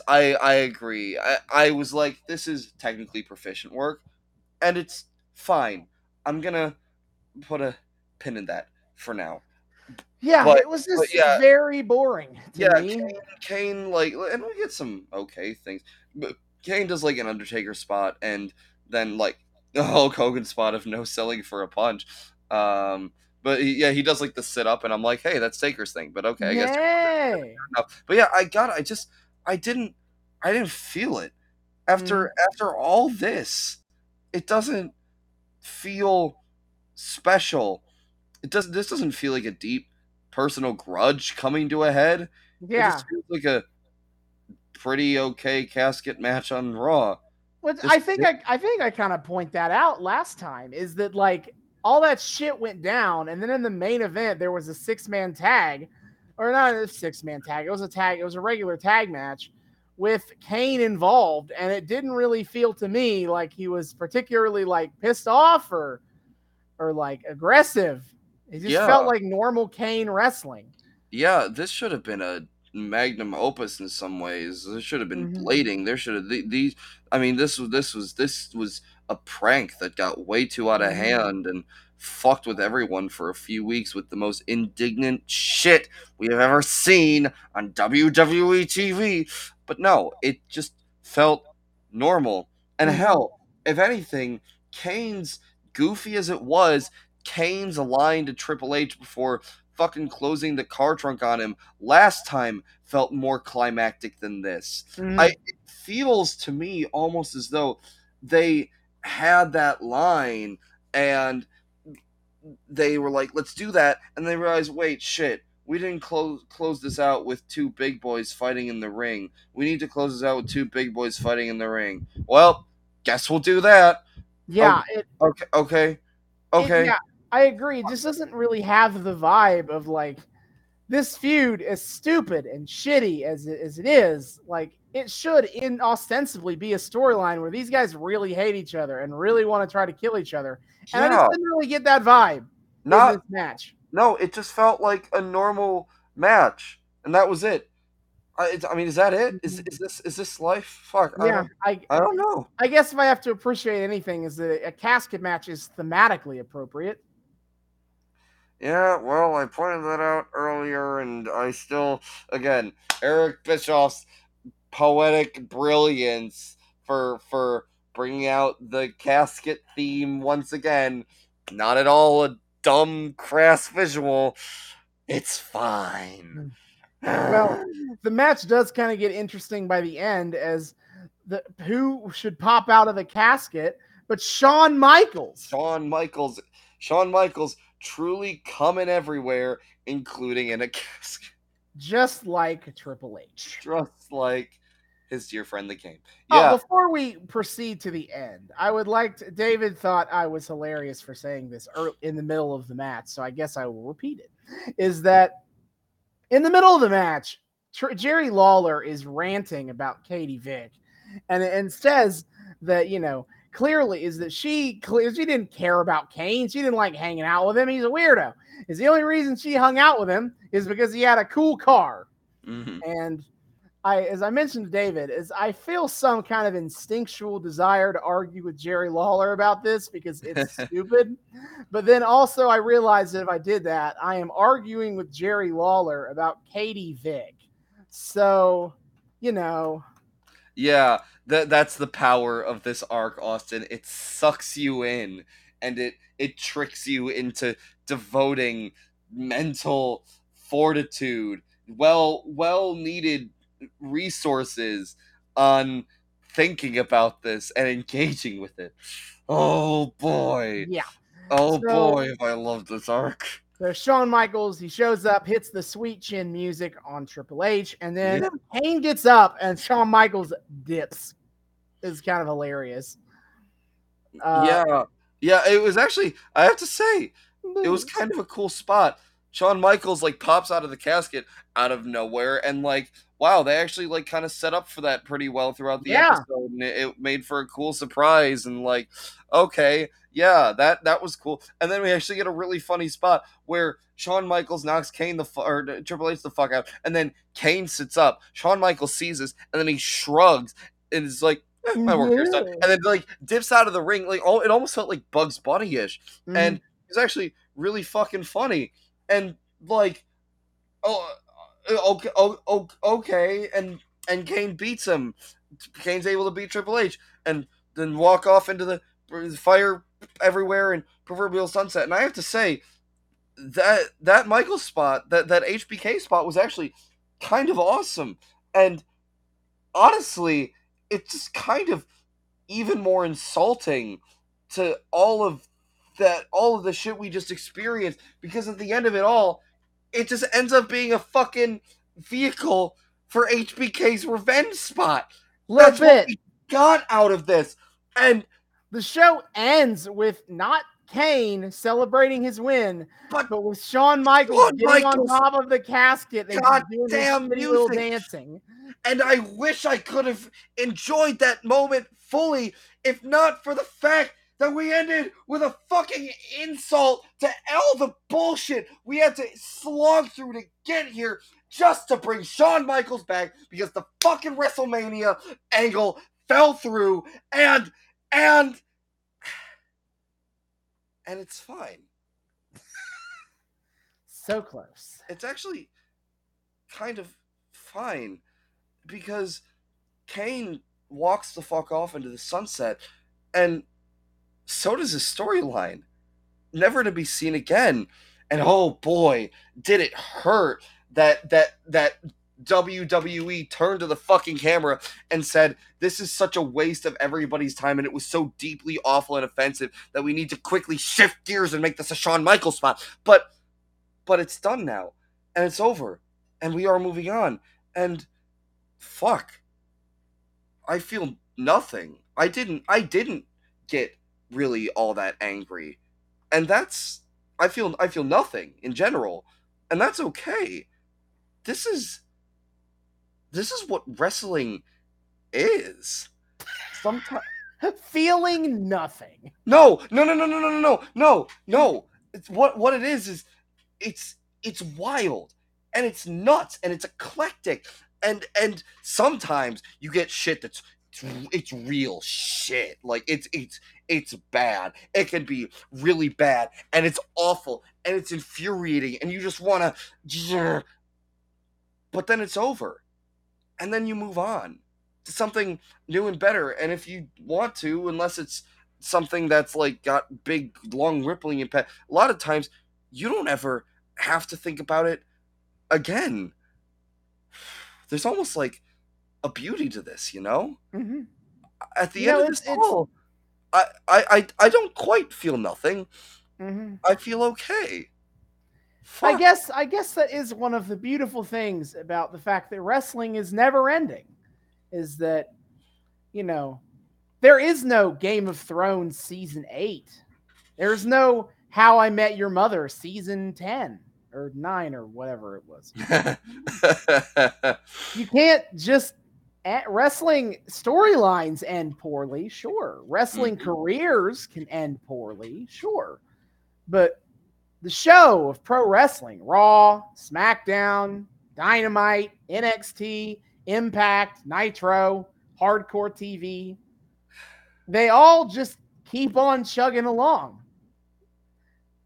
I was like, this is technically proficient work, and it's fine. I'm going to put a pin in that for now. Yeah, but it was just very boring to me. Kane, and we get some okay things. But Kane does, an Undertaker spot, and then, the Hulk Hogan spot of no selling for a punch. He does the sit up, and I'm like, hey, that's Taker's thing. But okay, I guess. Fair enough. But yeah, I didn't feel it after all this. It doesn't feel special. This doesn't feel like a deep personal grudge coming to a head. Yeah, it just feels like a pretty okay casket match on Raw. Well, I think I kind of point that out last time, is that all that shit went down, and then in the main event there was a six-man tag, or not a six-man tag, it was a tag, it was a regular tag match with Kane involved, and it didn't really feel to me like he was particularly pissed off or aggressive. It just felt like normal Kane wrestling. Yeah, this should have been a magnum opus in some ways. There should have been blading. There should have these. I mean, this was a prank that got way too out of hand and fucked with everyone for a few weeks with the most indignant shit we have ever seen on WWE TV. But no, it just felt normal. And hell, if anything, Kane's goofy as it was, Kane's line to Triple H before fucking closing the car trunk on him last time felt more climactic than this. It feels to me almost as though they had that line and they were like, let's do that, and they realized, wait, shit, we didn't close this out with two big boys fighting in the ring. We need to close this out with two big boys fighting in the ring. Well, guess we'll do that. Yeah. Okay. Yeah. I agree. It just doesn't really have the vibe of this feud, as stupid and shitty as it is. It should ostensibly be a storyline where these guys really hate each other and really want to try to kill each other. And I just didn't really get that vibe in this match. No, it just felt like a normal match, and that was it. Is that it? Is this life? Fuck. Yeah, I don't know. I guess if I have to appreciate anything, is that a casket match is thematically appropriate. Yeah, well, I pointed that out earlier, and I still, again, Eric Bischoff's poetic brilliance for bringing out the casket theme once again. Not at all a dumb, crass visual. It's fine. Well, the match does kind of get interesting by the end as who should pop out of the casket, but Shawn Michaels. Shawn Michaels truly coming everywhere, including in a casket. Just like Triple H. Just like his dear friend, the Kane. Yeah. Oh, before we proceed to the end, I would like to... David thought I was hilarious for saying this in the middle of the match, so I guess I will repeat it, is that in the middle of the match, Jerry Lawler is ranting about Katie Vick and says that, clearly is that she didn't care about Kane. She didn't like hanging out with him. He's a weirdo. Is the only reason she hung out with him is because he had a cool car. Mm-hmm. And as I mentioned to David, is I feel some kind of instinctual desire to argue with Jerry Lawler about this because it's stupid. But then also I realized that if I did that, I am arguing with Jerry Lawler about Katie Vick. So, Yeah, that's the power of this arc, Austin. It sucks you in, and it tricks you into devoting mental fortitude, well needed resources on thinking about this and engaging with it. Oh boy. Yeah. Oh boy, I love this arc. So Shawn Michaels, he shows up, hits the sweet chin music on Triple H, and then Kane gets up and Shawn Michaels dips. It's kind of hilarious. It was actually, I have to say, it was kind of a cool spot. Shawn Michaels, like, pops out of the casket out of nowhere, and, like, wow, they actually, like, kind of set up for that pretty well throughout the episode, and it made for a cool surprise, and, like, okay, yeah, that was cool. And then we actually get a really funny spot where Shawn Michaels knocks Kane or Triple H the fuck out, and then Kane sits up, Shawn Michaels sees this, and then he shrugs, and is like, my work here's done, and then, like, dips out of the ring, like, it almost felt like Bugs Bunny-ish, and it was actually really fucking funny. And like, okay, and Kane beats him. Kane's able to beat Triple H, and then walk off into the fire everywhere and proverbial sunset. And I have to say that Michaels spot, that HBK spot, was actually kind of awesome. And honestly, it's just kind of even more insulting to all of the shit we just experienced, because at the end of it all, it just ends up being a fucking vehicle for HBK's revenge spot. That's what we got out of this. And the show ends with not Kane celebrating his win, but with Shawn Michaels getting on top of the casket and goddamn little dancing. And I wish I could have enjoyed that moment fully, if not for the fact that we ended with a fucking insult to all the bullshit we had to slog through to get here just to bring Shawn Michaels back, because the fucking WrestleMania angle fell through, and it's fine. So close. It's actually kind of fine, because Kane walks the fuck off into the sunset, and so does his storyline, never to be seen again. And oh boy, did it hurt that WWE turned to the fucking camera and said, "This is such a waste of everybody's time, and it was so deeply awful and offensive that we need to quickly shift gears and make this a Shawn Michaels spot." But it's done now, and it's over, and we are moving on. And fuck, I feel nothing. I didn't get really all that angry, and that's, I feel nothing in general, and that's okay. This is what wrestling is sometimes. Feeling nothing. No, it's what it is it's wild, and it's nuts, and it's eclectic, and sometimes you get shit that's it's real shit. Like it's bad. It can be really bad, and it's awful, and it's infuriating, and you just want to. But then it's over, and then you move on to something new and better. And if you want to, unless it's something that's like got big, long, rippling impact, a lot of times you don't ever have to think about it again. There's almost like a beauty to this, you know? Mm-hmm. At the end of this all, I don't quite feel nothing. Mm-hmm. I feel okay. Fuck. I guess that is one of the beautiful things about the fact that wrestling is never ending, is that, you know, there is no Game of Thrones season 8. There's no How I Met Your Mother season 10. Or 9 or whatever it was. You can't just wrestling storylines end poorly, sure. Wrestling careers can end poorly, sure. But the show of pro wrestling, Raw, SmackDown, Dynamite, NXT, Impact, Nitro, Hardcore TV, they all just keep on chugging along.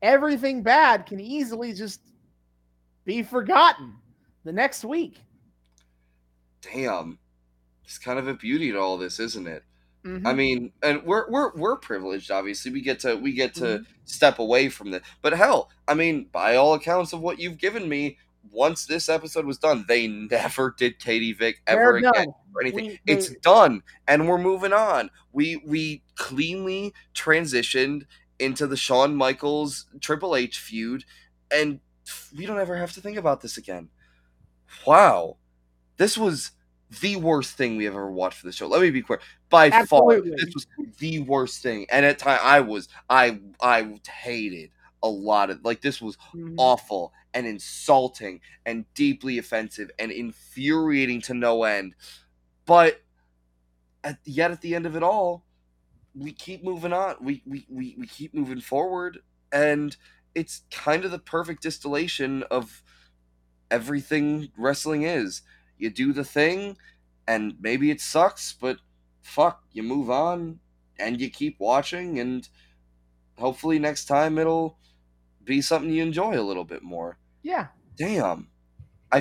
Everything bad can easily just be forgotten the next week. Damn. It's kind of a beauty to all this, isn't it? Mm-hmm. I mean, and we're privileged. Obviously, we get to mm-hmm. step away from that. But hell, I mean, by all accounts of what you've given me, once this episode was done, they never did Katie Vick ever again or anything. It's done, and we're moving on. We cleanly transitioned into the Shawn Michaels Triple H feud, and we don't ever have to think about this again. Wow, this was the worst thing we have ever watched for the show. Let me be clear. By Absolutely. Far, this was the worst thing. And at time, I hated a lot of, like, this was mm-hmm. awful and insulting and deeply offensive and infuriating to no end. But at the end of it all, we keep moving on. We keep moving forward, and it's kind of the perfect distillation of everything wrestling is. You do the thing, and maybe it sucks, but fuck, you move on, and you keep watching, and hopefully next time it'll be something you enjoy a little bit more. Yeah. Damn. I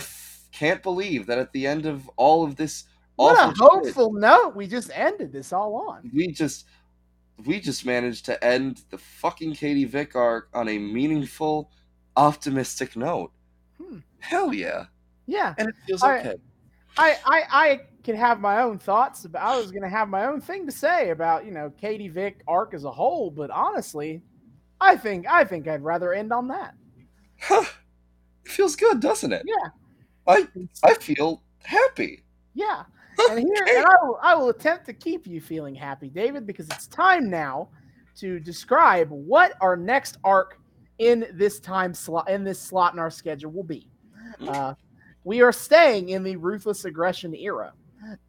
can't believe that at the end of all of this... What a hopeful note we just ended this all on. We just managed to end the fucking Katie Vick arc on a meaningful, optimistic note. Hell yeah. Yeah. And it feels okay. I can have my own thoughts. I was going to have my own thing to say about, you know, Katie Vick arc as a whole, but honestly, I think I'd rather end on that. Huh. It feels good, doesn't it? Yeah. I feel happy. Yeah. And here okay. and I will attempt to keep you feeling happy, David, because it's time now to describe what our next arc in this time slot, in this slot in our schedule will be. We are staying in the Ruthless Aggression era.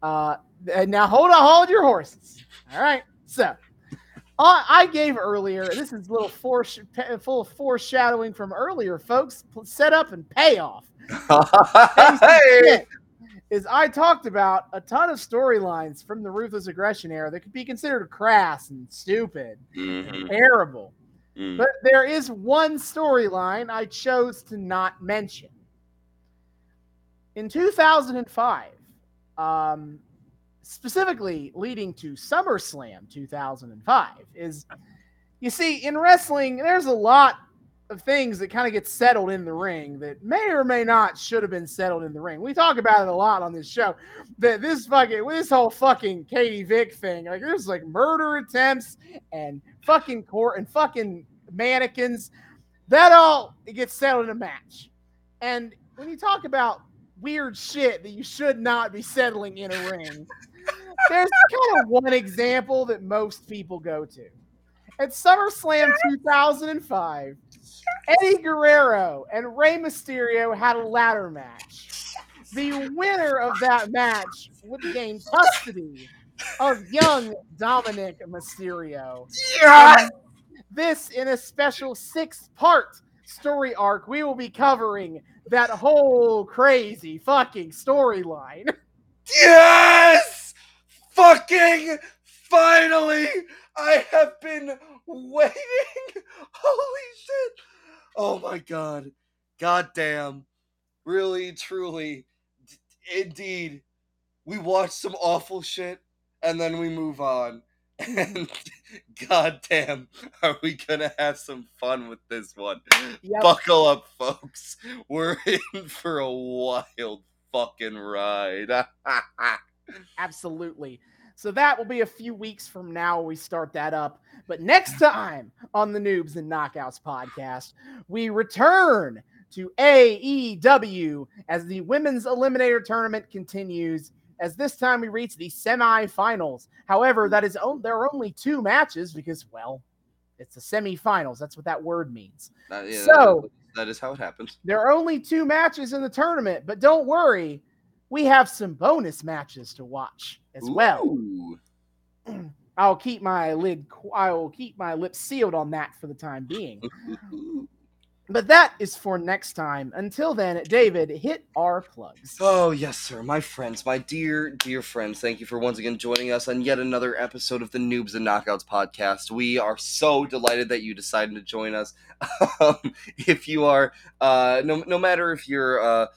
Now hold your horses. All right. So I gave earlier, this is a little full of foreshadowing from earlier, folks. Set up and pay off. Hey. Is I talked about a ton of storylines from the Ruthless Aggression era that could be considered crass and stupid mm-hmm. and terrible. Mm. But there is one storyline I chose to not mention. In 2005, specifically leading to SummerSlam 2005, is, you see, in wrestling, there's a lot of things that kind of get settled in the ring that may or may not should have been settled in the ring. We talk about it a lot on this show, that this whole fucking Katie Vick thing, like, there's like murder attempts and fucking court and fucking mannequins, that all it gets settled in a match. And when you talk about weird shit that you should not be settling in a ring, there's kind of one example that most people go to. At SummerSlam 2005, Eddie Guerrero and Rey Mysterio had a ladder match. The winner of that match would gain custody of young Dominic Mysterio. Yes! This, in a special 6-part story arc, we will be covering that whole crazy fucking storyline. Yes! Fucking finally! I have been waiting. Holy shit. Oh my God. God damn. Really, truly. Indeed. We watch some awful shit and then we move on. And God damn, are we going to have some fun with this one. Yep. Buckle up, folks. We're in for a wild fucking ride. Absolutely. So that will be a few weeks from now we start that up. But next time on the Noobs and Knockouts podcast, we return to AEW as the Women's Eliminator Tournament continues, as this time we reach the semifinals. However, there are only 2 matches because, well, it's the semifinals. That's what that word means. That is how it happens. There are only 2 matches in the tournament, but don't worry. We have some bonus matches to watch as well. I will keep my lips sealed on that for the time being. But that is for next time. Until then, David, hit our plugs. Oh, yes, sir. My friends, my dear, dear friends, thank you for once again joining us on yet another episode of the Noobs and Knockouts podcast. We are so delighted that you decided to join us. If you are, no matter if you're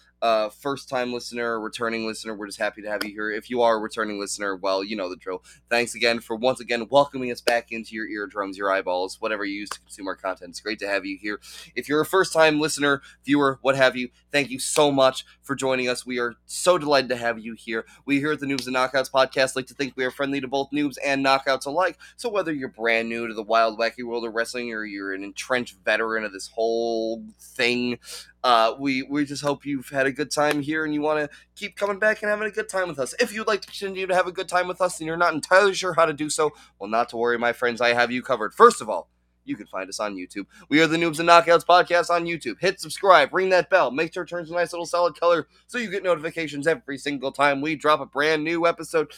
first time listener, returning listener, we're just happy to have you here. If you are a returning listener, well, you know the drill. Thanks again for once again welcoming us back into your eardrums, your eyeballs, whatever you use to consume our content. It's great to have you here. If you're a first time listener, viewer, what have you, thank you so much for joining us. We are so delighted to have you here. We here at the Noobs and Knockouts podcast like to think we are friendly to both noobs and knockouts alike. So whether you're brand new to the wild, wacky world of wrestling or you're an entrenched veteran of this whole thing, we just hope you've had a good time here and you want to keep coming back and having a good time with us. If you'd like to continue to have a good time with us and you're not entirely sure how to do so, well, not to worry, my friends, I have you covered. First of all, you can find us on YouTube. We are the Noobs and Knockouts podcast on YouTube. Hit subscribe, ring that bell, make sure it turns a nice little solid color so you get notifications every single time we drop a brand new episode.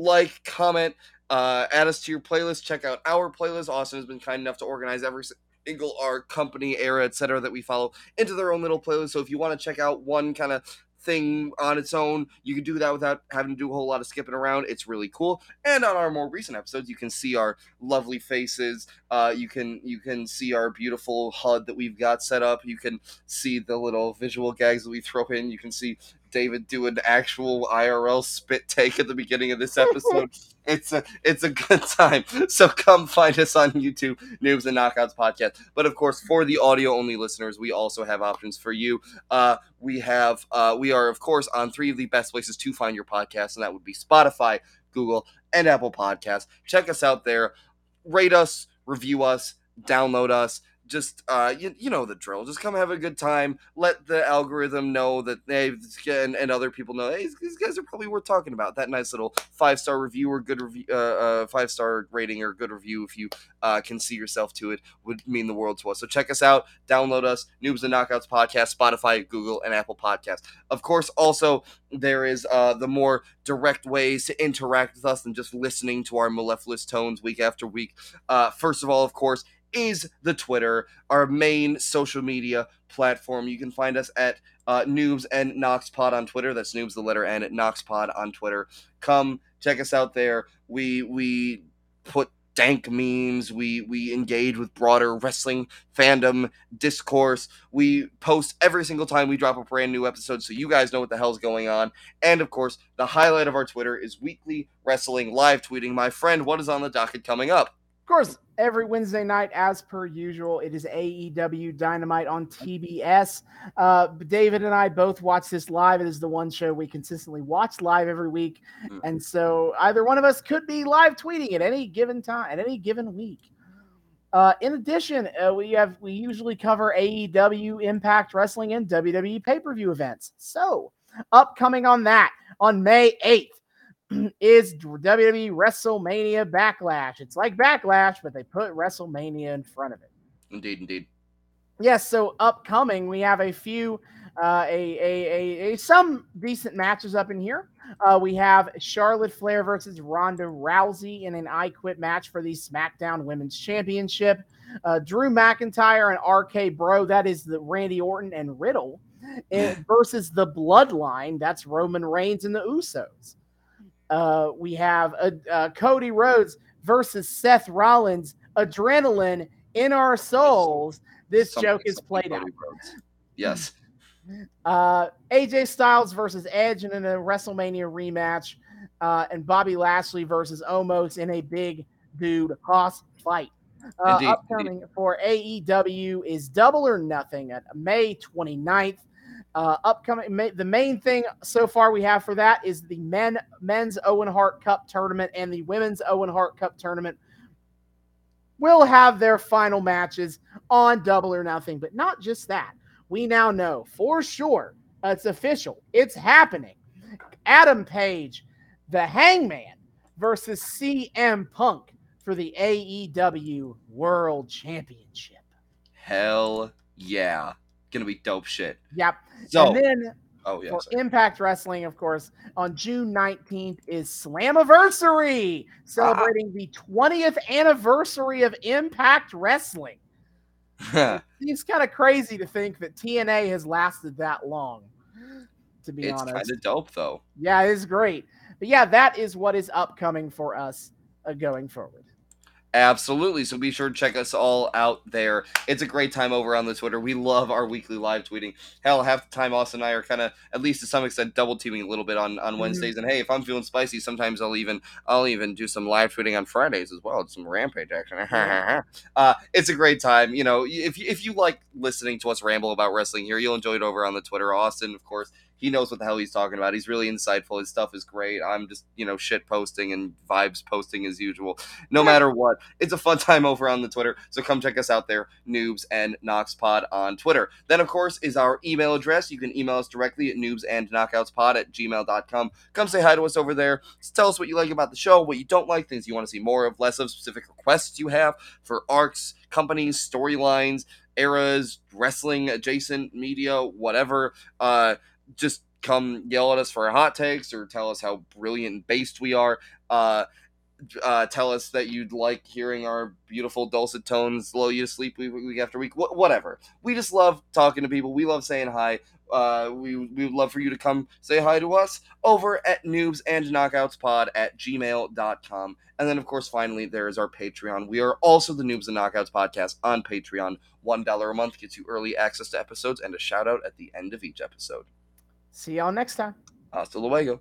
Like, comment, add us to your playlist, check out our playlist. Austin has been kind enough to organize every single our company, era, etc. that we follow into their own little playlist. So if you want to check out one kind of thing on its own, you can do that without having to do a whole lot of skipping around. It's really cool. And on our more recent episodes, you can see our lovely faces. You can see our beautiful HUD that we've got set up. You can see the little visual gags that we throw in. You can see David do an actual IRL spit take at the beginning of this episode. It's a good time. So come find us on YouTube, Noobs and Knockouts Podcast. But of course, for the audio only listeners, we also have options for you. We are of course on three of the best places to find your podcast, and that would be Spotify, Google, and Apple Podcasts. Check us out there. Rate us, review us, download us. Just, you know the drill. Just come have a good time. Let the algorithm know that, hey, and other people know, hey, these guys are probably worth talking about. That nice little 5-star review or good review, 5-star rating or good review, if you can see yourself to it, would mean the world to us. So check us out. Download us. Noobs and Knockouts Podcast, Spotify, Google, and Apple Podcasts. Of course, also, there is the more direct ways to interact with us than just listening to our mellifluous tones week after week. First of all, of course, is the Twitter, our main social media platform. You can find us at Noobs and NoxPod on Twitter. That's Noobs, the letter N, at NoxPod on Twitter. Come check us out there. We put dank memes. We engage with broader wrestling fandom discourse. We post every single time we drop a brand new episode, so you guys know what the hell's going on. And of course, the highlight of our Twitter is weekly wrestling live tweeting. My friend, what is on the docket coming up? Of course, every Wednesday night, as per usual, it is AEW Dynamite on TBS. David and I both watch this live. It is the one show we consistently watch live every week. And so either one of us could be live tweeting at any given time, at any given week. In addition, we usually cover AEW, Impact Wrestling, and WWE pay-per-view events. So upcoming on that, on May 8th, is WWE WrestleMania Backlash. It's like Backlash, but they put WrestleMania in front of it. Indeed. Yes, so upcoming, we have a few, some decent matches up in here. We have Charlotte Flair versus Ronda Rousey in an I Quit match for the SmackDown Women's Championship. Drew McIntyre and RK Bro, that is the Randy Orton and Riddle, versus the Bloodline, that's Roman Reigns and the Usos. We have Cody Rhodes versus Seth Rollins, Adrenaline in Our Souls. This joke is played out. Yes. AJ Styles versus Edge in a WrestleMania rematch, and Bobby Lashley versus Omos in a big dude hoss fight. Upcoming for AEW is Double or Nothing at May 29th. The main thing so far we have for that is the men's Owen Hart Cup tournament and the women's Owen Hart Cup tournament will have their final matches on Double or Nothing. But not just that, we now know for sure, it's official, it's happening. Adam Page, the Hangman, versus CM Punk for the AEW World Championship. Hell yeah. Gonna be dope shit. Yep. So, and then Impact Wrestling, of course, on June 19th is Slammiversary, celebrating the 20th anniversary of Impact Wrestling. It's kind of crazy to think that TNA has lasted that long, to be honest. It's kind of dope, though. Yeah, it is great. But yeah, that is what is upcoming for us going forward. Absolutely. So be sure to check us all out there. It's a great time over on the Twitter. We love our weekly live tweeting. Hell, half the time, Austin and I are kind of, at least to some extent, double teaming a little bit on Wednesdays. And hey, if I'm feeling spicy, sometimes I'll even do some live tweeting on Fridays as well. It's some Rampage action. It's a great time. You know, if you like listening to us ramble about wrestling here, you'll enjoy it over on the Twitter. Austin, of course, he knows what the hell he's talking about. He's really insightful. His stuff is great. I'm just, shit posting and vibes posting as usual. No matter what, it's a fun time over on the Twitter. So come check us out there, Noobs and Knox Pod on Twitter. Then, of course, is our email address. You can email us directly at noobsandknockoutspod@gmail.com. Come say hi to us over there. Just tell us what you like about the show, what you don't like, things you want to see more of, less of, specific requests you have for arcs, companies, storylines, eras, wrestling, adjacent media, whatever. Just come yell at us for our hot takes, or tell us how brilliant and based we are. Tell us that you'd like hearing our beautiful dulcet tones lull you to sleep week after week. Whatever. We just love talking to people. We love saying hi. We would love for you to come say hi to us over at noobsandknockoutspod@gmail.com. And then, of course, finally, there is our Patreon. We are also the Noobs and Knockouts podcast on Patreon. $1 a month gets you early access to episodes and a shout out at the end of each episode. See y'all next time. Hasta luego.